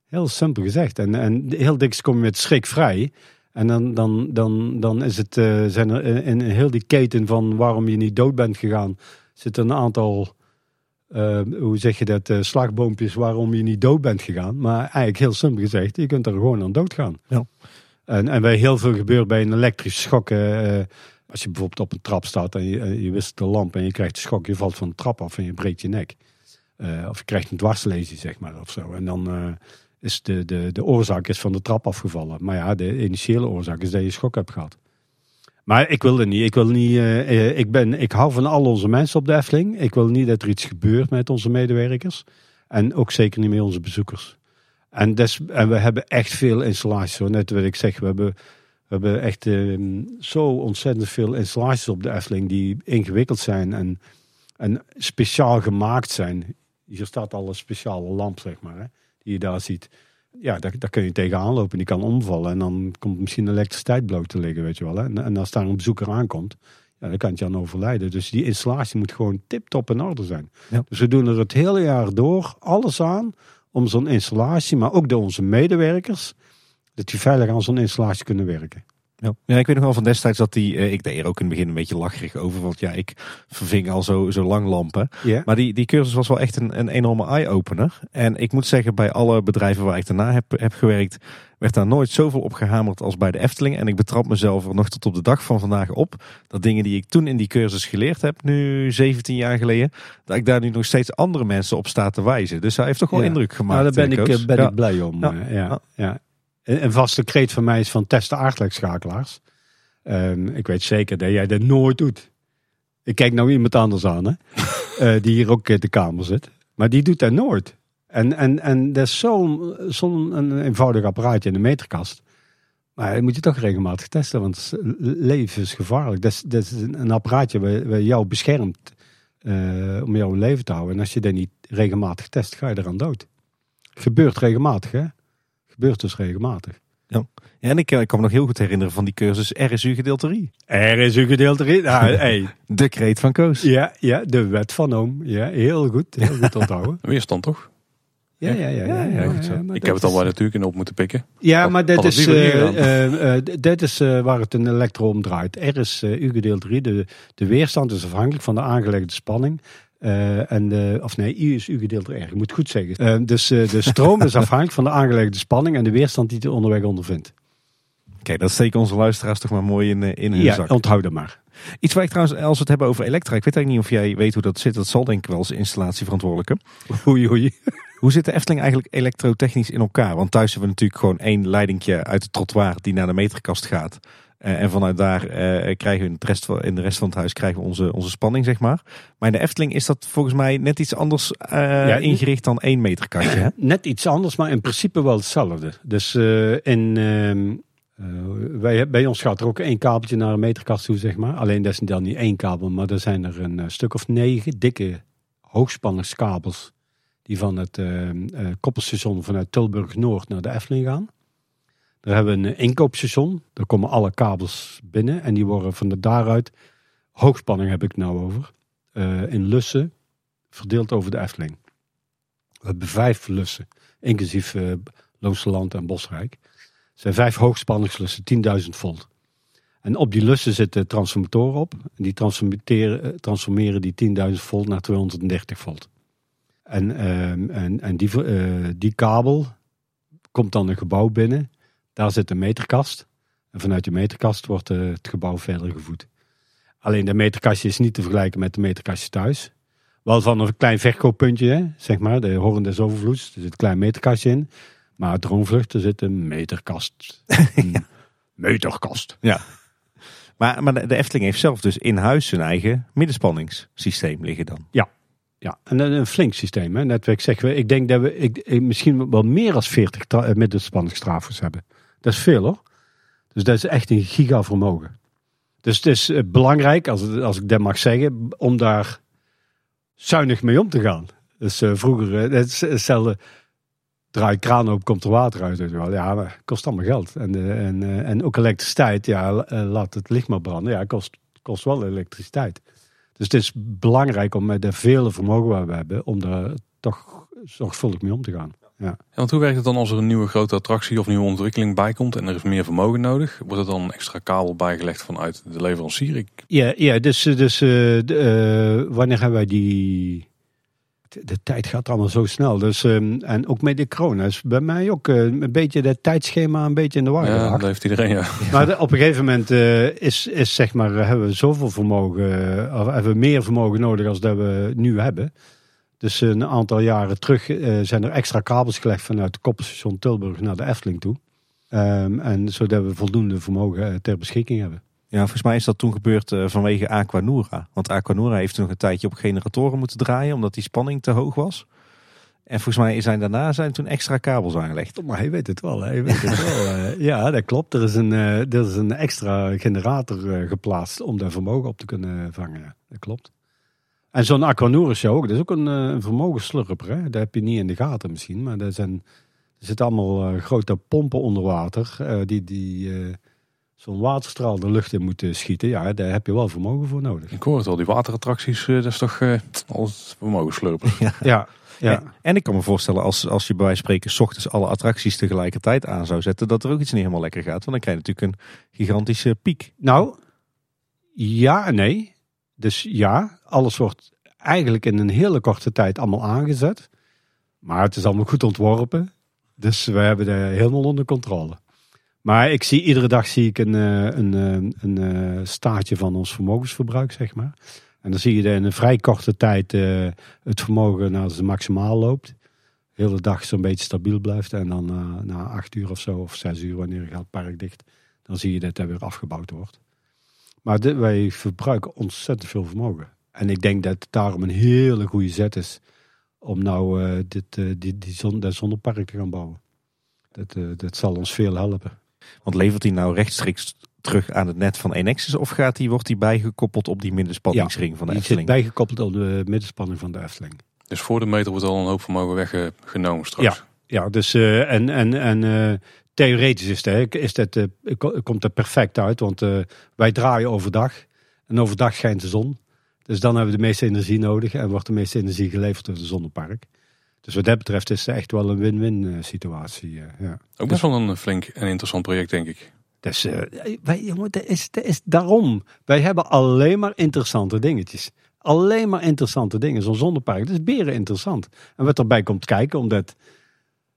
Heel simpel gezegd. En, en heel dikst kom je met schrik vrij. En dan, dan, dan, dan is het, uh, zijn er in, in heel die keten van waarom je niet dood bent gegaan, zitten een aantal, uh, hoe zeg je dat, uh, slagboompjes waarom je niet dood bent gegaan. Maar eigenlijk heel simpel gezegd, je kunt er gewoon aan dood gaan. Ja. En, en bij heel veel gebeurt bij een elektrische schok. Uh, als je bijvoorbeeld op een trap staat en je, uh, je wisselt de lamp en je krijgt de schok, je valt van de trap af en je breekt je nek. Uh, of je krijgt een dwarslezing, zeg maar, of zo. En dan... Uh, Is de, de, de oorzaak is van de trap afgevallen. Maar ja, de initiële oorzaak is dat je schok hebt gehad. Maar ik wil er niet. Ik, wil niet uh, ik, ben, ik hou van al onze mensen op de Efteling. Ik wil niet dat er iets gebeurt met onze medewerkers. En ook zeker niet met onze bezoekers. En, des, en we hebben echt veel installaties. Hoor. Net wat ik zeg, we hebben, we hebben echt uh, zo ontzettend veel installaties op de Efteling. Die ingewikkeld zijn en, en speciaal gemaakt zijn. Hier staat al een speciale lamp, zeg maar, hè. Die je daar ziet, ja, daar, daar kun je tegenaan lopen. Die kan omvallen en dan komt misschien elektriciteit bloot te liggen, weet je wel. Hè? En, en als daar een bezoeker aankomt, ja, dan kan het je aan overlijden. Dus die installatie moet gewoon tip-top in orde zijn. Ja. Dus we doen er het hele jaar door alles aan om zo'n installatie, maar ook door onze medewerkers, dat die veilig aan zo'n installatie kunnen werken. Ja. Ja, ik weet nog wel van destijds dat die, uh, ik deed er ook in het begin een beetje lacherig over, want ja, ik verving al zo, zo lang lampen. Yeah. Maar die, die cursus was wel echt een, een enorme eye-opener. En ik moet zeggen, bij alle bedrijven waar ik daarna heb, heb gewerkt, werd daar nooit zoveel op gehamerd als bij de Efteling. En ik betrap mezelf er nog tot op de dag van vandaag op, dat dingen die ik toen in die cursus geleerd heb, nu zeventien jaar geleden, dat ik daar nu nog steeds andere mensen op sta te wijzen. Dus hij heeft toch wel ja. indruk gemaakt. Nou, daar ben, ik, uh, ben ja. ik blij om. Ja, ja. ja. ja. Een vaste kreet van mij is van testen aardrijksschakelaars. Um, ik weet zeker dat jij dat nooit doet. Ik kijk nou iemand anders aan, hè? uh, die hier ook in de kamer zit. Maar die doet dat nooit. En, en, en dat is zo'n zo een eenvoudig apparaatje in de meterkast. Maar dat moet je toch regelmatig testen, want leven is gevaarlijk. Dat is, dat is een apparaatje waar, waar jou beschermt uh, om jouw leven te houden. En als je dat niet regelmatig test, ga je eraan dood. Gebeurt regelmatig, hè? Gebeurt dus regelmatig. Ja. Ja, en ik kan me nog heel goed herinneren van die cursus R S U gedeelte drie. R S U gedeelte drie. Nou, hey. De kreet van Koos. Ja, ja, de wet van Oom. Ja, heel goed. Heel goed onthouden. Weerstand toch? Ja, ja, ja. ja, ja, ja, ja, goed zo. ja ik heb het al wel is... natuurlijk in op moeten pikken. Ja, maar dat is, uh, uh, uh, dat is uh, waar het een elektro om draait. R S U gedeelte drie. De, de weerstand is afhankelijk van de aangelegde spanning. Uh, en de, of nee, I is U gedeeld door R, ik moet goed zeggen. Uh, dus uh, de stroom is afhankelijk van de aangelegde spanning en de weerstand die het onderweg ondervindt. Kijk, dat steken onze luisteraars toch maar mooi in, in hun ja, zak. Ja, onthoud dat maar. Iets waar ik trouwens, als we het hebben over elektra, ik weet eigenlijk niet of jij weet hoe dat zit. Dat zal denk ik wel als installatieverantwoordelijke. Oei, oei. Hoe zit de Efteling eigenlijk elektrotechnisch in elkaar? Want thuis hebben we natuurlijk gewoon één leidingje uit de trottoir die naar de meterkast gaat. Uh, en vanuit daar uh, krijgen we in, het rest van, in de rest van het huis krijgen we onze, onze spanning, zeg maar. Maar in de Efteling is dat volgens mij net iets anders uh, ja, ingericht dan één meterkastje. Hè? Net iets anders, maar in principe wel hetzelfde. Dus uh, in, uh, uh, wij, bij ons gaat er ook één kabeltje naar een meterkast toe, zeg maar. Alleen dat is dan niet één kabel, maar er zijn er een uh, stuk of negen dikke hoogspanningskabels die van het uh, uh, koppelstation vanuit Tilburg-Noord naar de Efteling gaan. Daar hebben we een inkoopstation. Daar komen alle kabels binnen. En die worden van de daaruit... Hoogspanning heb ik nou over. Uh, in lussen. Verdeeld over de Efteling. We hebben vijf lussen. Inclusief uh, Looseland en Bosrijk. Het zijn vijf hoogspanningslussen. tienduizend volt. En op die lussen zitten transformatoren op. En die transformeren, transformeren die tienduizend volt naar tweehonderddertig volt. En, uh, en, en die, uh, die kabel... komt dan een gebouw binnen... Daar zit een meterkast. En vanuit de meterkast wordt uh, het gebouw verder gevoed. Alleen de meterkastje is niet te vergelijken met de meterkastje thuis. Wel van een klein verkooppuntje, hè, zeg maar. De horen des overvloeds. Er zit een klein meterkastje in. Maar uit Droomvlucht, er zit een meterkast. Een ja. meterkast. Ja. Maar, maar de Efteling heeft zelf dus in huis zijn eigen middenspanningssysteem liggen dan. Ja. Ja, en een flink systeem. Hè? Netwerk zeggen we. Ik denk dat we ik, misschien wel meer dan veertig tra- middenspanningstrafers hebben. Dat is veel hoor. Dus dat is echt een gigavermogen. Dus het is belangrijk, als, als ik dat mag zeggen, om daar zuinig mee om te gaan. Dus uh, vroeger, uh, hetzelfde, draai kraan op, komt er water uit. Ja, maar het kost allemaal geld. En, uh, en, uh, en ook elektriciteit, ja, uh, laat het licht maar branden. Ja, het kost, kost wel elektriciteit. Dus het is belangrijk om met de vele vermogen waar we hebben, om er toch zorgvuldig mee om te gaan. Ja. Ja, want hoe werkt het dan als er een nieuwe grote attractie of nieuwe ontwikkeling bij komt en er is meer vermogen nodig? Wordt er dan een extra kabel bijgelegd vanuit de leverancier? Ja, ja dus, dus uh, de, uh, wanneer hebben wij die... De, de tijd gaat allemaal zo snel. Dus, um, en ook met de corona is bij mij ook uh, een beetje dat tijdschema een beetje in de war geraakt. Ja, dat heeft iedereen, ja. Maar de, op een gegeven moment uh, is, is, zeg maar, hebben we zoveel vermogen, uh, hebben we meer vermogen nodig als dat we nu hebben. Dus een aantal jaren terug uh, zijn er extra kabels gelegd vanuit de koppelstation Tilburg naar de Efteling toe. Um, en zodat we voldoende vermogen uh, ter beschikking hebben. Ja, volgens mij is dat toen gebeurd uh, vanwege Aquanura. Want Aquanura heeft nog een tijdje op generatoren moeten draaien, omdat die spanning te hoog was. En volgens mij zijn daarna zijn toen extra kabels aangelegd. Oh, maar hij weet het wel. Hij weet het wel. Uh, ja, dat klopt. Er is een, uh, er is een extra generator uh, geplaatst om daar vermogen op te kunnen vangen. Ja, dat klopt. En zo'n Aquanura show ook. Dat is ook een, een vermogensslurper. Hè? Dat heb je niet in de gaten misschien. Maar er, zijn, er zitten allemaal uh, grote pompen onder water. Uh, die... die uh, zo'n waterstraal de lucht in moeten schieten, ja, daar heb je wel vermogen voor nodig. Ik hoor het al, die waterattracties, dat is toch uh, alles vermogen slurpen. Ja, ja, ja. En, en ik kan me voorstellen, als, als je bij wijze van spreken 's ochtends alle attracties tegelijkertijd aan zou zetten, dat er ook iets niet helemaal lekker gaat, want dan krijg je natuurlijk een gigantische piek. Nou, ja en nee. Dus ja, alles wordt eigenlijk in een hele korte tijd allemaal aangezet. Maar het is allemaal goed ontworpen. Dus we hebben het helemaal onder controle. Maar ik zie iedere dag zie ik een, een, een, een staartje van ons vermogensverbruik, zeg maar. En dan zie je dat in een vrij korte tijd uh, het vermogen naar zijn maximaal loopt. De hele dag zo'n beetje stabiel blijft. En dan uh, na acht uur of zo, of zes uur, wanneer gaat het park dicht, dan zie je dat dat weer afgebouwd wordt. Maar dit, wij verbruiken ontzettend veel vermogen. En ik denk dat het daarom een hele goede zet is om nou uh, dit, uh, die, die zon, dat zonnepark te gaan bouwen. Dat, uh, dat zal ons veel helpen. Want levert hij nou rechtstreeks terug aan het net van Enexis of gaat die, wordt die bijgekoppeld op die middenspanningsring ja, van de die Efteling? Ja, bijgekoppeld op de middenspanning van de Efteling. Dus voor de meter wordt al een hoop vermogen weggenomen straks? Ja, ja dus, uh, en, en, en uh, theoretisch is dat, is dat, uh, komt dat perfect uit, want uh, wij draaien overdag. En overdag schijnt de zon. Dus dan hebben we de meeste energie nodig en wordt de meeste energie geleverd door het zonnepark. Dus wat dat betreft is het echt wel een win-win situatie. Ja. Ook best wel een flink en interessant project, denk ik. Dus, uh, wij, jongen, dat is, dat is daarom. Wij hebben alleen maar interessante dingetjes. Alleen maar interessante dingen. Zo'n zonnepark, dat is beren interessant. En wat erbij komt kijken, om dat,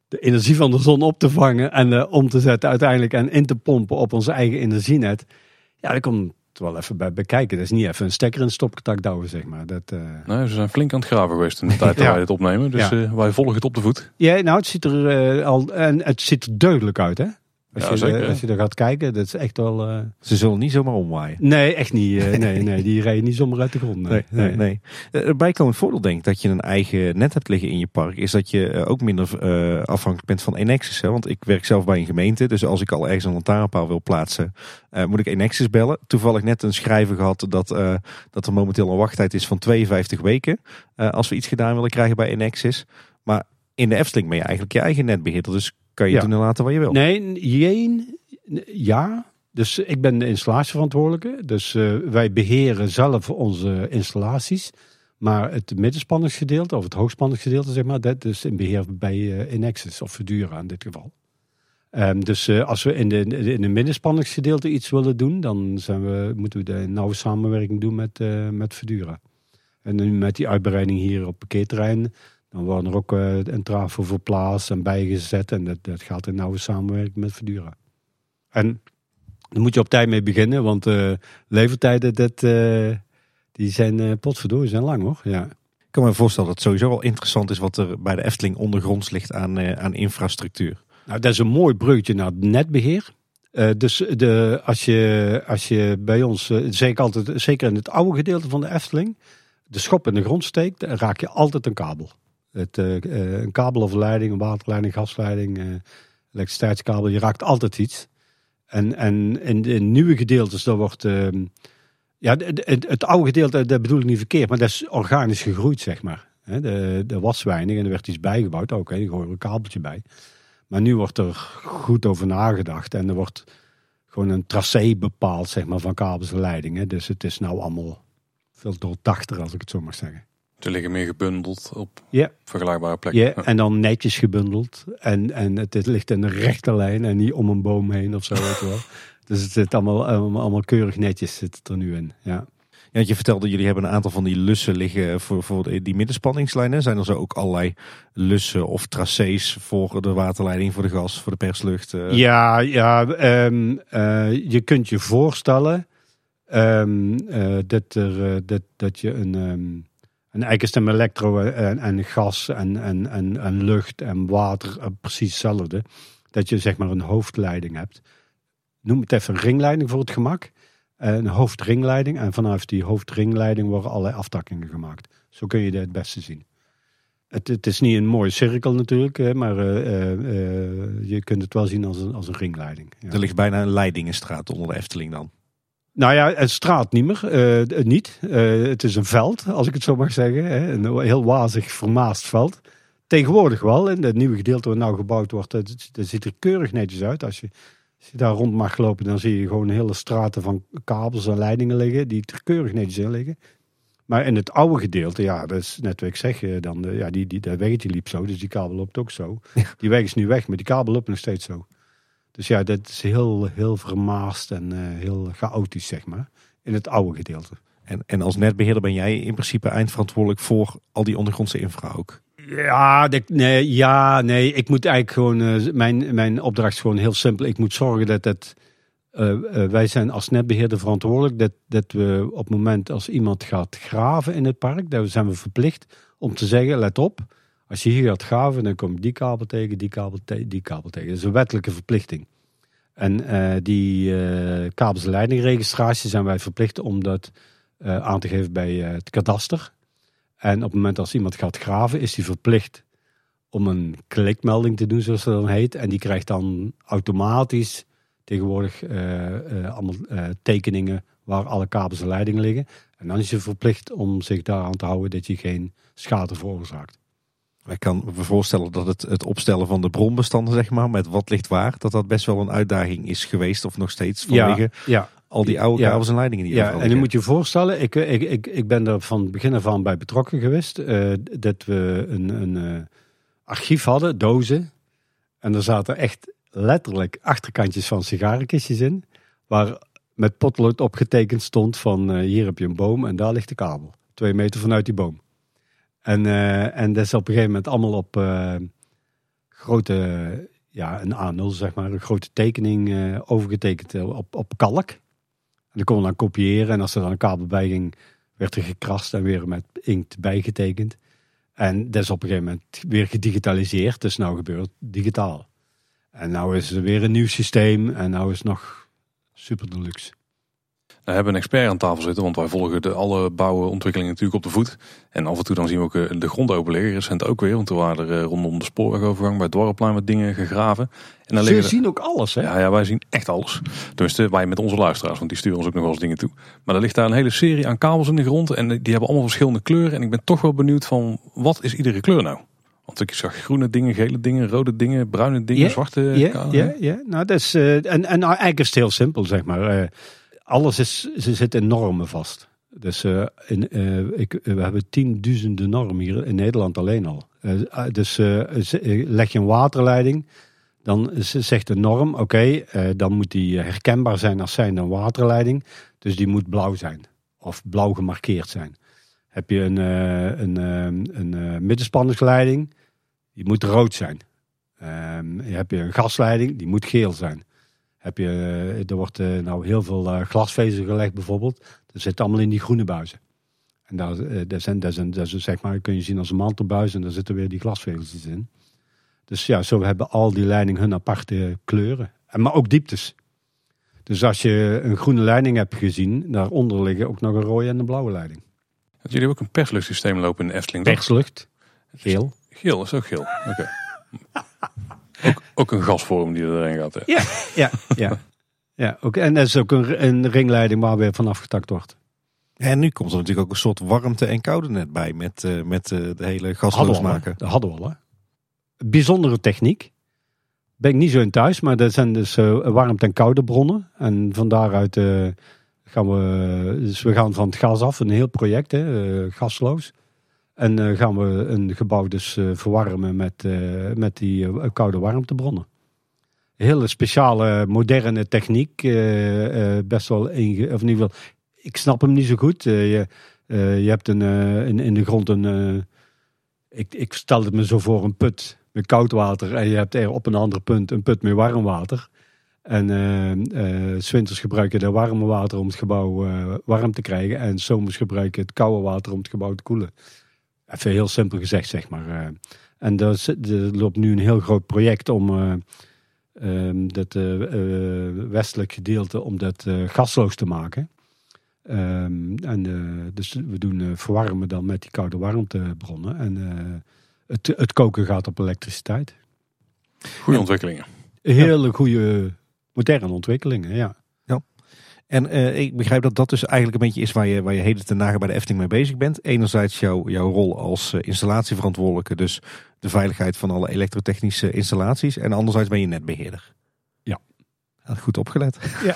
de energie van de zon op te vangen en uh, om te zetten uiteindelijk en in te pompen op ons eigen energienet. Ja, dat komt wel even bij bekijken. Dat is niet even een stekker in stopcontact douwen, zeg maar. Dat, uh... Nee, ze zijn flink aan het graven geweest in de tijd dat ja. wij dit opnemen. Dus ja. uh, wij volgen het op de voet. Ja, nou, het ziet er uh, al en het ziet er duidelijk uit, hè? Als, ja, je, zeker, uh, als je er gaat kijken, dat is echt wel... Uh... Ze zullen niet zomaar omwaaien. Nee, echt niet. Uh, nee, nee, die rijden niet zomaar uit de grond. Nee, nee, nee. nee. Uh, bijkomend voordeel, denk ik, dat je een eigen net hebt liggen in je park, is dat je uh, ook minder uh, afhankelijk bent van Enexis. Hè? Want ik werk zelf bij een gemeente, dus als ik al ergens een lantaarnpaal wil plaatsen, uh, moet ik Enexis bellen. Toevallig net een schrijver gehad dat, uh, dat er momenteel een wachttijd is van tweeënvijftig weken. Uh, als we iets gedaan willen krijgen bij Enexis. Maar in de Efteling ben je eigenlijk je eigen netbeheerder, dus kan je ja. doen en laten wat je wil? Nee, jeen, ja. Dus ik ben de installatieverantwoordelijke. Dus uh, wij beheren zelf onze installaties. Maar het middenspanningsgedeelte of het hoogspanningsgedeelte, zeg maar, dat is in beheer bij uh, Enexis of Verdura in dit geval. Um, dus uh, als we in de, in de middenspanningsgedeelte iets willen doen, dan zijn we, moeten we de nauwe samenwerking doen met, uh, met Verdura. En nu met die uitbreiding hier op parkeerterrein. Dan worden er ook een trafo verplaatst en bijgezet. En dat, dat gaat in nauwe samenwerking met Verdura. En daar moet je op tijd mee beginnen, want uh, levertijden, dat, uh, die zijn uh, potverdorie, zijn lang hoor. Ja. Ik kan me voorstellen dat het sowieso wel interessant is wat er bij de Efteling ondergronds ligt aan, uh, aan infrastructuur. Nou, dat is een mooi bruggetje naar het netbeheer. Uh, dus de, als, je, als je bij ons, uh, zeg ik altijd, zeker in het oude gedeelte van de Efteling, de schop in de grond steekt, dan raak je altijd een kabel. Het, uh, uh, een kabel of een leiding, een waterleiding, gasleiding, uh, elektriciteitskabel, je raakt altijd iets. En, en in, in nieuwe gedeeltes, dat wordt... Uh, ja, het, het oude gedeelte, dat bedoel ik niet verkeerd, maar dat is organisch gegroeid, zeg maar. Er was weinig en er werd iets bijgebouwd ook, hè. Je gooit er een kabeltje bij. Maar nu wordt er goed over nagedacht en er wordt gewoon een tracé bepaald, zeg maar, van kabels en leidingen. Dus het is nou allemaal veel doordachter, als ik het zo mag zeggen. Ze liggen meer gebundeld op yeah. vergelijkbare plekken. Yeah, ja, en dan netjes gebundeld. En, en het, het ligt in een rechte lijn en niet om een boom heen of zo. Wel. Dus het zit allemaal, allemaal keurig netjes zit het er nu in. Ja. Ja, je vertelde, jullie hebben een aantal van die lussen liggen voor, voor die middenspanningslijnen. Zijn er zo ook allerlei lussen of tracés voor de waterleiding, voor de gas, voor de perslucht? Uh... Ja, ja um, uh, je kunt je voorstellen um, uh, dat, er, uh, dat, dat je een... Um, En eigenlijk is het met elektro en, en gas en, en, en, en lucht en water en precies hetzelfde. Dat je zeg maar een hoofdleiding hebt. Noem het even ringleiding voor het gemak. Een hoofdringleiding. En vanaf die hoofdringleiding worden allerlei aftakkingen gemaakt. Zo kun je dat het beste zien. Het, het is niet een mooie cirkel natuurlijk. Maar uh, uh, uh, je kunt het wel zien als een, als een ringleiding. Ja. Er ligt bijna een leidingenstraat onder de Efteling dan. Nou ja, het straat niet meer. Uh, niet. Uh, het is een veld, als ik het zo mag zeggen. Hè. Een heel wazig, vermaast veld. Tegenwoordig wel. In het nieuwe gedeelte wat nou gebouwd wordt, dat, dat ziet er keurig netjes uit. Als je, als je daar rond mag lopen, dan zie je gewoon hele straten van kabels en leidingen liggen. Die er keurig netjes in liggen. Maar in het oude gedeelte, ja, dat is net wat ik zeg. Dan, ja, die, die, dat weggetje liep zo, dus die kabel loopt ook zo. Die weg is nu weg, maar die kabel loopt nog steeds zo. Dus ja, dat is heel, heel vermaast en uh, heel chaotisch, zeg maar, in het oude gedeelte. En, en als netbeheerder ben jij in principe eindverantwoordelijk voor al die ondergrondse infra ook? Ja, dat, nee, ja, nee, ik moet eigenlijk gewoon, uh, mijn, mijn opdracht is gewoon heel simpel. Ik moet zorgen dat het, uh, uh, wij zijn als netbeheerder verantwoordelijk, dat, dat we op het moment als iemand gaat graven in het park, daar zijn we verplicht om te zeggen, let op. Als je hier gaat graven, dan kom je die kabel tegen, die kabel tegen, die kabel tegen. Dat is een wettelijke verplichting. En uh, die uh, kabels- en leidingregistratie zijn wij verplicht om dat uh, aan te geven bij uh, het kadaster. En op het moment als iemand gaat graven, is die verplicht om een klikmelding te doen, zoals dat dan heet. En die krijgt dan automatisch tegenwoordig uh, uh, allemaal uh, tekeningen waar alle kabels en leidingen liggen. En dan is je verplicht om zich daaraan te houden dat je geen schade veroorzaakt. Ik kan me voorstellen dat het, het opstellen van de bronbestanden, zeg maar, met wat ligt waar, dat dat best wel een uitdaging is geweest of nog steeds vanwege ja, ja, al die oude kabels ja, en leidingen die ja, en je moet je voorstellen, ik, ik, ik, ik ben er van begin af aan bij betrokken geweest, uh, dat we een, een uh, archief hadden, dozen, en er zaten echt letterlijk achterkantjes van sigarenkistjes in, waar met potlood opgetekend stond van uh, hier heb je een boom en daar ligt de kabel, twee meter vanuit die boom. En, uh, en dat is op een gegeven moment allemaal op uh, grote, ja, een A nul zeg maar, een grote tekening uh, overgetekend op, op kalk. En dat kon we dan kopiëren en als er dan een kabel bij ging, werd er gekrast en weer met inkt bijgetekend. En dat is op een gegeven moment weer gedigitaliseerd, dus nou gebeurt digitaal. En nou is er weer een nieuw systeem en nou is het nog super deluxe. We hebben een expert aan tafel zitten, want wij volgen de alle bouwontwikkelingen natuurlijk op de voet. En af en toe dan zien we ook de grond openliggen, recent ook weer. Want toen waren er rondom de spoorwegovergang bij het Dwarrelplein wat dingen gegraven. En dan ze liggen zien er... ook alles, hè? Ja, ja, wij zien echt alles. Tenminste, wij met onze luisteraars, want die sturen ons ook nog wel eens dingen toe. Maar er ligt daar een hele serie aan kabels in de grond en die hebben allemaal verschillende kleuren. En ik ben toch wel benieuwd van, wat is iedere kleur nou? Want ik zag groene dingen, gele dingen, rode dingen, bruine dingen, yeah, zwarte... Ja, yeah, yeah, yeah. Nou, dat is... Uh, en, en eigenlijk is het heel simpel, zeg maar... Uh, Alles is, ze zit in normen vast. Dus uh, in, uh, ik, we hebben tienduizenden normen hier in Nederland alleen al. Uh, dus uh, leg je een waterleiding, dan zegt de norm, oké, okay, uh, dan moet die herkenbaar zijn als zijnde een waterleiding. Dus die moet blauw zijn of blauw gemarkeerd zijn. Heb je een, uh, een, uh, een uh, middenspanningsleiding, die moet rood zijn. Uh, heb je een gasleiding, die moet geel zijn. Heb je, er wordt uh, nou heel veel uh, glasvezel gelegd bijvoorbeeld. Dat zit allemaal in die groene buizen. En daar, uh, daar, zijn, daar, zijn, daar zijn, zeg maar, kun je zien als een mantelbuis en daar zitten weer die glasvezeltjes in. Dus ja, zo hebben al die leidingen hun aparte kleuren. En, maar ook dieptes. Dus als je een groene leiding hebt gezien, daaronder liggen ook nog een rode en een blauwe leiding. Jullie hebben ook een persluchtsysteem lopen in de Efteling. Perslucht? Geel. Geel, is ook geel. Oké. Okay. Ook, ook een gasvorm die erin gaat. Hè? Ja, ja, ja. ja ook, en er is ook een, een ringleiding waar weer vanaf getakt wordt. En nu komt er natuurlijk ook een soort warmte en koude net bij met, uh, met uh, de hele gasloos maken. Dat hadden we al, hè. Bijzondere techniek. Ben ik niet zo in thuis, maar dat zijn dus uh, warmte- en koude bronnen. En van daaruit uh, gaan we... Dus we gaan van het gas af, een heel project, hè, uh, gasloos. En uh, gaan we een gebouw dus uh, verwarmen met, uh, met die uh, koude warmtebronnen. Hele speciale, moderne techniek. Uh, uh, best wel... Inge- of in ieder geval, ik snap hem niet zo goed. Uh, je, uh, je hebt een, uh, in, in de grond een... Uh, ik, ik stel het me zo voor, een put... met koud water en je hebt er op een ander punt een put met warm water. En uh, uh, 's winters gebruik je dat warme water om het gebouw uh, warm te krijgen. En 's zomers gebruik je het koude water om het gebouw te koelen. Even heel simpel gezegd, zeg maar. Uh, en er, er loopt nu een heel groot project om uh, um, dat uh, uh, westelijk gedeelte om dat uh, gasloos te maken. Um, en uh, dus we doen uh, verwarmen dan met die koude warmtebronnen. En... Uh, Het, het koken gaat op elektriciteit. Goede ontwikkelingen. Hele goede moderne ontwikkelingen, ja. ja. En uh, ik begrijp dat dat dus eigenlijk een beetje is waar je, waar je heden ten dagen bij de Efteling mee bezig bent. Enerzijds jou, jouw rol als uh, installatieverantwoordelijke, dus de veiligheid van alle elektrotechnische installaties. En anderzijds ben je netbeheerder. Ja. Goed opgelet. Ja.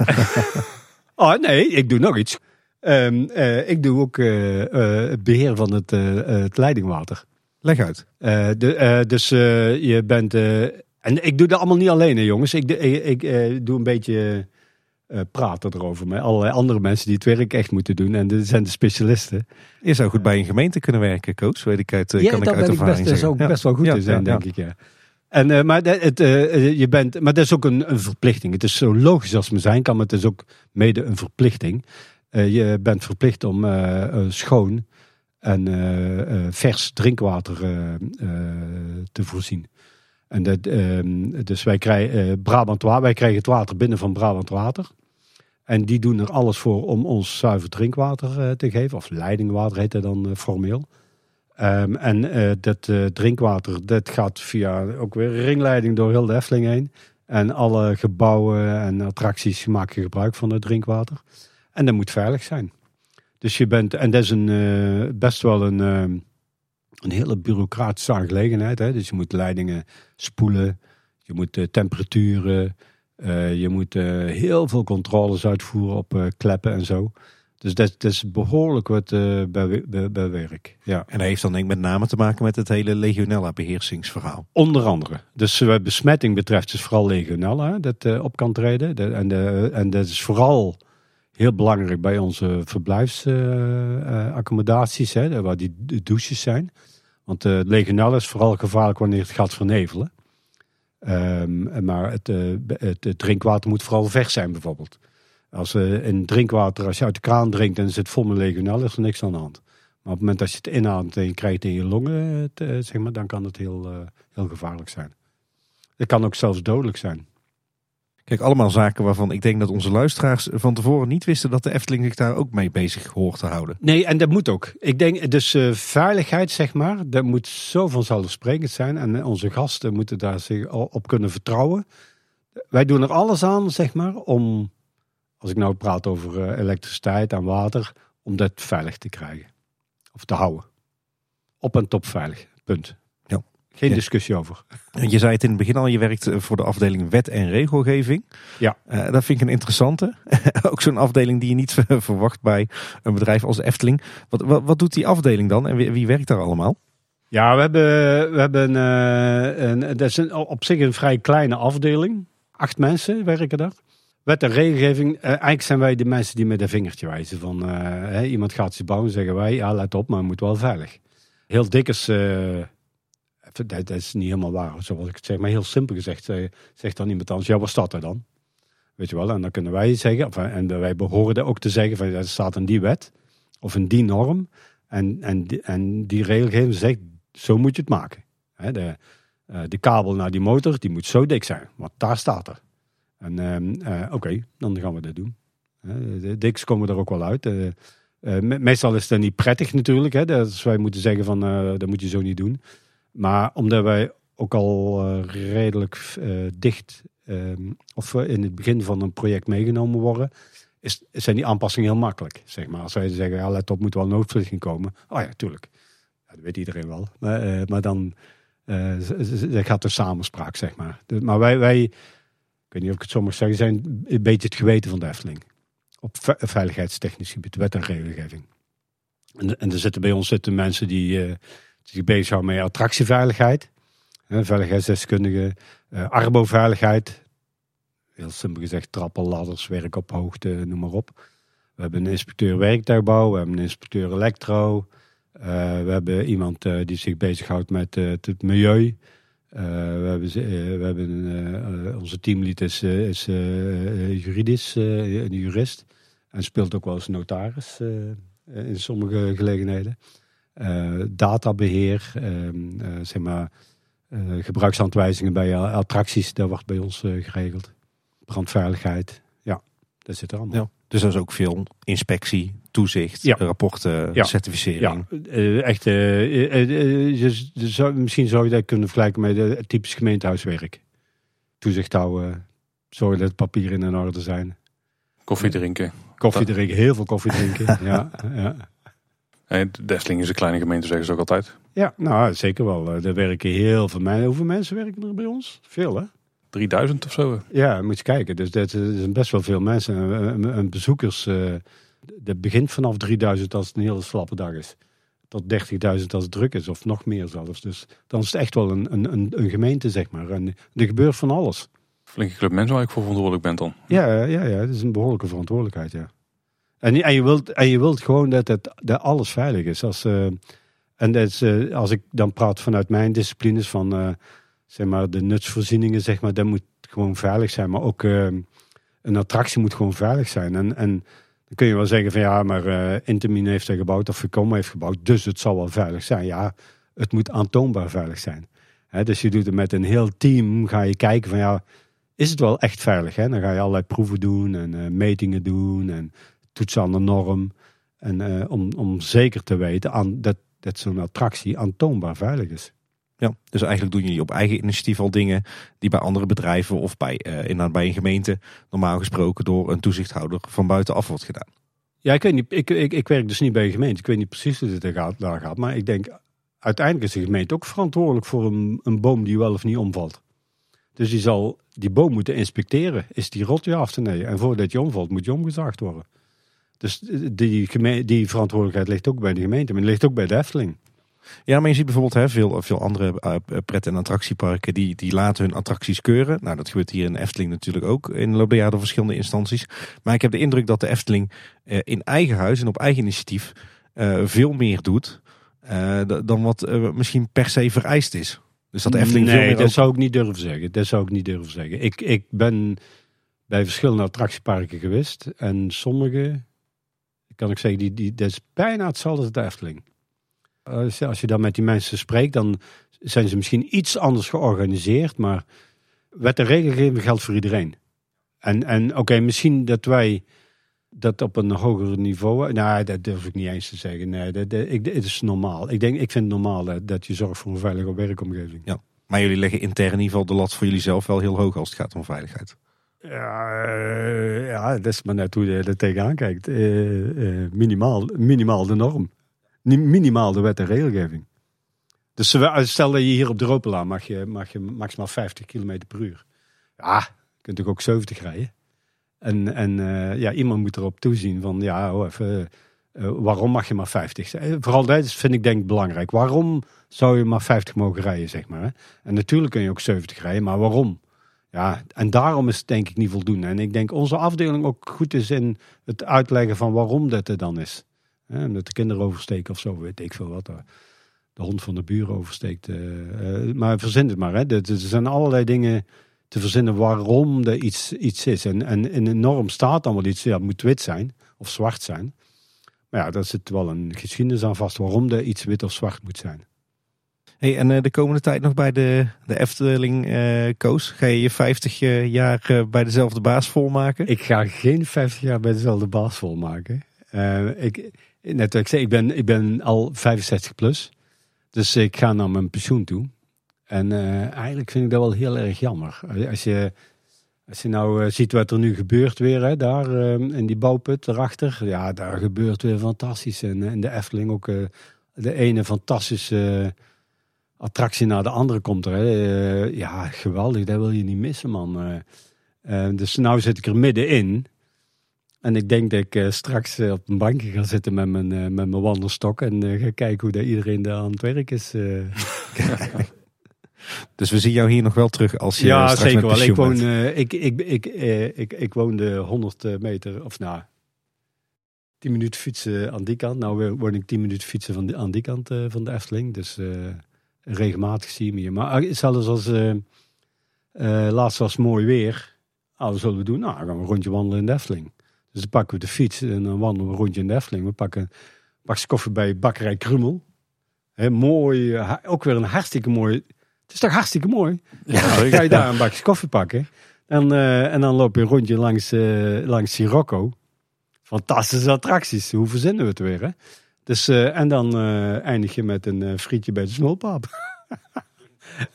Oh nee, ik doe nog iets. Um, uh, ik doe ook uh, uh, het beheer van het, uh, uh, het leidingwater. Leg uit. Uh, de, uh, dus uh, je bent... Uh, en ik doe dat allemaal niet alleen, hè, jongens. Ik, de, ik uh, doe een beetje uh, praten erover met allerlei andere mensen die het werk echt moeten doen. En dit zijn de specialisten. Je zou goed uh, bij een gemeente kunnen werken, Koos. Weet ik uit, uh, ja, kan ik uit ervaring best, zeggen. Zou ja, dat zou best wel goed ja, in zijn, ja, denk ja. ik. Ja. En, uh, maar, de, het, uh, je bent, maar dat is ook een, een verplichting. Het is zo logisch als men zijn kan, maar het is ook mede een verplichting. Uh, je bent verplicht om uh, uh, schoon... en uh, uh, vers drinkwater uh, uh, te voorzien. En dat, uh, dus wij krijgen, uh, Brabantwater, wij krijgen het water binnen van Brabantwater. En die doen er alles voor om ons zuiver drinkwater uh, te geven. Of leidingwater heet dat dan uh, formeel. Um, en uh, dat uh, drinkwater dat gaat via ook weer ringleiding door heel de Efteling heen. En alle gebouwen en attracties maken gebruik van het drinkwater. En dat moet veilig zijn. Dus je bent, en dat is een, uh, best wel een, uh, een hele bureaucratische aangelegenheid. Hè? Dus je moet leidingen spoelen, je moet uh, temperaturen, uh, je moet uh, heel veel controles uitvoeren op uh, kleppen en zo. Dus dat, dat is behoorlijk wat uh, bij, bij, bij werk. Ja. En dat heeft dan denk ik met name te maken met het hele Legionella-beheersingsverhaal. Onder andere. Dus wat besmetting betreft is vooral Legionella dat uh, op kan treden. Dat, en, uh, en dat is vooral... heel belangrijk bij onze verblijfsaccommodaties, uh, uh, waar die douches zijn. Want uh, Legionella is vooral gevaarlijk wanneer het gaat vernevelen. Um, maar het, uh, het drinkwater moet vooral vers zijn bijvoorbeeld. Als uh, in drinkwater, als je uit de kraan drinkt en het zit vol met Legionella, is er niks aan de hand. Maar op het moment dat je het inademt en je krijgt in je longen, het, uh, zeg maar, dan kan het heel, uh, heel gevaarlijk zijn. Het kan ook zelfs dodelijk zijn. Kijk, allemaal zaken waarvan ik denk dat onze luisteraars van tevoren niet wisten dat de Efteling zich daar ook mee bezig hoort te houden. Nee, en dat moet ook. Ik denk, dus uh, veiligheid, zeg maar, dat moet zo vanzelfsprekend zijn. En onze gasten moeten daar zich op kunnen vertrouwen. Wij doen er alles aan, zeg maar, om, als ik nou praat over uh, elektriciteit en water, om dat veilig te krijgen. Of te houden. Op en top veilig, punt. Geen ja. discussie over. Je zei het in het begin al, je werkt voor de afdeling wet en regelgeving. Ja. Uh, dat vind ik een interessante. Ook zo'n afdeling die je niet verwacht bij een bedrijf als de Efteling. Wat, wat, wat doet die afdeling dan en wie, wie werkt daar allemaal? Ja, we hebben, we hebben uh, een, dat is een, op zich een vrij kleine afdeling. Acht mensen werken daar. Wet en regelgeving, uh, eigenlijk zijn wij de mensen die met een vingertje wijzen. Van, uh, hey, iemand gaat iets bouwen en zeggen wij, ja let op, maar het moet wel veilig. Heel dik is... Uh, Dat is niet helemaal waar, zoals ik het zeg. Maar heel simpel gezegd, zegt dan iemand anders, ja, wat staat er dan? Weet je wel, en dan kunnen wij zeggen, of, en wij behoren ook te zeggen, van dat staat in die wet of in die norm. En, en, en die regelgeving zegt, zo moet je het maken. He, de, de kabel naar die motor, die moet zo dik zijn, want daar staat er. En uh, oké, okay, dan gaan we dat doen. De diks komen er ook wel uit. Uh, uh, meestal is dat niet prettig natuurlijk. Hè, dat wij moeten zeggen van, uh, dat moet je zo niet doen. Maar omdat wij ook al uh, redelijk uh, dicht um, of uh, in het begin van een project meegenomen worden, is, zijn die aanpassingen heel makkelijk. Zeg maar. Als wij zeggen, ja, let op, moet wel noodverlichting komen. Oh ja, tuurlijk. Ja, dat weet iedereen wel. Maar, uh, maar dan uh, z- z- z- gaat er samenspraak, zeg maar. Dus, maar wij, wij, ik weet niet of ik het zo mag zeggen, zijn een beetje het geweten van de Efteling. Op ve- veiligheidstechnisch gebied, wet en regelgeving. En, en er zitten bij ons zitten mensen die uh, zich bezighouden met attractieveiligheid. Hè, veiligheidsdeskundigen, uh, arboveiligheid. Heel simpel gezegd, trappen, ladders, werk op hoogte, noem maar op. We hebben een inspecteur werktuigbouw, we hebben een inspecteur elektro. Uh, we hebben iemand uh, die zich bezighoudt met uh, het milieu. Uh, we hebben, uh, we hebben uh, uh, onze teamlid is, uh, is uh, juridisch, uh, een jurist. En speelt ook wel eens notaris uh, in sommige gelegenheden. Uh, databeheer, um, uh, zeg maar, uh, gebruiksaanwijzingen bij attracties, dat wordt bij ons uh, geregeld. Brandveiligheid, ja, dat zit er allemaal. Ja. Dus dat is ook veel inspectie, toezicht, ja. rapporten, ja. certificering. Ja, uh, echt. Uh, uh, uh, dus, dus, misschien zou je dat kunnen vergelijken met uh, typisch gemeentehuiswerk. Toezicht houden, zorgen dat papieren in orde zijn. Koffie drinken. Koffie dat... drinken, heel veel koffie drinken. ja, ja. En de Efteling is een kleine gemeente, zeggen ze ook altijd. Ja, nou zeker wel. Er werken heel veel mensen. Hoeveel mensen werken er bij ons? Veel, hè? drieduizend of zo. Ja, moet je kijken. Dus dat is best wel veel mensen. En bezoekers, uh, dat begint vanaf drieduizend als het een hele slappe dag is. Tot dertigduizend als het druk is, of nog meer zelfs. Dus dan is het echt wel een, een, een gemeente, zeg maar. En er gebeurt van alles. Flinke club mensen waar ik voor verantwoordelijk ben dan. Ja, ja, ja, dat is een behoorlijke verantwoordelijkheid, ja. En, en, je, wilt, en je wilt gewoon dat, het, dat alles veilig is. Als, uh, en dat is, uh, als ik dan praat vanuit mijn disciplines van... Uh, Zeg maar, de nutsvoorzieningen, zeg maar, dat moet gewoon veilig zijn. Maar ook uh, een attractie moet gewoon veilig zijn. En, en dan kun je wel zeggen van ja, maar uh, Intamin heeft dat gebouwd of Vekoma heeft gebouwd. Dus het zal wel veilig zijn. Ja, het moet aantoonbaar veilig zijn. He, dus je doet het met een heel team. Ga je kijken van ja, is het wel echt veilig? He? Dan ga je allerlei proeven doen en uh, metingen doen en toetsen aan de norm. En uh, om, om zeker te weten aan, dat, dat zo'n attractie aantoonbaar veilig is. Ja, dus eigenlijk doen jullie op eigen initiatief al dingen die bij andere bedrijven of bij, uh, inderdaad bij een gemeente normaal gesproken door een toezichthouder van buitenaf wordt gedaan. Ja, ik weet niet, ik, ik, ik werk dus niet bij een gemeente. Ik weet niet precies hoe dit gaat, daar gaat. Maar ik denk, uiteindelijk is de gemeente ook verantwoordelijk voor een, een boom die wel of niet omvalt. Dus die zal die boom moeten inspecteren. Is die rot ja of nee? En voordat je omvalt moet je omgezaagd worden. Dus die, geme- die verantwoordelijkheid ligt ook bij de gemeente, maar die ligt ook bij de Efteling. Ja, maar je ziet bijvoorbeeld hè, veel, veel andere uh, pret- en attractieparken die, die laten hun attracties keuren. Nou, dat gebeurt hier in de Efteling natuurlijk ook in de loop der jaren door verschillende instanties. Maar ik heb de indruk dat de Efteling uh, in eigen huis en op eigen initiatief uh, veel meer doet uh, d- dan wat uh, misschien per se vereist is. Dus dat de Efteling nee, veel meer dat ook... zou ik niet durven zeggen. Dat zou ik niet durven zeggen. Ik, ik ben bij verschillende attractieparken geweest en sommige, kan ik zeggen, die, die, dat is bijna hetzelfde als de Efteling. Als je dan met die mensen spreekt, dan zijn ze misschien iets anders georganiseerd. Maar wet en regelgeving geldt voor iedereen. En, en oké, okay, misschien dat wij dat op een hoger niveau... Nou, dat durf ik niet eens te zeggen. Nee, dat, dat, ik, het is normaal. Ik, denk, ik vind het normaal dat, dat je zorgt voor een veilige werkomgeving. Ja, maar jullie leggen intern in ieder geval de lat voor jullie zelf wel heel hoog als het gaat om veiligheid. Ja, uh, ja dat is maar net hoe je er tegenaan kijkt. Uh, uh, minimaal, minimaal de norm. Minimaal de wet en regelgeving. Dus stel dat je hier op de Ropelaan mag je, mag je maximaal vijftig kilometer per uur. Ja, je kunt toch ook zeventig rijden. En, en uh, ja, iemand moet erop toezien van ja, oh, even, uh, waarom mag je maar vijftig? Vooral dat vind ik denk belangrijk. Waarom zou je maar vijftig mogen rijden, zeg maar? Hè? En natuurlijk kun je ook zeventig rijden, maar waarom? Ja, en daarom is het denk ik niet voldoende. En ik denk onze afdeling ook goed is in het uitleggen van waarom dat er dan is. Hè, omdat de kinderen oversteken of zo, weet ik veel wat. De hond van de buren oversteekt. Uh, uh, maar verzin het maar. Hè. Er zijn allerlei dingen te verzinnen waarom er iets, iets is. En, en in een norm staat allemaal iets. Ja, het moet wit zijn of zwart zijn. Maar ja, daar zit wel een geschiedenis aan vast waarom er iets wit of zwart moet zijn. Hey, en uh, de komende tijd nog bij de, de Efteling, uh, Koos? Ga je je vijftig uh, jaar uh, bij dezelfde baas volmaken? Ik ga geen vijftig jaar bij dezelfde baas volmaken. Uh, ik, net wat ik zei, ik ben, ik ben al vijfenzestig plus. Dus ik ga naar mijn pensioen toe. En uh, eigenlijk vind ik dat wel heel erg jammer. Als je, als je nou uh, ziet wat er nu gebeurt weer, hè, daar uh, in die bouwput erachter. Ja, daar gebeurt weer fantastisch. En in de Efteling ook uh, de ene fantastische... Uh, attractie naar de andere komt er. Hè. Uh, ja, geweldig. Dat wil je niet missen, man. Uh, uh, dus nou zit ik er middenin. En ik denk dat ik uh, straks uh, op een bankje ga zitten met mijn, uh, met mijn wandelstok. En uh, ga kijken hoe dat iedereen daar aan het werk is. Uh. Dus we zien jou hier nog wel terug als je ja, straks zeker met pensioen wel. Ik woon, uh, ik, ik, ik, uh, ik, ik woonde honderd meter, of nou, tien minuten fietsen aan die kant. Nou woon ik tien minuten fietsen van die, aan die kant uh, van de Efteling. Dus... Uh, regelmatig zie je me hier. Maar zelfs als uh, uh, laatst was het mooi weer. Nou, wat zullen we doen? Nou, dan gaan we een rondje wandelen in de Efteling. Dus dan pakken we de fiets en dan wandelen we een rondje in de Efteling. We pakken een bakje koffie bij Bakkerij Krummel. He, mooi, uh, ook weer een hartstikke mooi... Het is toch hartstikke mooi? Ja, nou, dan ga je daar een bakje koffie pakken. En, uh, en dan loop je een rondje langs, uh, langs Sirocco. Fantastische attracties. Hoe verzinnen we het weer, hè? Dus, uh, en dan uh, eindig je met een uh, frietje bij de smulpaap.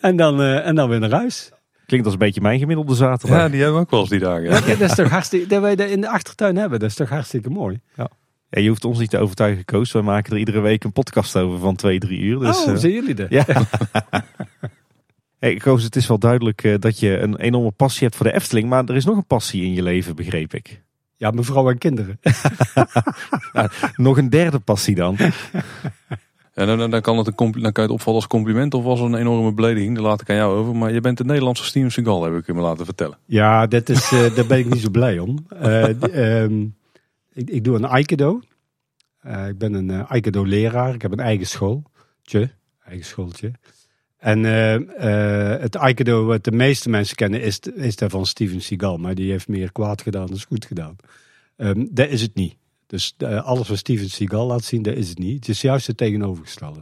en, dan, uh, en dan weer naar huis. Klinkt als een beetje mijn gemiddelde zaterdag. Ja, die hebben we ook wel eens die dagen. Ja. Ja, dat is toch hartstikke, dat wij dat in de achtertuin hebben, dat is toch hartstikke mooi. Ja. Ja, je hoeft ons niet te overtuigen, Koos. Wij maken er iedere week een podcast over van twee, drie uur. Dus, oh, uh, zijn jullie er? Ja. Hey, Koos, het is wel duidelijk uh, dat je een enorme passie hebt voor de Efteling. Maar er is nog een passie in je leven, begreep ik. Ja, mevrouw en kinderen. Nou, nog een derde passie dan. Ja, dan, dan, kan het een compl- dan kan je het opvallen als compliment of als een enorme belediging. Dat laat ik aan jou over. Maar je bent de Nederlandse Steven Seagal, heb ik me laten vertellen. Ja, dat is, uh, daar ben ik niet zo blij om. Uh, d- um, ik, ik doe een Aikido. Uh, ik ben een uh, Aikido-leraar. Ik heb een eigen schooltje. Eigen schooltje. En uh, uh, het Aikido wat de meeste mensen kennen is, is dat van Steven Seagal. Maar die heeft meer kwaad gedaan dan goed gedaan. Um, dat is het niet. Dus uh, alles wat Steven Seagal laat zien, dat is het niet. Het is juist het tegenovergestelde.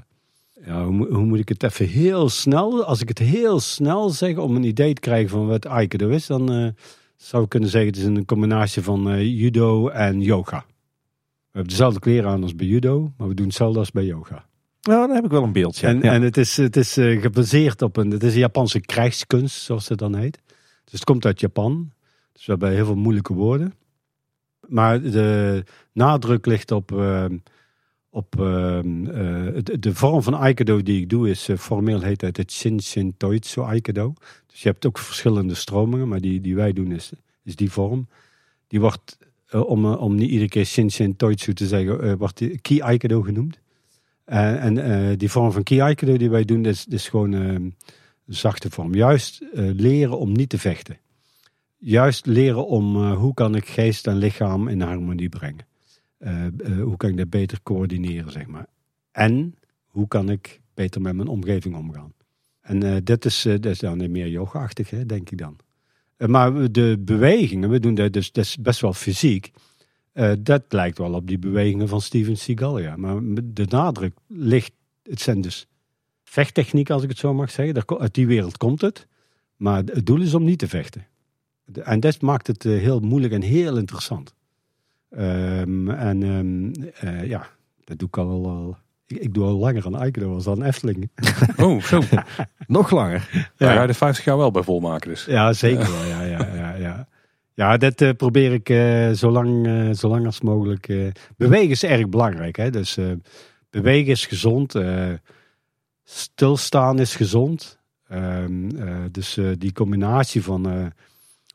Ja, hoe, hoe moet ik het even heel snel... Als ik het heel snel zeg om een idee te krijgen van wat Aikido is... dan uh, zou ik kunnen zeggen het is een combinatie van uh, judo en yoga. We hebben dezelfde kleren aan als bij judo, maar we doen hetzelfde als bij yoga. Nou, dan heb ik wel een beeldje. En, ja. en het is, het is uh, gebaseerd op een... Het is een Japanse krijgskunst, zoals het dan heet. Dus het komt uit Japan. Dus we hebben heel veel moeilijke woorden. Maar de nadruk ligt op... Uh, op uh, uh, de vorm van Aikido die ik doe is... Uh, formeel heet het het Shinshin Toitsu Aikido. Dus je hebt ook verschillende stromingen. Maar die, die wij doen is, is die vorm. Die wordt, uh, om, uh, om niet iedere keer Shinshin Toitsu te zeggen... Uh, wordt die Ki Aikido genoemd. En, en uh, die vorm van Ki-Aikido die wij doen, is, is gewoon uh, een zachte vorm. Juist uh, leren om niet te vechten. Juist leren om uh, hoe kan ik geest en lichaam in harmonie brengen. Uh, uh, hoe kan ik dat beter coördineren, zeg maar. En hoe kan ik beter met mijn omgeving omgaan. En uh, dat, is, uh, dat is dan meer yoga-achtig, hè, denk ik dan. Uh, maar de bewegingen, we doen dat dus dat is best wel fysiek. Uh, dat lijkt wel op die bewegingen van Steven Seagal, ja. Maar de nadruk ligt... Het zijn dus vechttechnieken, als ik het zo mag zeggen. Daar, uit die wereld komt het. Maar het doel is om niet te vechten. De, en dat maakt het uh, heel moeilijk en heel interessant. Um, en um, uh, ja, dat doe ik al... al ik, ik doe al langer aan Aikido als aan Efteling. Oh, zo. Nog langer. Ja. Daar ga je de vijftig jaar wel bij volmaken dus. Ja, zeker wel. Ja, ja, ja, ja. Ja, dat uh, probeer ik uh, zo, lang, uh, zo lang als mogelijk. Uh, bewegen is erg belangrijk. Hè? Dus uh, bewegen is gezond. Uh, stilstaan is gezond. Um, uh, dus uh, die combinatie van, uh,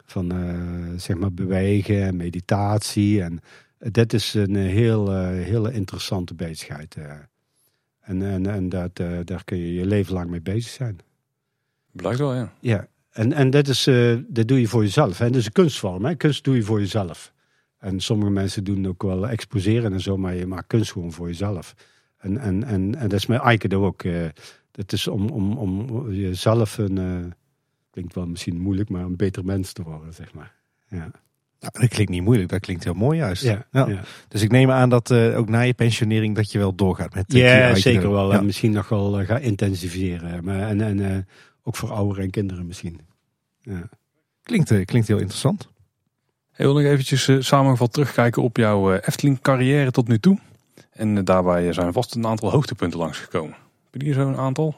van uh, zeg maar bewegen en meditatie. En, uh, dat is een heel, uh, hele interessante bezigheid. Uh. En, en, en dat, uh, daar kun je je leven lang mee bezig zijn. Blijkt wel, ja. Ja. En, en dat, is, uh, dat doe je voor jezelf. Hè? Dat is een kunstvorm. Hè? Kunst doe je voor jezelf. En sommige mensen doen ook wel exposeren en zo. Maar je maakt kunst gewoon voor jezelf. En, en, en, en dat is met Aikido ook. Uh, dat is om, om, om jezelf een... Uh, klinkt wel misschien moeilijk, maar een beter mens te worden, zeg maar. Ja. Nou, dat klinkt niet moeilijk, dat klinkt heel mooi juist. Ja, ja. Ja. Dus ik neem aan dat uh, ook na je pensionering dat je wel doorgaat met... Uh, ja, zeker wel. Ja. En misschien nog wel uh, gaan intensiveren. Maar, en en uh, ook voor ouderen en kinderen misschien. Ja. Klinkt, uh, klinkt heel interessant. Ik wil nog eventjes uh, samengevat terugkijken op jouw uh, Efteling carrière tot nu toe. En uh, daarbij zijn vast een aantal hoogtepunten langsgekomen. Heb je hier zo'n aantal?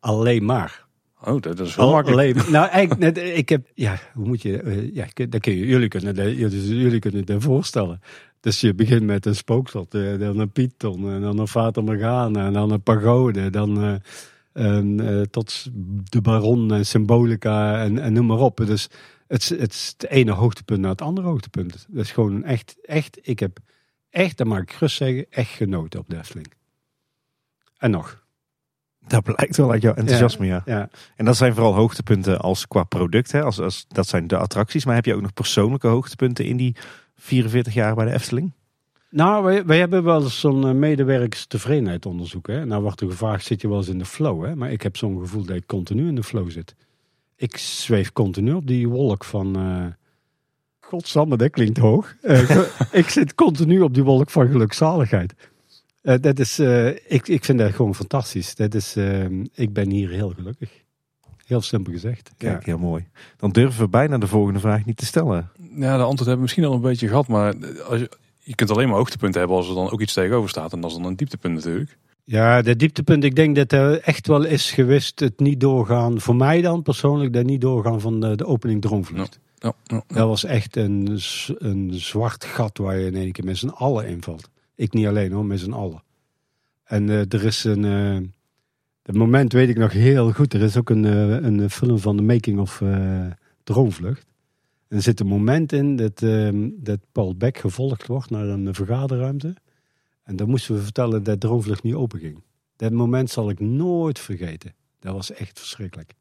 Alleen maar. Oh, dat is wel makkelijk. Alleen, nou, eigenlijk, ik heb, ja, hoe moet je, uh, ja, dat kun je, jullie kunnen, dat, dus jullie kunnen het voorstellen. Dus je begint met een Spookslot, uh, dan een Python, en dan een Fata Morgana, en dan een Pagode, dan uh, um, uh, tot de Baron, en Symbolica, en, en noem maar op. Dus het, het is het ene hoogtepunt naar het andere hoogtepunt. Dat is gewoon echt, echt, ik heb echt, dat mag ik gerust zeggen, echt genoten op de Efteling. En nog. Dat blijkt wel uit jouw enthousiasme, ja, ja. ja. En dat zijn vooral hoogtepunten als qua product, hè, als, als, dat zijn de attracties. Maar heb je ook nog persoonlijke hoogtepunten in die vierenveertig jaar bij de Efteling? Nou, wij, wij hebben wel eens zo'n medewerkerstevredenheid onderzoek. Hè. Nou wordt er gevraagd, zit je wel eens in de flow? Hè? Maar ik heb zo'n gevoel dat ik continu in de flow zit. Ik zweef continu op die wolk van... Uh... Godsamme, dat klinkt hoog. Uh, ik zit continu op die wolk van gelukzaligheid. Uh, dat is, uh, ik, ik vind dat gewoon fantastisch. Dat is, uh, ik ben hier heel gelukkig. Heel simpel gezegd. Kijk, ja. Heel mooi. Dan durven we bijna de volgende vraag niet te stellen. Ja, de antwoord hebben we misschien al een beetje gehad. Maar als je, je kunt alleen maar hoogtepunten hebben als er dan ook iets tegenover staat. En dat is dan een dieptepunt natuurlijk. Ja, dat dieptepunt. Ik denk dat er echt wel is geweest het niet doorgaan. Voor mij dan persoonlijk dat niet doorgaan van de, de opening Droomvlucht. Ja, ja, ja, ja. Dat was echt een, een zwart gat waar je in één keer met z'n allen invalt. Ik niet alleen hoor, met z'n allen. En uh, er is een... Uh, dat moment weet ik nog heel goed. Er is ook een, uh, een film van de making of uh, Droomvlucht. En er zit een moment in dat, uh, dat Paul Beck gevolgd wordt naar een vergaderruimte. En dan moesten we vertellen dat Droomvlucht niet open ging. Dat moment zal ik nooit vergeten. Dat was echt verschrikkelijk.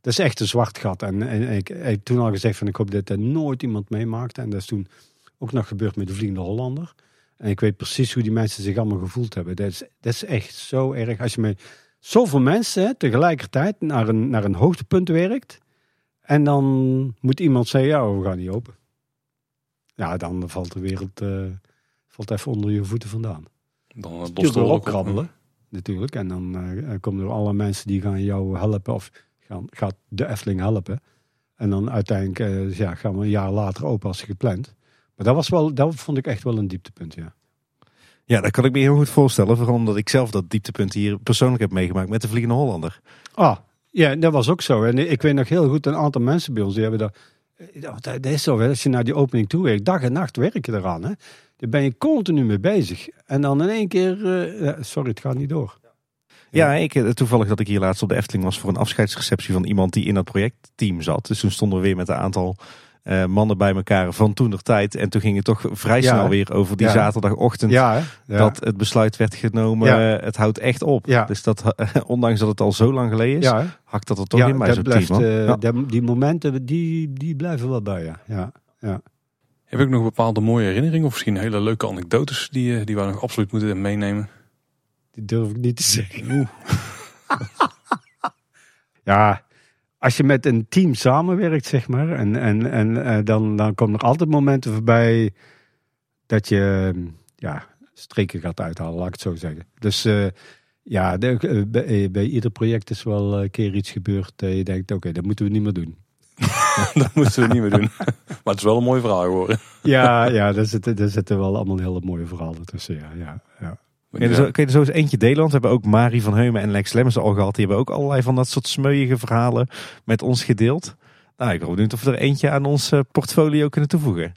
Dat is echt een zwart gat. En, en, en ik heb toen al gezegd van ik hoop dat er nooit iemand meemaakte. En dat is toen ook nog gebeurd met de Vliegende Hollander. En ik weet precies hoe die mensen zich allemaal gevoeld hebben. Dat is, dat is echt zo erg. Als je met zoveel mensen hè, tegelijkertijd naar een, naar een hoogtepunt werkt. En dan moet iemand zeggen, ja, we gaan niet open. Ja, dan valt de wereld uh, valt even onder je voeten vandaan. Dan het bos erop krabbelen, natuurlijk. En dan uh, komen er alle mensen die gaan jou helpen. Of gaan, gaat de Efteling helpen. En dan uiteindelijk uh, ja, gaan we een jaar later open als gepland. Maar dat, was wel, dat vond ik echt wel een dieptepunt, ja. Ja, dat kan ik me heel goed voorstellen. Vooral omdat ik zelf dat dieptepunt hier persoonlijk heb meegemaakt met de Vliegende Hollander. Ah, ja, dat was ook zo. En ik weet nog heel goed, een aantal mensen bij ons die hebben dat... Dat is zo, als je naar die opening toe werkt, dag en nacht werk je eraan. Hè? Daar ben je continu mee bezig. En dan in één keer... Uh, sorry, het gaat niet door. Ja, ik, toevallig dat ik hier laatst op de Efteling was voor een afscheidsreceptie van iemand die in dat projectteam zat. Dus toen stonden we weer met een aantal... Uh, mannen bij elkaar van toentertijd. En toen ging het toch vrij ja, snel he? weer over die ja. zaterdagochtend. Ja, ja. Dat het besluit werd genomen. Ja. Uh, het houdt echt op. Ja. Dus dat, uh, ondanks dat het al zo lang geleden is. Ja, hakt dat er toch ja, in bij zo'n blijft, team. Uh, ja. de, die momenten die, die blijven wel bij je. Ja. Ja. Heb ik nog bepaalde mooie herinneringen? Of misschien hele leuke anekdotes die, die we nog absoluut moeten meenemen? Die durf ik niet te zeggen. ja... Als je met een team samenwerkt, zeg maar, en, en, en dan, dan komen er altijd momenten voorbij dat je ja, streken gaat uithalen, laat ik het zo zeggen. Dus uh, ja, de, bij, bij ieder project is wel een keer iets gebeurd dat je denkt, oké, okay, dat moeten we niet meer doen. dat moeten we niet meer doen. Maar het is wel een mooi verhaal hoor. ja, ja, daar zitten, daar zitten wel allemaal hele mooie verhalen tussen, ja, ja, ja. Ja. Kun je er zo eens eentje delen? Want we hebben ook Mari van Hummel en Lex Lemmers al gehad. Die hebben ook allerlei van dat soort smeuïge verhalen met ons gedeeld. Nou, ik ben benieuwd of we er eentje aan ons portfolio kunnen toevoegen.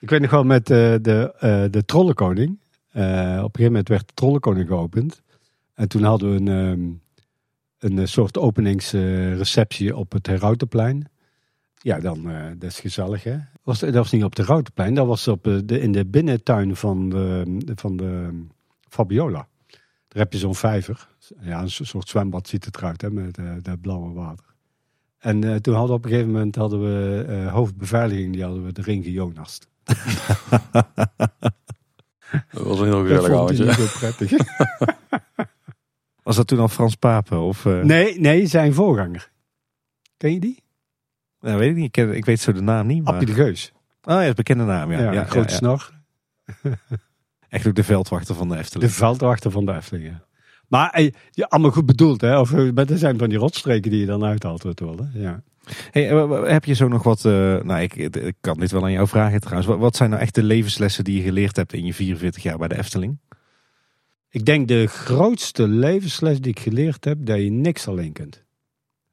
Ik weet nog wel met uh, de, uh, de Trollenkoning. Uh, op een gegeven moment werd de Trollenkoning geopend. En toen hadden we een, um, een soort openingsreceptie uh, op het Routenplein. Ja, dan, uh, dat is gezellig hè. Was, dat was niet op het Routenplein. Dat was op, uh, de, in de binnentuin van de... Van de Fabiola. Daar heb je zo'n vijver. Ja, een soort zwembad ziet het eruit, hè, met uh, dat blauwe water. En uh, toen hadden we op een gegeven moment hadden we uh, hoofdbeveiliging, die hadden we de ring gejonast. Dat was een heel gezellig avondje. Dat vond ik niet zo prettig. Was dat toen al Frans Papen? Of, uh... Nee, nee, zijn voorganger. Ken je die? Nou, weet ik niet. Ik, ken, ik weet zo de naam niet. Maar... Appie de Geus. Oh ja, bekende naam. Ja, ja, ja grote ja, ja. snor. Echt ook de veldwachter van de Efteling. De veldwachter van de Efteling, ja. Maar hey, ja, allemaal goed bedoeld, hè? Of er zijn van die rotstreken die je dan uithaalt, wordt wel, hè? Ja. Hey, heb je zo nog wat... Uh, nou, ik, ik kan dit wel aan jou vragen trouwens. Wat, wat zijn nou echt de levenslessen die je geleerd hebt in je vierenveertig jaar bij de Efteling? Ik denk de grootste levensles die ik geleerd heb, dat je niks alleen kunt.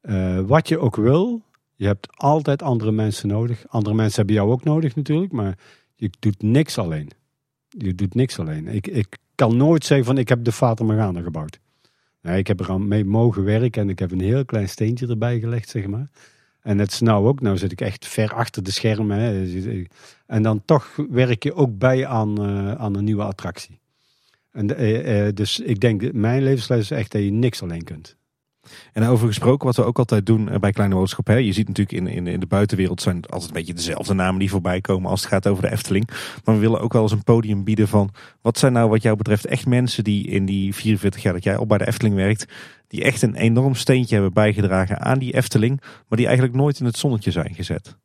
Uh, wat je ook wil, je hebt altijd andere mensen nodig. Andere mensen hebben jou ook nodig natuurlijk, maar je doet niks alleen. Je doet niks alleen. Ik, ik kan nooit zeggen van ik heb de Fata Morgana gebouwd. Nee, ik heb er aan mee mogen werken en ik heb een heel klein steentje erbij gelegd, zeg maar. En dat is nou ook, nou zit ik echt ver achter de schermen. Hè. En dan toch werk je ook bij aan, uh, aan een nieuwe attractie. En de, uh, uh, dus ik denk, mijn levensles is echt dat je niks alleen kunt. En over gesproken, wat we ook altijd doen bij kleine boodschappen. Je ziet natuurlijk in, in, in de buitenwereld zijn altijd een beetje dezelfde namen die voorbij komen als het gaat over de Efteling. Maar we willen ook wel eens een podium bieden van wat zijn nou wat jou betreft echt mensen die in die vierenveertig jaar dat jij al bij de Efteling werkt. Die echt een enorm steentje hebben bijgedragen aan die Efteling. Maar die eigenlijk nooit in het zonnetje zijn gezet.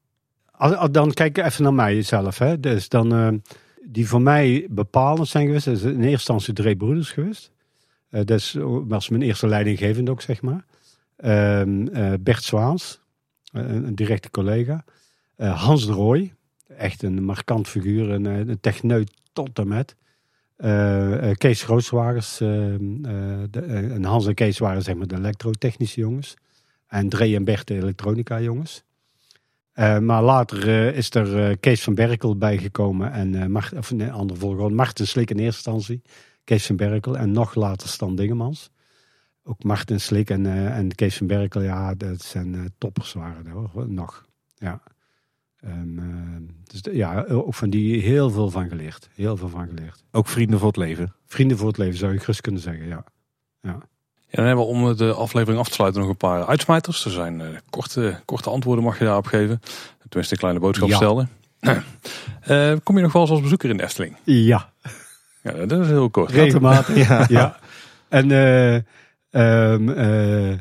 Dan kijk even naar mijzelf. Hè. Dus dan, uh, die voor mij bepalend zijn geweest. Dat is in eerste instantie Dré Broeders geweest. Uh, dat was mijn eerste leidinggevende ook, zeg maar. Uh, uh, Bert Zwaans, uh, een directe collega. Uh, Hans de Gooij, echt een markant figuur, een, een techneut tot en met. Uh, uh, Kees Grootswagers, uh, uh, uh, en Hans en Kees waren zeg maar de elektrotechnische jongens. En Dré en Bert de elektronica jongens. Uh, maar later uh, is er uh, Kees van Berkel bijgekomen en uh, Mart, of een andere volgorde, Marten Slik in eerste instantie. Kees van Berkel en nog later Stan Dingemans. Ook Marten Slik en, uh, en Kees van Berkel, ja, dat zijn uh, toppers waren dat, hoor. Nog. Ja. Um, uh, dus de, ja, ook van die heel veel van geleerd. Heel veel van geleerd. Ook vrienden voor het leven. Vrienden voor het leven zou je gerust kunnen zeggen, ja. ja. En dan hebben we om de aflevering af te sluiten nog een paar uitsmijters. Er zijn uh, korte, korte antwoorden mag je daarop geven. Tenminste een kleine boodschap ja. stelde. uh, kom je nog wel eens als bezoeker in de Efteling? Ja. Ja, dat is heel kort. Regelmatig, ja. ja. En uh, um, uh,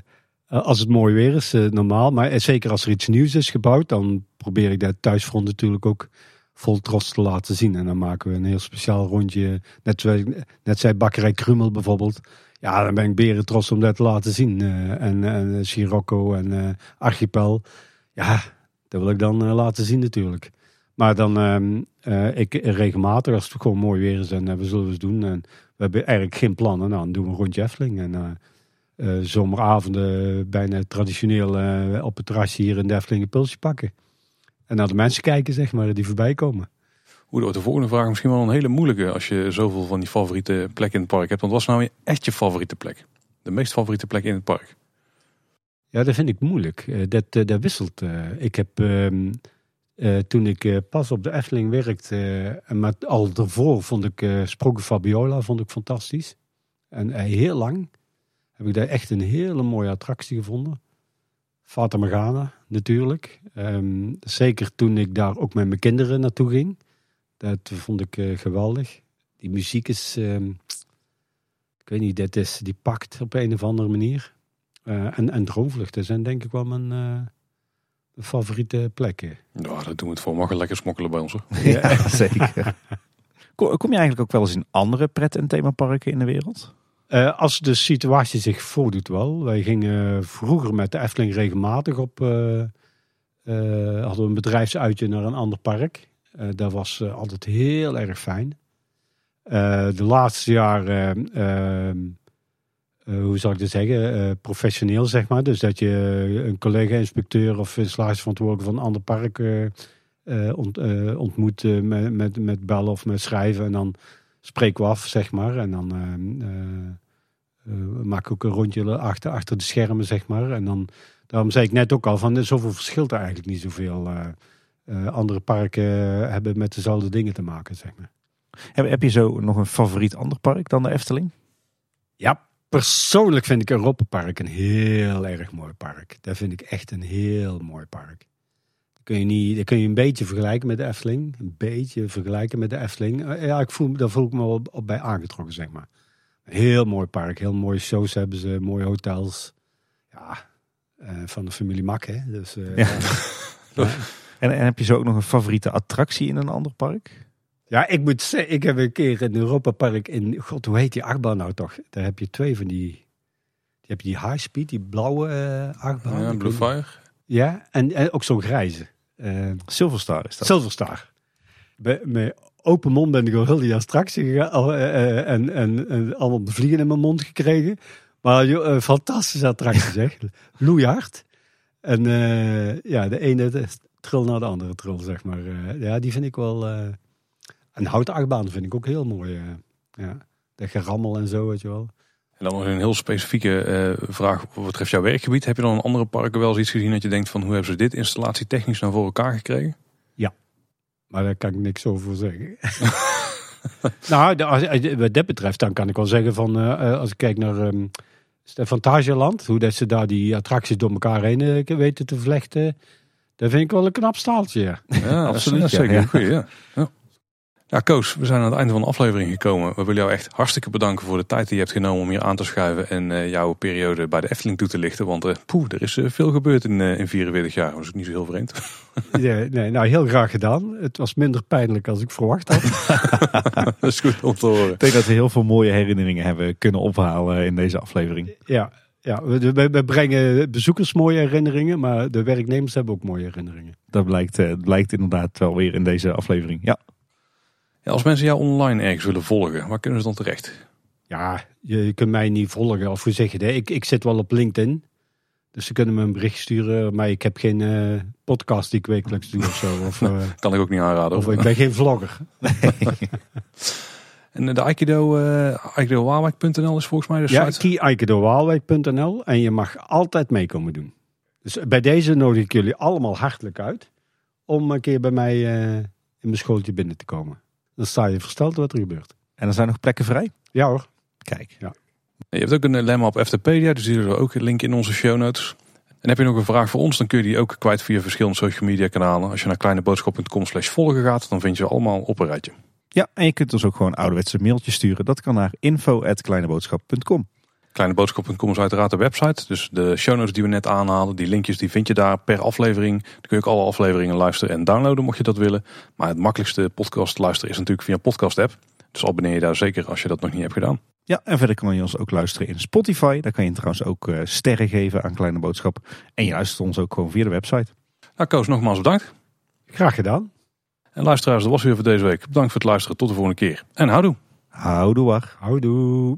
als het mooi weer is, uh, normaal. Maar zeker als er iets nieuws is gebouwd, dan probeer ik dat thuisfront natuurlijk ook vol trots te laten zien. En dan maken we een heel speciaal rondje. Net, net zei Bakkerij Krummel bijvoorbeeld. Ja, dan ben ik beren trots om dat te laten zien. Uh, en, en Scirocco en uh, Archipel. Ja, dat wil ik dan uh, laten zien natuurlijk. Maar dan, uh, uh, ik regelmatig, als het gewoon mooi weer is en uh, we zullen het doen. En we hebben eigenlijk geen plannen, nou, dan doen we een rondje Efteling. En uh, uh, zomeravonden uh, bijna traditioneel uh, op het terrasje hier in de Efteling een pilsje pakken. En naar de mensen kijken, zeg maar, die voorbij komen. Hoe de volgende vraag misschien wel een hele moeilijke als je zoveel van die favoriete plekken in het park hebt. Want wat is nou echt je favoriete plek? De meest favoriete plek in het park? Ja, dat vind ik moeilijk. Uh, dat, uh, dat wisselt. Uh, ik heb... Uh, Uh, toen ik uh, pas op de Efteling werkte, uh, maar al daarvoor vond ik uh, Sprookjes Fabiola vond ik fantastisch. En uh, heel lang heb ik daar echt een hele mooie attractie gevonden. Fata Morgana natuurlijk. Um, zeker toen ik daar ook met mijn kinderen naartoe ging. Dat vond ik uh, geweldig. Die muziek is, um, ik weet niet, dat is, die pakt op een of andere manier. Uh, en, en Droomvlucht, dat zijn denk ik wel mijn... Uh, favoriete plekken. Nou, dat doen we het voor. Mag je lekker smokkelen bij ons, hoor. Ja, zeker. Kom, kom je eigenlijk ook wel eens in andere pret- en themaparken in de wereld? Uh, als de situatie zich voordoet wel. Wij gingen vroeger met de Efteling regelmatig op... Uh, uh, hadden we een bedrijfsuitje naar een ander park. Uh, dat was uh, altijd heel erg fijn. Uh, de laatste jaren... Uh, uh, Uh, hoe zal ik dat zeggen, uh, professioneel zeg maar. Dus dat je een collega-inspecteur of slagingsverantwoordelijke van een ander park uh, ont, uh, ontmoet uh, met, met, met bellen of met schrijven. En dan spreken we af, zeg maar. En dan uh, uh, uh, maak ik ook een rondje achter, achter de schermen, zeg maar. En dan, daarom zei ik net ook al, van zoveel verschilt er eigenlijk niet zoveel. Uh, uh, andere parken hebben met dezelfde dingen te maken, zeg maar. Heb, heb je zo nog een favoriet ander park dan de Efteling? Ja. Persoonlijk vind ik Europapark een heel erg mooi park. Dat vind ik echt een heel mooi park. Dat kun je, niet, dat kun je een beetje vergelijken met de Efteling. Een beetje vergelijken met de Efteling. Ja, ik voel, daar voel ik me wel op, op bij aangetrokken, zeg maar. Een heel mooi park. Heel mooie shows hebben ze. Mooie hotels. Ja, uh, van de familie Mak, hè. Dus, uh, ja. Ja. En, en heb je zo ook nog een favoriete attractie in een ander park? Ja, ik moet zeggen, ik heb een keer in Europa Park in... God, hoe heet die achtbaan nou toch? Daar heb je twee van die... Die heb je die high speed, die blauwe uh, achtbaan. Ja, Blue Fire. Ja, en, en ook zo'n grijze. Uh, Silver Star is dat. Silver Star. Met open mond ben ik al heel die attractie gegaan. Uh, uh, en, en, en allemaal vliegen in mijn mond gekregen. Maar uh, fantastische attractie zeg. Loeihard. En uh, ja, de ene de tril naar de andere tril, zeg maar. Uh, ja, die vind ik wel... Uh, een houten achtbaan vind ik ook heel mooi. Uh, ja. De gerammel en zo, weet je wel. En dan nog een heel specifieke uh, vraag wat betreft jouw werkgebied. Heb je dan in andere parken wel eens iets gezien dat je denkt van... hoe hebben ze dit installatie technisch nou voor elkaar gekregen? Ja, maar daar kan ik niks over zeggen. Nou, de, wat dat betreft dan kan ik wel zeggen van... Uh, als ik kijk naar um, Fantasialand... hoe dat ze daar die attracties door elkaar heen uh, weten te vlechten... dat vind ik wel een knap staaltje. Ja, ja absoluut. Dat is zeker een goeie, ja. Ja. Ja, Koos, we zijn aan het einde van de aflevering gekomen. We willen jou echt hartstikke bedanken voor de tijd die je hebt genomen om hier aan te schuiven en uh, jouw periode bij de Efteling toe te lichten. Want uh, poeh, er is uh, veel gebeurd in, uh, in vierenveertig jaar. Dat is niet zo heel vreemd. Nee, nee, nou, heel graag gedaan. Het was minder pijnlijk als ik verwacht had. Dat is goed om te horen. Ik denk dat we heel veel mooie herinneringen hebben kunnen ophalen in deze aflevering. Ja, ja we, we brengen bezoekers mooie herinneringen, maar de werknemers hebben ook mooie herinneringen. Dat blijkt, uh, blijkt inderdaad wel weer in deze aflevering, ja. Ja, als mensen jou online ergens willen volgen, waar kunnen ze dan terecht? Ja, je, je kunt mij niet volgen. Of hoe zeg je dat? Ik, ik zit wel op LinkedIn. Dus ze kunnen me een bericht sturen. Maar ik heb geen uh, podcast die ik wekelijks doe of zo. Of, uh, kan ik ook niet aanraden. Of, of ik ben geen vlogger. Nee. En de Aikido, uh, aikido waalwijk punt n l is volgens mij de ja, site. Ja, aikido waalwijk punt n l. En je mag altijd mee komen doen. Dus bij deze nodig ik jullie allemaal hartelijk uit. Om een keer bij mij uh, in mijn schooltje binnen te komen. Dan sta je versteld wat er gebeurt. En er zijn nog plekken vrij? Ja hoor. Kijk. Ja. Je hebt ook een lemma op Eftepedia. Dus die zullen we ook een link in onze show notes. En heb je nog een vraag voor ons? Dan kun je die ook kwijt via verschillende social media kanalen. Als je naar kleineboodschap punt com slash volgen gaat. Dan vind je ze allemaal op een rijtje. Ja, en je kunt ons ook gewoon ouderwetse mailtjes sturen. Dat kan naar info at kleineboodschap punt com. kleineboodschap punt com is uiteraard de website. Dus de show notes die we net aanhalen, die linkjes, die vind je daar per aflevering. Dan kun je ook alle afleveringen luisteren en downloaden mocht je dat willen. Maar het makkelijkste podcast luisteren is natuurlijk via een podcast app. Dus abonneer je daar zeker als je dat nog niet hebt gedaan. Ja, en verder kan je ons ook luisteren in Spotify. Daar kan je trouwens ook uh, sterren geven aan Kleine Boodschap. En je luistert ons ook gewoon via de website. Nou Koos, nogmaals bedankt. Graag gedaan. En luisteraars, dat was weer voor deze week. Bedankt voor het luisteren. Tot de volgende keer. En houdoe. Houdoe. Houdoe.